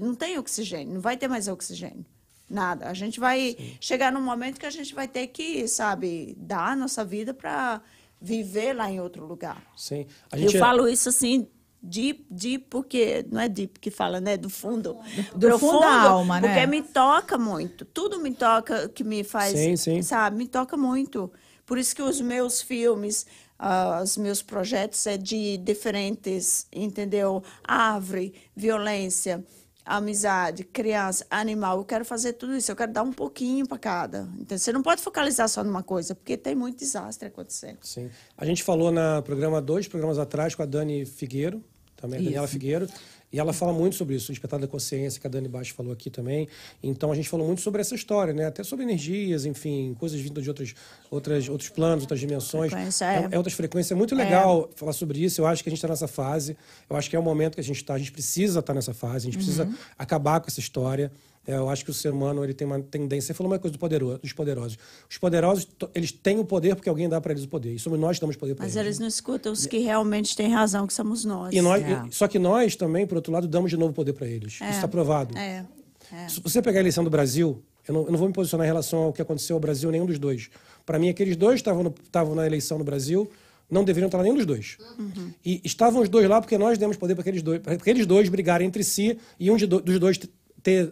Não tem oxigênio, não vai ter mais oxigênio. Nada. A gente vai, sim, chegar num momento que a gente vai ter que, sabe, dar a nossa vida para viver lá em outro lugar. Sim. A gente... Eu falo isso assim, deep, deep, porque... Não é deep que fala, né? Do fundo. Do, do fundo da alma, né? Porque me toca muito. Tudo me toca, que me faz... Sim, sim. Sabe? Me toca muito. Por isso que os meus filmes... Uh, os meus projetos é de diferentes, entendeu? Árvore, violência, amizade, criança, animal. Eu quero fazer tudo isso, eu quero dar um pouquinho para cada. Então, você não pode focalizar só numa coisa, porque tem muito desastre acontecendo. Sim. A gente falou no programa dois, programas atrás, com a Dani Figueiro, também, a Daniela Figueiro. E ela fala muito sobre isso, o Despertar da Consciência, que a Dani Baixo falou aqui também. Então, a gente falou muito sobre essa história, né? Até sobre energias, enfim, coisas vindas de outras, outras, outros planos, outras dimensões. É, é outras frequências. É muito legal é. falar sobre isso. Eu acho que a gente está nessa fase. Eu acho que é o momento que a gente está. A gente precisa estar nessa fase. A gente precisa uhum. acabar com essa história. Eu acho que o ser humano, ele tem uma tendência... Você falou uma coisa do poderoso, dos poderosos. Os poderosos, eles têm o poder porque alguém dá para eles o poder. E somos nós que damos poder para eles. Mas eles não escutam os que realmente têm razão, que somos nós. E nós é. Só que nós também, por outro lado, damos de novo poder para eles. É. Isso está provado. É. É. Se você pegar a eleição do Brasil, eu não, eu não vou me posicionar em relação ao que aconteceu ao Brasil, nenhum dos dois. Para mim, aqueles dois que estavam na eleição no Brasil... Não deveriam estar lá nenhum dos dois. Uhum. E estavam os dois lá porque nós demos poder para aqueles dois, para aqueles dois brigarem entre si e um de do, dos dois... ter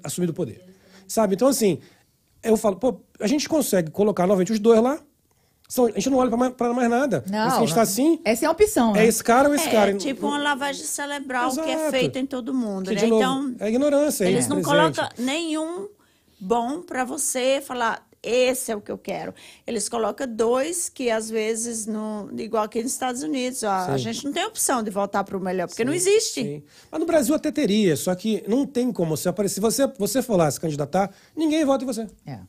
assumido o poder, sabe? Então, assim, eu falo, pô, a gente consegue colocar novamente os dois lá, são, a gente não olha pra mais, pra mais nada. Não, se a gente tá assim... Essa é a opção, né? É esse cara ou esse é, cara. É tipo uma lavagem cerebral. Exato. Que é feita em todo mundo, que, né? Novo, então, é ignorância. Eles é não colocam nenhum bom pra você falar, esse é o que eu quero. Eles colocam dois que, às vezes, não... igual aqui nos Estados Unidos, ó, a gente não tem opção de voltar para o melhor, porque sim, não existe. Sim. Mas no Brasil até teria, só que não tem como você aparecer. Se você, você for lá se candidatar, ninguém vota em você. É.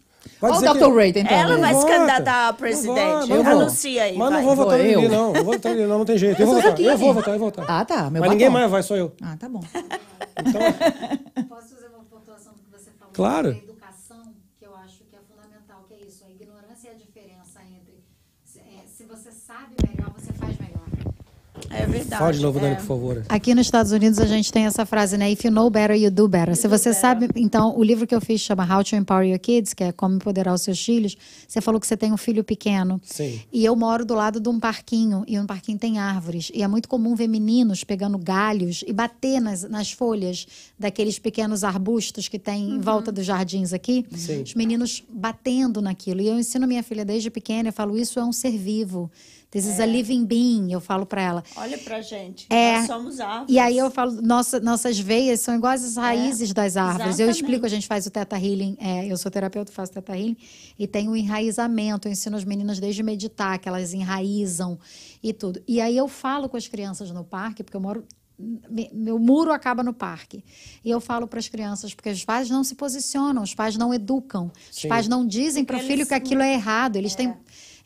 Olha o doutor Ray, então. Ela vai se candidatar a presidente. Eu anuncia aí. Mas não vou votar nele, não. Não vou votar nele, não. Não tem jeito. Eu vou votar. Eu vou votar, eu vou votar. Ah, tá. Mas ninguém mais vai, só eu. Ah, tá bom. Então... Posso fazer uma pontuação do que você falou? Claro. Você sabe melhor, você faz melhor. É verdade. Fala de novo, é. Dani, por favor. Aqui nos Estados Unidos, a gente tem essa frase, né? If you know better, you do better. You Se você better. sabe... Então, o livro que eu fiz chama How to Empower Your Kids, que é Como Empoderar os Seus Filhos. Você falou que você tem um filho pequeno. Sim. E eu moro do lado de um parquinho, e um parquinho tem árvores. E é muito comum ver meninos pegando galhos e bater nas, nas folhas daqueles pequenos arbustos que tem uhum. em volta dos jardins aqui. Sim. Os meninos batendo naquilo. E eu ensino minha filha desde pequena, eu falo, isso é um ser vivo. This is é. a living being, eu falo pra ela. Olha pra gente, é, nós somos árvores. E aí eu falo, nossa, nossas veias são iguais às raízes é. das árvores. Exatamente. Eu explico, a gente faz o Theta Healing, é, eu sou terapeuta, faço Theta Healing, e tem o enraizamento, eu ensino as meninas desde meditar, que elas enraizam e tudo. E aí eu falo com as crianças no parque, porque eu moro... Meu muro acaba no parque. E eu falo para as crianças, porque os pais não se posicionam, os pais não educam, sim, os pais não dizem para o filho que aquilo é errado, eles é. têm...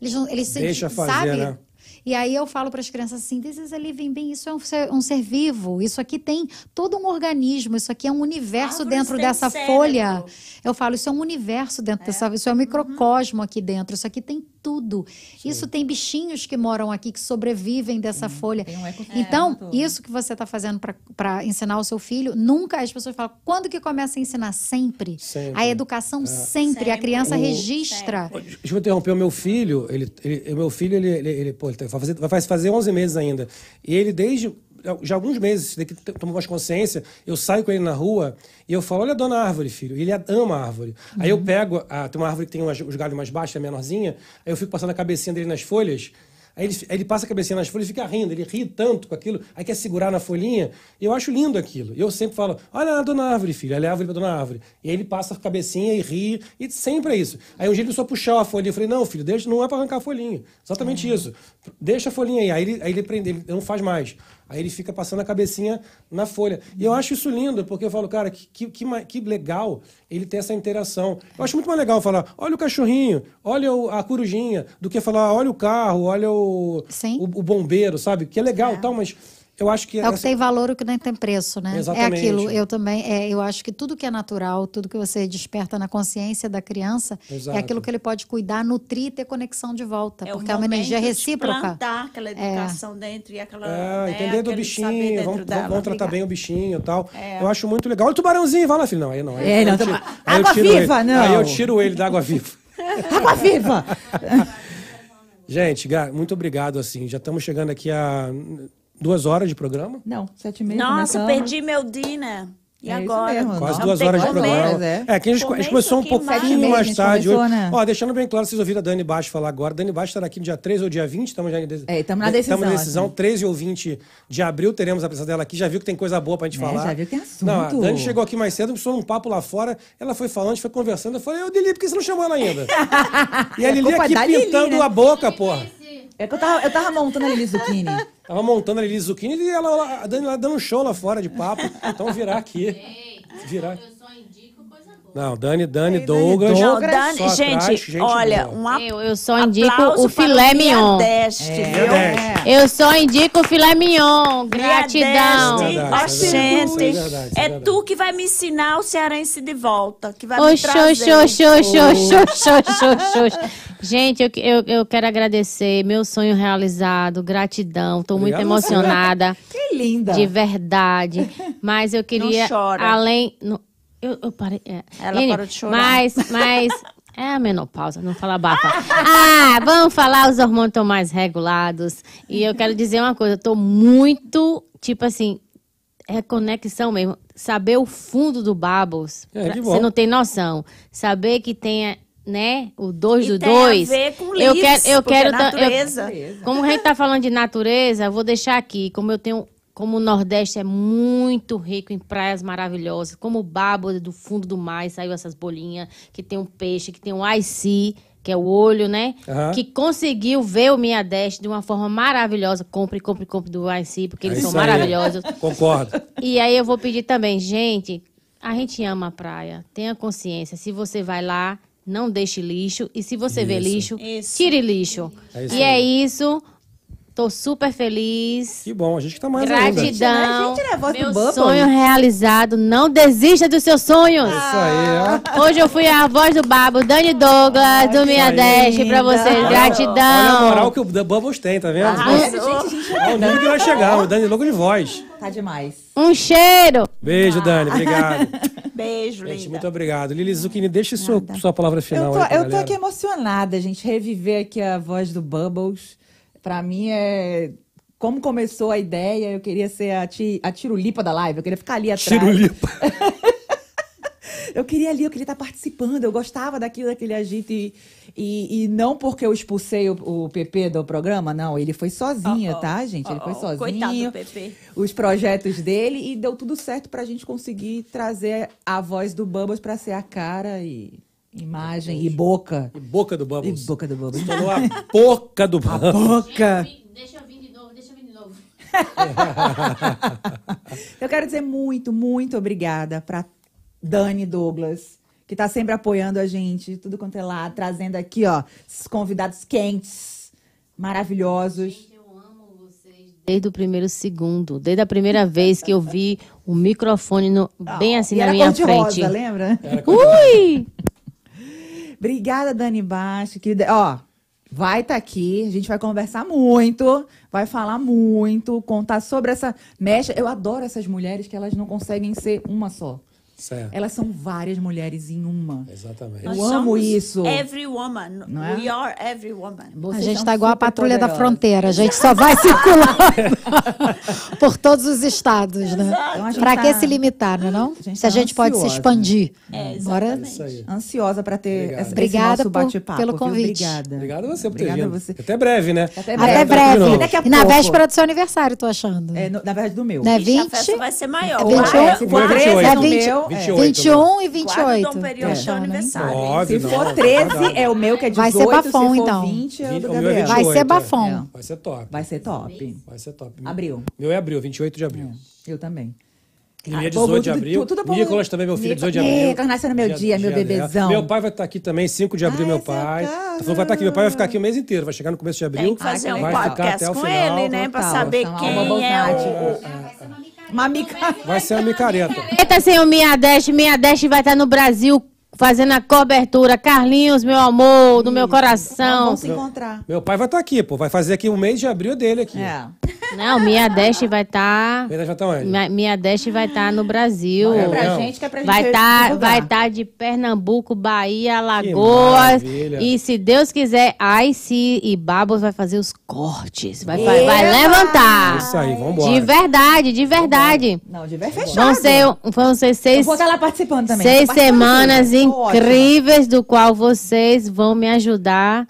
Eles não, eles Deixa se, fazer, sabe? Né? E aí eu falo para as crianças assim, this is a living being, isso é um ser, um ser vivo, isso aqui tem todo um organismo, isso aqui é um universo dentro dessa folha. Eu falo, isso é um universo dentro é. dessa, isso é um microcosmo uhum. aqui dentro, isso aqui tem tudo. Sim. Isso tem bichinhos que moram aqui, que sobrevivem dessa hum, folha. Tem um ecossistema. Então, é, isso que você está fazendo para ensinar o seu filho, nunca, as pessoas falam, quando que começa a ensinar? Sempre. sempre. A educação é. sempre. sempre. A criança o... registra. Sempre. Deixa eu interromper, o meu filho, ele, ele, o meu filho, ele, ele, ele, pô, ele vai fazer, vai fazer onze meses ainda. E ele, desde... já alguns meses, daqui tomou mais consciência, eu saio com ele na rua e eu falo, olha a dona árvore, filho. E ele ama a árvore. Uhum. Aí eu pego, a, tem uma árvore que tem umas, os galhos mais baixos, é menorzinha, aí eu fico passando a cabecinha dele nas folhas, aí ele, aí ele passa a cabecinha nas folhas e fica rindo, ele ri tanto com aquilo, aí quer segurar na folhinha, e eu acho lindo aquilo. Eu sempre falo, olha a dona árvore, filho, olha a árvore pra dona árvore. E aí ele passa a cabecinha e ri, e sempre é isso. Aí um dia ele só puxou a folha, eu falei, não, filho, deixa, não é pra arrancar a folhinha. Exatamente uhum. isso. Deixa a folhinha aí, aí ele, aí ele prende, ele não faz mais. Aí ele fica passando a cabecinha na folha. E eu acho isso lindo, porque eu falo, cara, que, que, que, que legal ele ter essa interação. Eu acho muito mais legal falar, olha o cachorrinho, olha o, a corujinha, do que falar, olha o carro, olha o, o, o bombeiro, sabe? Que é legal e é. tal, mas... Eu acho que é o que tem valor, o que nem tem preço, né? Exatamente. É aquilo. Eu também, é, eu acho que tudo que é natural, tudo que você desperta na consciência da criança, exato, é aquilo que ele pode cuidar, nutrir e ter conexão de volta. É, porque é uma energia recíproca. De plantar aquela educação é. dentro e aquela... É, né, entender do bichinho, vamos, vamos, vamos tratar bem o bichinho e tal. É. Eu acho muito legal. Olha o tubarãozinho, vai lá, filho. Não, aí não. Aí é, não, tiro, aí água viva, ele. não. Aí eu tiro ele da água viva. Água viva! Gente, muito obrigado, assim. Já estamos chegando aqui a... Duas horas de programa? Não, sete e meia. Nossa, começamos. Perdi meu dinner. E é agora? Mesmo, Quase não. duas não horas de programa. Mesmo. É, que a gente, a gente começou um pouquinho mais, mais tarde. Começou, hoje. Né? Ó, deixando bem claro, vocês ouviram a Dani Baixo falar agora. Dani Baixo estará aqui no dia três ou dia vinte. Estamos já em de... é, estamos na decisão. Estamos na decisão. Assim. treze ou vinte de abril teremos a presença dela aqui. Já viu que tem coisa boa pra gente é, falar. Já viu que tem assunto. Não, a Dani chegou aqui mais cedo, começou um papo lá fora. Ela foi falando, foi conversando. Eu falei, ô, Lili, por que você não chamou ela ainda? E a Lili aqui pintando a boca, porra. É que eu tava, eu tava montando a Lili Zucchini. Tava montando a Lili Zucchini e ela, a Dani lá dando um show lá fora de papo. Então virar aqui. Virar. Eu só indico coisa boa. Não, Dani, Dani, Ei, Douglas. Não, Dani, só gente, atrás, gente, olha, boa. uma eu, eu só indico o filé mignon. Dash, é. viu? É. Eu só indico o filé mignon. Gratidão. Ó, gente, é tu que vai me ensinar o cearense de volta. Que vai oh, me trazer. Show, show, show, show, show, show. Gente, eu, eu, eu quero agradecer, meu sonho realizado, gratidão, estou muito emocionada. Que linda! De verdade, mas eu queria... Não chora. Além... No, eu, eu parei... É. Ela parou de chorar. Mas, mas... É a menopausa, não fala bafa. Ah, vamos falar, os hormônios estão mais regulados. E eu quero dizer uma coisa, eu estou muito, tipo assim... É conexão mesmo. Saber o fundo do Babos, é, pra, você não tem noção. Saber que tem... Né? O dois do dois. Tem a ver com eu quero, eu quero natureza. Eu, como a gente tá falando de natureza, eu vou deixar aqui. Como eu tenho, como o Nordeste é muito rico em praias maravilhosas, como o Babo do fundo do mar saiu essas bolinhas, que tem um peixe, que tem um EyeSea, que é o olho, né? Uhum. Que conseguiu ver o Mia Dash de uma forma maravilhosa. Compre, compre, compre do EyeSea, porque é eles são aí. maravilhosos. Concordo. E aí eu vou pedir também, gente, a gente ama a praia. Tenha consciência. Se você vai lá, não deixe lixo. E se você isso. vê lixo, isso. tire lixo. É isso e aí. é isso. Tô super feliz. Que bom, a gente que tá mais Gratidão. ainda. Gratidão. Meu sonho realizado. Não desista dos seus sonhos. Ah. Isso aí, ó. Hoje eu fui a voz do Babo, Dani Douglas, ah, do Mia Dash, pra vocês. Gratidão. Olha a moral que o Bubbles tem, tá vendo? Ah, gente, gente, é o nível que vai chegar, o Dani logo de voz. Tá demais. Um cheiro. Beijo, ah. Dani. Obrigado. Beijo, gente, linda. Muito obrigado. Lili Zucchini, deixa sua, sua palavra final. Eu tô, aí eu tô aqui emocionada, gente. Reviver aqui a voz do Bubbles. Pra mim, é como começou a ideia, eu queria ser a, ti... a tirulipa da live, eu queria ficar ali atrás. Tirulipa. Eu queria ali, eu queria estar participando, eu gostava daquilo, daquele agito. E, e, e não porque eu expulsei o, o P P do programa, não. Ele foi sozinho, oh, oh, tá, gente? Ele oh, foi sozinho. Coitado do P P. Os projetos dele. E deu tudo certo pra gente conseguir trazer a voz do Bubbles pra ser a cara e... Imagem e boca. E boca do Bubbles. E boca do Bubbles. Falou a boca do Bubbles. A boca. Deixa eu vir de novo, deixa eu vir de novo. Eu quero dizer muito, muito obrigada para Dani Douglas, que tá sempre apoiando a gente, tudo quanto é lá, trazendo aqui, ó, esses convidados quentes, maravilhosos. Gente, eu amo vocês desde o primeiro segundo, desde a primeira vez que eu vi o microfone no, ah, bem assim na minha frente. Rosa, lembra? Ui! Obrigada, Dani Baixo. Que... Ó, vai estar aqui, a gente vai conversar muito, vai falar muito, contar sobre essa mecha. Eu adoro essas mulheres que elas não conseguem ser uma só. Certo. Elas são várias mulheres em uma. Exatamente. Eu Nós amo isso. Every woman. Não é? We are every woman. Vocês a gente está igual a patrulha poderosa. Da fronteira. A gente só vai circulando por todos os estados, né? Para tá... que se limitar, não é? Não? A se tá a gente ansiosa, pode se expandir. Né? É, exatamente. Agora, é ansiosa para ter essa, esse nosso bate-papo. Pelo convite. Obrigada. Obrigada você por ter vindo. Até breve, né? Até breve. Até breve. E daqui a pouco. Na véspera do seu aniversário, tô achando. É, no, na verdade do meu. Não é vinte? A festa vai ser maior. É vinte e um. vinte e oito, vinte e um e vinte e oito. Dom Perignon é. É aniversário. nove, se for treze, é o meu, que é dezoito. Vai ser bafão, então. vinte, é o do Gabriel. É vinte e oito, vai ser bafão. É. Vai ser top. Vai ser top. Vai ser top. Abril. Meu é abril, vinte e oito de abril. É. Eu também. Minha é dezoito de abril. Nicolas também, meu filho, dezoito de abril. Nicolas nasceu no meu dia, meu bebezão. Meu pai vai estar aqui também, cinco de abril, meu pai. Vai estar aqui, meu pai vai ficar aqui o mês inteiro. Vai chegar no começo de abril. Tem que fazer um podcast com ele, né? Pra saber quem é o... Uma mica... Vai ser uma micareta. Eita, sem o Mia Dash. Mia Dash vai estar no Brasil fazendo a cobertura. Carlinhos, meu amor, do hum, meu coração. Vamos se encontrar. Meu pai vai estar aqui, pô. Vai fazer aqui o um mês de abril dele aqui. É. Não, Mia Dash vai estar... Mia Dash vai estar onde? Mia Dash vai estar no Brasil. É pra gente que é pra gente vai estar Vai estar de Pernambuco, Bahia, Alagoas. E se Deus quiser, EyeSea e Babos vai fazer os cortes. Vai, vai, vai levantar. Isso aí, vambora. De verdade, de verdade. Não, de verdade fechado. Vão ser, vão ser seis... Eu vou estar lá participando também. Seis participando semanas também. Incríveis, do qual vocês vão me ajudar...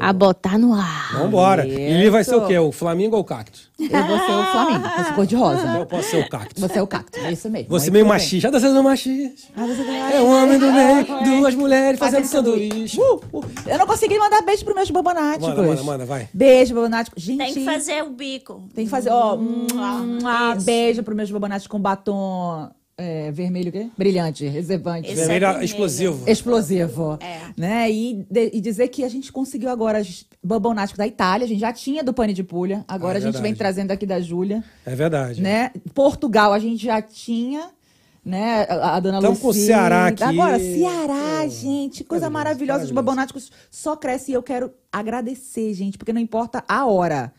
A botar no ar. Vambora. Isso. Lili vai ser o quê? O Flamingo ou o Cacto? Eu vou ser o Flamingo. Você cor de rosa. Eu posso ser o Cacto. Você é o Cacto. É isso mesmo. Você meio machista. Já tá sendo machista. Ah, você tá é um homem do meio, ah, duas mulheres fazendo sanduíche. Uh, uh. Eu não consegui mandar beijo pros meus bobonáticos. Manda, manda, manda, vai. Beijo, bobonático. Gente. Tem que fazer o bico. Tem que fazer, ó. Hum, ah, beijo pros meus bobonáticos com batom... É, vermelho o quê? Brilhante, reservante. Esse vermelho é vermelho. Explosivo. Explosivo. É. Né? E, de, e dizer que a gente conseguiu agora bobonático da Itália, a gente já tinha do Pane di Puglia, agora é a gente vem trazendo aqui da Júlia. É verdade. Né? Portugal a gente já tinha, né? A, a dona Lucinda. Estamos com o Ceará aqui. Agora, Ceará, é. Gente, coisa é maravilhosa. Maravilhoso. Os bobonáticos só crescem e eu quero agradecer, gente, porque não importa a hora.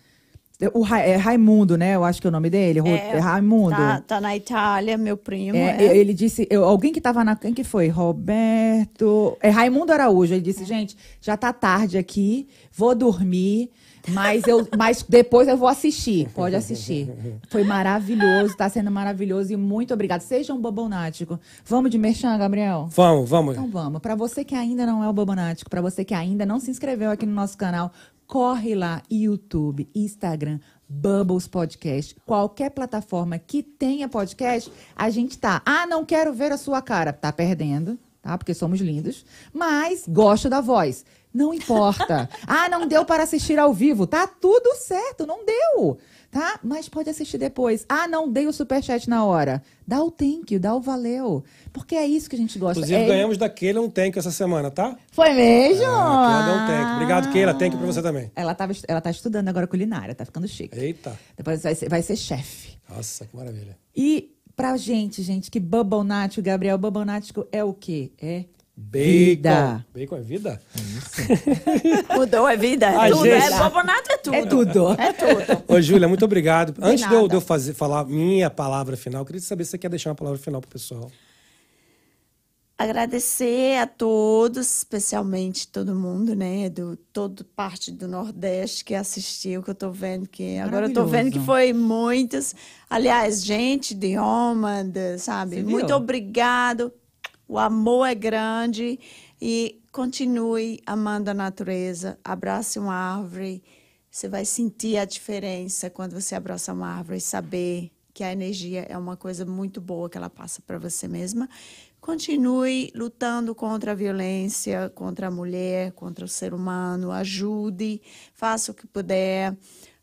O Ra é Raimundo, né? Eu acho que é o nome dele. É, é Raimundo. Tá, tá na Itália, meu primo. É, é. Ele disse... Eu, alguém que tava na... Quem que foi? Roberto... É Raimundo Araújo. Ele disse, gente, já tá tarde aqui, vou dormir, mas, eu, mas depois eu vou assistir. Pode assistir. Foi maravilhoso, tá sendo maravilhoso e muito obrigada. Seja um bobonático. Vamos de merchan, Gabriel? Vamos, vamos. Então vamos. Pra você que ainda não é o bobonático, pra você que ainda não se inscreveu aqui no nosso canal... Corre lá, YouTube, Instagram, Bubbles Podcast, qualquer plataforma que tenha podcast, a gente tá. Ah, não quero ver a sua cara. Tá perdendo, tá? Porque somos lindos. Mas gosto da voz. Não importa. Ah, não deu para assistir ao vivo. Tá tudo certo, não deu. Tá? Mas pode assistir depois. Ah, não dei o superchat na hora. Dá o thank you, dá o valeu. Porque é isso que a gente gosta. Inclusive, é... ganhamos da Keila um thank you essa semana, tá? Foi mesmo? Ah, Keila deu um thank you. Obrigado, Keila. Thank you pra você também. Ela, tava, ela tá estudando agora culinária, tá ficando chique. Eita. Depois vai ser, vai ser chefe. Nossa, que maravilha. E pra gente, gente, que bobonático, Gabriel, bobonático é o quê? É... Bacon. Vida. Bacon é vida? Isso. Mudou, é vida. É tudo. Gente... É bobonato, é tudo. É tudo. É tudo. Ô, Júlia, muito obrigado. De Antes nada. de eu, de eu fazer, falar minha palavra final, eu queria saber se você quer deixar uma palavra final pro pessoal. Agradecer a todos, especialmente todo mundo, né? Do toda parte do Nordeste que assistiu, que eu tô vendo que... Agora eu tô vendo que foi muitas. Aliás, gente de Omanda, sabe? Muito obrigado. O amor é grande e continue amando a natureza, abrace uma árvore. Você vai sentir a diferença quando você abraça uma árvore e saber que a energia é uma coisa muito boa que ela passa para você mesma. Continue lutando contra a violência, contra a mulher, contra o ser humano. Ajude, faça o que puder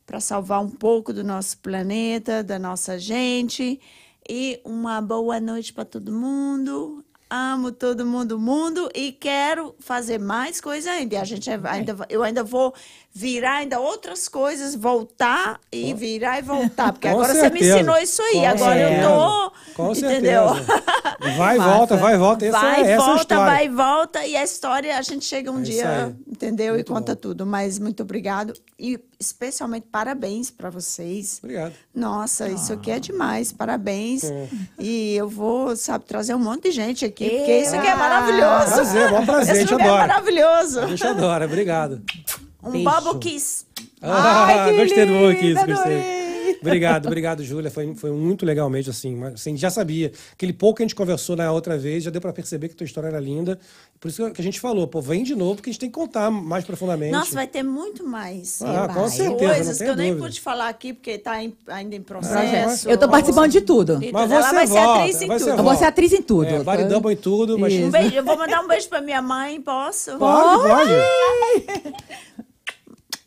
para salvar um pouco do nosso planeta, da nossa gente. E uma boa noite para todo mundo. Amo todo mundo, mundo, e quero fazer mais coisa ainda. A gente ainda, eu ainda vou virar ainda outras coisas, voltar e virar e voltar. Porque com agora certeza. Você me ensinou isso aí. Com agora certeza. Eu tô... Com entendeu? Certeza. Vai e volta, vai e volta. Essa, vai e volta, é vai e volta. E a história, a gente chega um é dia, entendeu? Muito e conta bom. Tudo. Mas muito obrigado. E especialmente parabéns para vocês. Obrigado. Nossa, ah. isso aqui é demais. Parabéns. É. E eu vou, sabe, trazer um monte de gente aqui. Porque ah. isso aqui é maravilhoso. Prazer, bom prazer. Esse lugar adora. É maravilhoso. A gente adora. Obrigado. Um beijo. Bubble kiss. Ah, ai, que gostei lindo, do bubble kiss, gostei. Adorei. Obrigado, obrigado, Júlia. Foi, foi muito legal mesmo, assim. Mas, assim, já sabia. Aquele pouco que a gente conversou na outra vez, já deu pra perceber que a tua história era linda. Por isso que a gente falou, pô, vem de novo, porque a gente tem que contar mais profundamente. Nossa, vai ter muito mais. Ah, com certeza, coisas que eu nem dúvida. Pude falar aqui, porque tá em, ainda em processo. Eu tô participando de tudo. De mas tudo. Você vai volta, ser atriz em tudo. Eu vou ser atriz em tudo. É, body double em tudo. Mas... Um beijo, eu vou mandar um beijo pra minha mãe, posso? Pode, pode.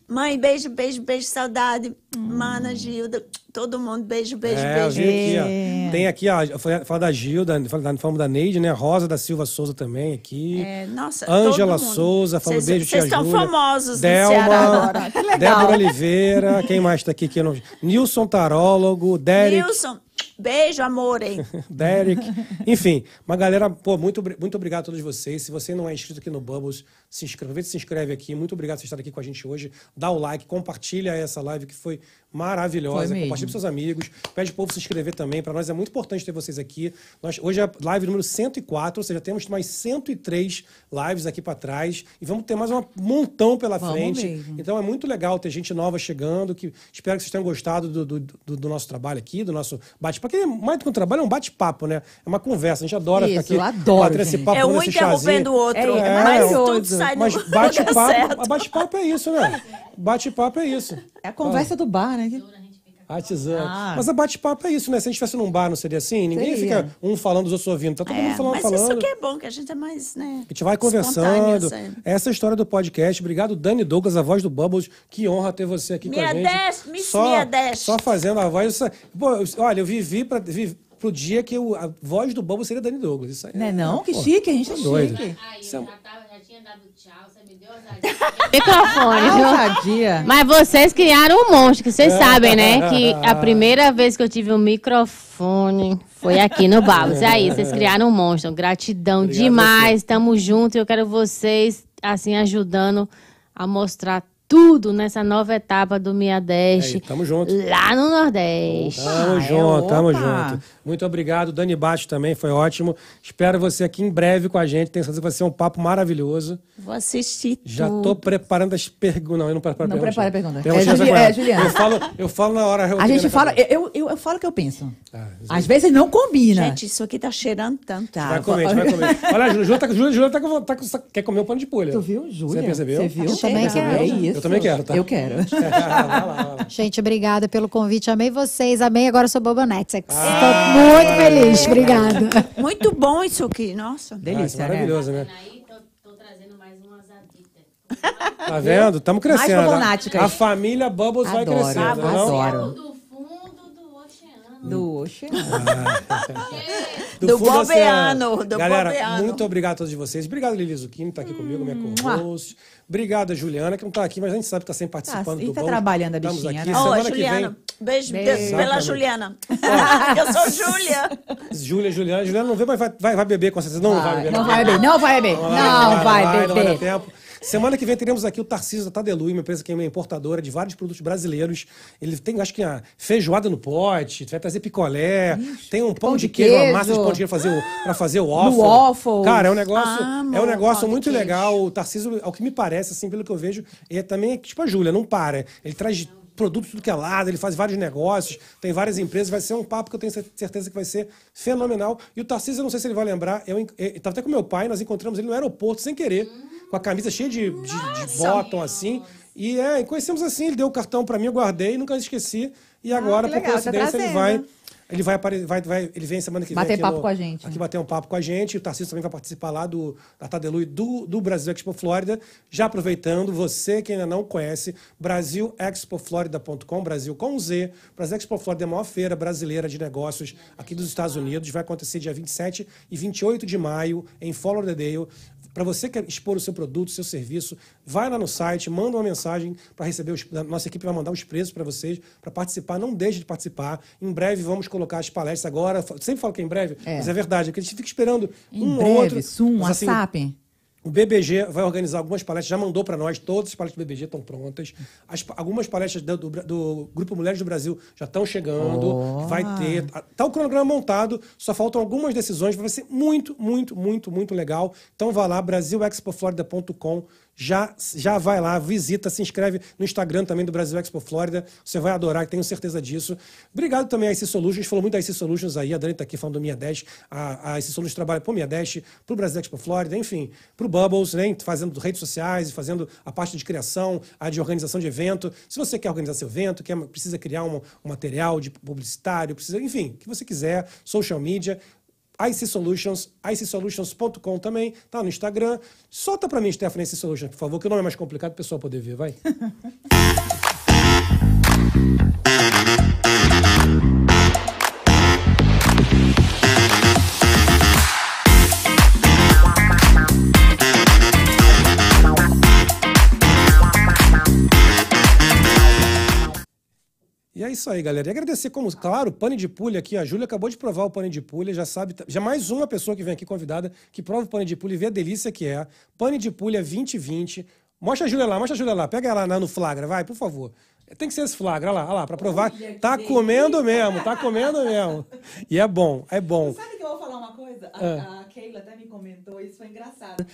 Mãe, beijo, beijo, beijo, saudade. Hum. Mana, Gilda, todo mundo, beijo, beijo, é, beijo. Aqui, é. Ó, tem aqui, ó, fala da Gilda, falamos da Neide, né? Rosa da Silva Souza também aqui. É, nossa, Ângela Souza, falou beijo, tia Júlia. Vocês estão famosos Delma, do Ceará agora. Que legal. Débora Oliveira, quem mais tá aqui? Que não... Nilson Tarólogo, Derek. Nilson. Beijo, amor, hein? Derek. Enfim, uma galera, pô, muito, muito obrigado a todos vocês. Se você não é inscrito aqui no Bubbles, se inscreve, se inscreve aqui. Muito obrigado por estar aqui com a gente hoje. Dá o like, compartilha essa live que foi maravilhosa. Foi compartilha com seus amigos. Pede o povo se inscrever também. Para nós é muito importante ter vocês aqui. Nós, hoje é a live número cento e quatro, ou seja, temos mais cento e três lives aqui para trás. E vamos ter mais um montão pela vamos frente. Mesmo. Então é muito legal ter gente nova chegando. Que, espero que vocês tenham gostado do, do, do, do nosso trabalho aqui, do nosso bate-papo. Porque mais do que um trabalho, é um bate-papo, né? É uma conversa, a gente adora isso, ficar aqui. Eu adoro, esse papo, é um interrompendo o outro, é, é, mas tudo sai do lugar certo. Mas bate-papo é isso, né? Bate-papo é isso. É a conversa ah. do bar, né? A tesoura. Ah. Mas a bate-papo é isso, né? Se a gente estivesse num bar, não seria assim? Ninguém seria. Fica um falando, os outros ouvindo. Tá todo é, mundo falando, mas falando. Mas isso que é bom, que a gente é mais, né? A gente vai conversando. Assim. Essa é a história do podcast. Obrigado, Dani Douglas, a voz do Bubbles. Que honra ter você aqui Mia com a gente. Dash, Miss só, Mia Dash. Só fazendo a voz. Pô, olha, eu vivi pra... Vivi... pro dia que eu, a voz do Bubbles seria Dani Douglas. Isso aí, não é não? Pô, que chique, a gente é doido. Chique. Aí, eu já, tava, já tinha dado tchau, você me deu ousadia. Microfone, viu? Ousadia. Mas vocês criaram um monstro, que vocês é. sabem, né? Que a primeira vez que eu tive um microfone foi aqui no Bubbles. E aí, vocês criaram um monstro. Gratidão obrigado demais, tamo junto. Eu quero vocês, assim, ajudando a mostrar tudo nessa nova etapa do Mia Dash. É, tamo junto. Lá no Nordeste. Tamo ah, junto, é, tamo junto. Muito obrigado. Dani Baixo também, foi ótimo. Espero você aqui em breve com a gente. Tenho certeza que vai ser um papo maravilhoso. Vou assistir já tudo. Já tô preparando as perguntas. Não, eu não preparo não perguntas. Não prepara perguntas. É, Juli... é, Juliana. Eu falo, eu falo na hora. Eu a gente fala... Eu, eu, eu falo o que eu penso. Ah, às vezes não combina. Gente, isso aqui tá cheirando tanto. Tá, vai comer, vai comer. Olha, a Júlia tá, Júlia tá, tá, tá, quer comer o pano de pulha. Tu viu, Júlia? Você percebeu? Você viu? Também é isso. Eu também quero, tá? Eu quero. Gente, obrigada pelo convite. Amei vocês. Amei. Agora eu sou Bobonetex. Ah, tô muito feliz. Obrigada. Muito bom isso aqui. Nossa, delícia, ah, maravilhoso, né? Aí, tô, tô trazendo mais umas aditas. Tá vendo? Estamos crescendo. A, a família Bubbles adoro, vai crescendo. Adoro, não? Adoro. Do Oceano. Ah, do do Bobeano. Do galera, Bobeano. Muito obrigado a todos vocês. Obrigado, Lili Zucchini, tá aqui hum, comigo, minha co-host. Obrigada, Juliana, que não tá aqui, mas a gente sabe que tá sempre participando tá, do tá bom. Trabalhando a bichinha. Estamos aqui. Né? Semana oh, Juliana, que vem... Beijo, beijo pela Juliana. Oh. Eu sou Júlia. Júlia, Juliana. Juliana não vê, mas vai, vai, vai beber com certeza. Não, não vai beber. Não vai beber. Não vai beber. Não, não vai, vai beber. Não vai dar tempo. Semana que vem teremos aqui o Tarcísio da Tadelui, uma empresa que é uma importadora de vários produtos brasileiros. Ele tem, acho que, a feijoada no pote, vai trazer picolé, ixi, tem um pão, pão de queijo, queijo, uma massa de pão de queijo pra fazer o, pra fazer o waffle. Waffle. Cara, é um negócio, amo, é um negócio muito legal. O Tarcísio, ao que me parece, assim, pelo que eu vejo, ele também é tipo a Júlia, não para. Ele traz produtos tudo que é lado, ele faz vários negócios, tem várias empresas, vai ser um papo que eu tenho certeza que vai ser fenomenal. E o Tarcísio, eu não sei se ele vai lembrar, eu estava até com meu pai, nós encontramos ele no aeroporto, sem querer, com a camisa cheia de, de, de botão, assim. E é, conhecemos assim, ele deu o cartão para mim, eu guardei, nunca esqueci. E agora, ah, por coincidência, ele vai... Ele vai, vai, vai, ele vem semana que bater vem. Bater papo no, com a gente. Aqui né? Bater um papo com a gente. O Tarcísio também vai participar lá do, da Tadelui do, do Brasil Expo Flórida. Já aproveitando, você que ainda não conhece, brasil expo florida ponto com, Brasil com Z. Brasil Expo Flórida é a maior feira brasileira de negócios aqui dos Estados Unidos. Vai acontecer dia vinte e sete e vinte e oito de maio em Fort Lauderdale. Para você que quer expor o seu produto, o seu serviço, vai lá no site, manda uma mensagem para receber os... Nossa equipe vai mandar os preços para vocês, para participar. Não deixe de participar. Em breve vamos colocar as palestras agora. Sempre falo que é em breve, é. mas é verdade. É que a gente fica esperando em um breve, ou outro. Zoom, mas, assim, WhatsApp. O B B G vai organizar algumas palestras, já mandou para nós, todas as palestras do B B G estão prontas. As, algumas palestras do, do, do Grupo Mulheres do Brasil já estão chegando, oh. vai ter. Está o cronograma montado, só faltam algumas decisões, vai ser muito, muito, muito, muito legal. Então vai lá, brasil expo florida ponto com. Já, já vai lá, visita, se inscreve no Instagram também do Brasil Expo Flórida. Você vai adorar, tenho certeza disso. Obrigado também a EyeSea Solutions. Falou muito da EyeSea Solutions aí. A Dani está aqui falando do Mia Dash. A, a EyeSea Solutions trabalha para o Mia Dash, para o Brasil Expo Flórida, enfim, para o Bubbles, né? Fazendo redes sociais, fazendo a parte de criação, a de organização de evento. Se você quer organizar seu evento, quer, precisa criar um, um material de publicitário, precisa, enfim, o que você quiser, social media... EyeSea Solutions, eye sea solutions ponto com também, tá no Instagram. Solta pra mim, Stephanie, EyeSea Solutions, por favor, que o nome é mais complicado, o pessoal poder ver, vai. E é isso aí, galera. E agradecer, como, claro, o Pane di Puglia aqui. A Júlia acabou de provar o Pane di Puglia, já sabe... Já mais uma pessoa que vem aqui convidada que prova o Pane di Puglia e vê a delícia que é. Pane di Puglia vinte e vinte. Mostra a Júlia lá, mostra a Júlia lá. Pega ela lá no flagra, vai, por favor. Tem que ser esse flagra, olha lá, olha lá, pra provar. Olha, tá comendo mesmo, tá comendo mesmo. E é bom, é bom. Sabe que eu vou falar uma coisa? A, ah. a Keila até me comentou, isso foi engraçado.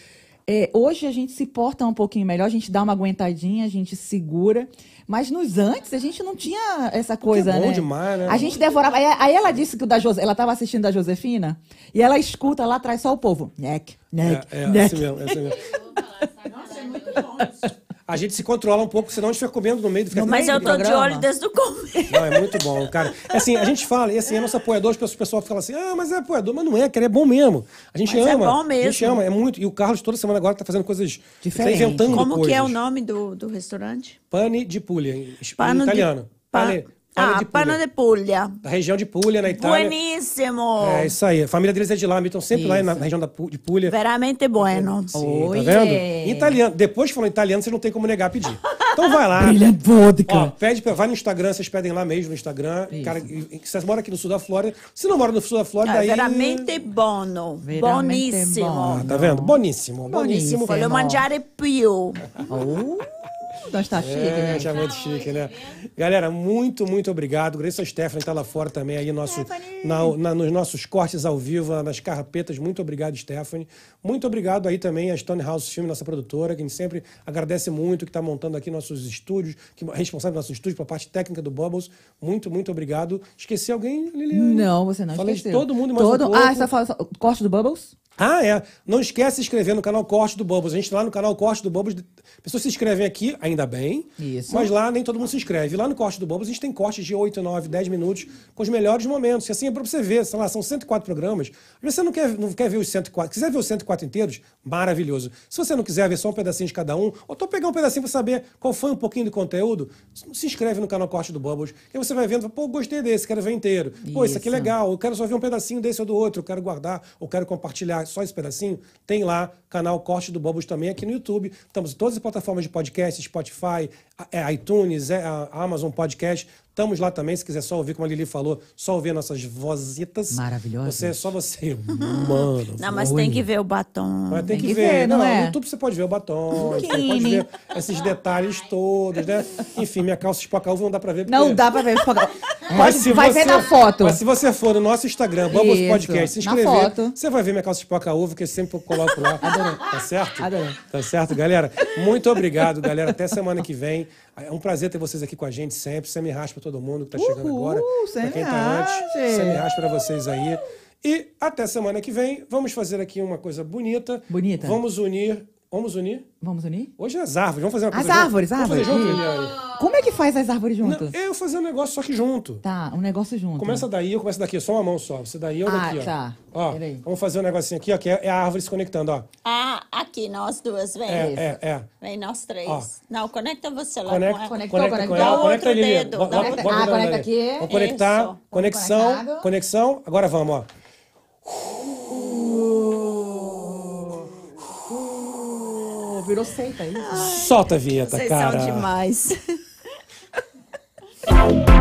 É, hoje a gente se porta um pouquinho melhor, a gente dá uma aguentadinha, a gente segura. Mas nos antes a gente não tinha essa coisa, é bom, né? Demais, né? A gente devorava. Aí, aí ela disse que o da Jose... ela estava assistindo da Josefina e ela escuta lá atrás só o povo. Nec, nec, é, é, nec. Assim mesmo, é assim mesmo. Nossa, é muito longe. A gente se controla um pouco, senão a gente fica comendo no meio do fica Mas eu tô programa. de olho desde o começo. Não, é muito bom, cara. É assim, a gente fala, e assim, é nosso apoiador, as pessoas, o pessoal fala assim, ah, mas é apoiador, mas não é, cara, é bom mesmo. A gente mas ama. É bom mesmo. A gente ama, é muito. E o Carlos toda semana agora tá fazendo coisas diferentes. Tá inventando Como coisas. que é o nome do, do restaurante? Pane di Puglia, em, Pano em italiano. De... Pane... Pane ah, de Pane di Puglia. Da região de Puglia, na Itália. Bueníssimo! É isso aí. A família deles é de lá, estão sempre isso. lá na região da, de Puglia. Veramente bueno. Sim, tá vendo? Italiano. Depois que falam italiano, vocês não tem como negar a pedir. Então vai lá. Brilliant Vodka. Ó, pede, vai no Instagram, vocês pedem lá mesmo no Instagram. Cara, vocês moram aqui no sul da Flórida. Se não mora no sul da Flórida, aí... Veramente bono. Boníssimo. Ah, tá vendo? Boníssimo. Boníssimo. Voglio mangiare più. Oh. Nós tá chique, é, né? Já muito chique, né? Galera, muito, muito obrigado. Graças a Stephanie que tá lá fora também, aí nosso, na, na, nos nossos cortes ao vivo, nas carrapetas. Muito obrigado, Stephanie. Muito obrigado aí também a Stonehouse Filme, nossa produtora, que a gente sempre agradece muito, que tá montando aqui nossos estúdios, que é responsável pelo nosso estúdio, pela parte técnica do Bubbles. Muito, muito obrigado. Esqueci alguém, Liliane? Não, você não Falei esqueceu. Falei de todo mundo, mais todo... um pouco. Ah, você fala só... corte do Bubbles? Ah, é. Não esquece de se inscrever no canal Corte do Bubbles. A gente tá lá no canal Corte do Bubbles. Pessoas se inscrevem aqui, ainda bem. Isso. Mas lá nem todo mundo se inscreve. Lá no Corte do Bubbles a gente tem cortes de oito, nove, dez minutos com os melhores momentos. E assim é pra você ver. Sei lá, são cento e quatro programas. Mas você não quer, não quer ver os cento e quatro. Quiser ver os cento e quatro inteiros? Maravilhoso. Se você não quiser ver só um pedacinho de cada um, ou tô pegando um pedacinho pra saber qual foi um pouquinho do conteúdo, se inscreve no canal Corte do Bubbles. E você vai vendo, pô, gostei desse, quero ver inteiro. Pô, isso aqui é legal. Eu quero só ver um pedacinho desse ou do outro. Eu quero guardar, ou quero compartilhar só esse pedacinho, tem lá canal Corte do Bobos também aqui no YouTube. Estamos em todas as plataformas de podcast, Spotify, iTunes, Amazon Podcast. Estamos lá também, se quiser só ouvir, como a Lili falou, só ouvir nossas vozitas. Maravilhosa. Você, só você. Mano. Não, mas olha. Tem que ver o batom. Mas tem, tem que, que ver. ver não, não é? No YouTube você pode ver o batom. Você pode ver esses detalhes todos, né? Enfim, minha calça espocalva não dá pra ver. Porque... Não dá pra ver espocalva. Mas se vai você, ver na foto. Mas se você for no nosso Instagram, Bubbles Podcast, se inscrever, você vai ver minha calça espocalva, que eu sempre coloco lá. Adorei. Tá certo? Adorei. Tá certo, galera? Muito obrigado, galera. Até semana que vem. É um prazer ter vocês aqui com a gente sempre. Você me raspa todo mundo que tá chegando Uhul, agora. Pra quem tá antes, você me raspa pra vocês aí. E até semana que vem, vamos fazer aqui uma coisa bonita. Bonita. Vamos unir... Vamos unir? Vamos unir? Hoje é as árvores. Vamos fazer uma coisa As junto. árvores, vamos árvores. Fazer junto, Liliane? Como é que faz as árvores juntas? Não, eu fazer um negócio, só que junto. Tá, um negócio junto. Começa daí, eu começo daqui. Só uma mão só. Você daí, eu daqui, ah, ó. Tá. Ó, vamos fazer um negocinho aqui, ó, que é a árvore se conectando, ó. Ah, aqui, nós duas, vem. É, é, é. Vem nós três. Ó. Não, conecta você lá. Conecta, conectou, conecta, conecta. Dá o outro conecta, dedo. Dá conecta. Bota, ah, conecta aqui. Vamos conectar. Isso. Conexão, conectado. Conexão. Agora vamos, ó. Uh, uh. virou seita aí. Solta a vinheta, cara. Vocês são demais.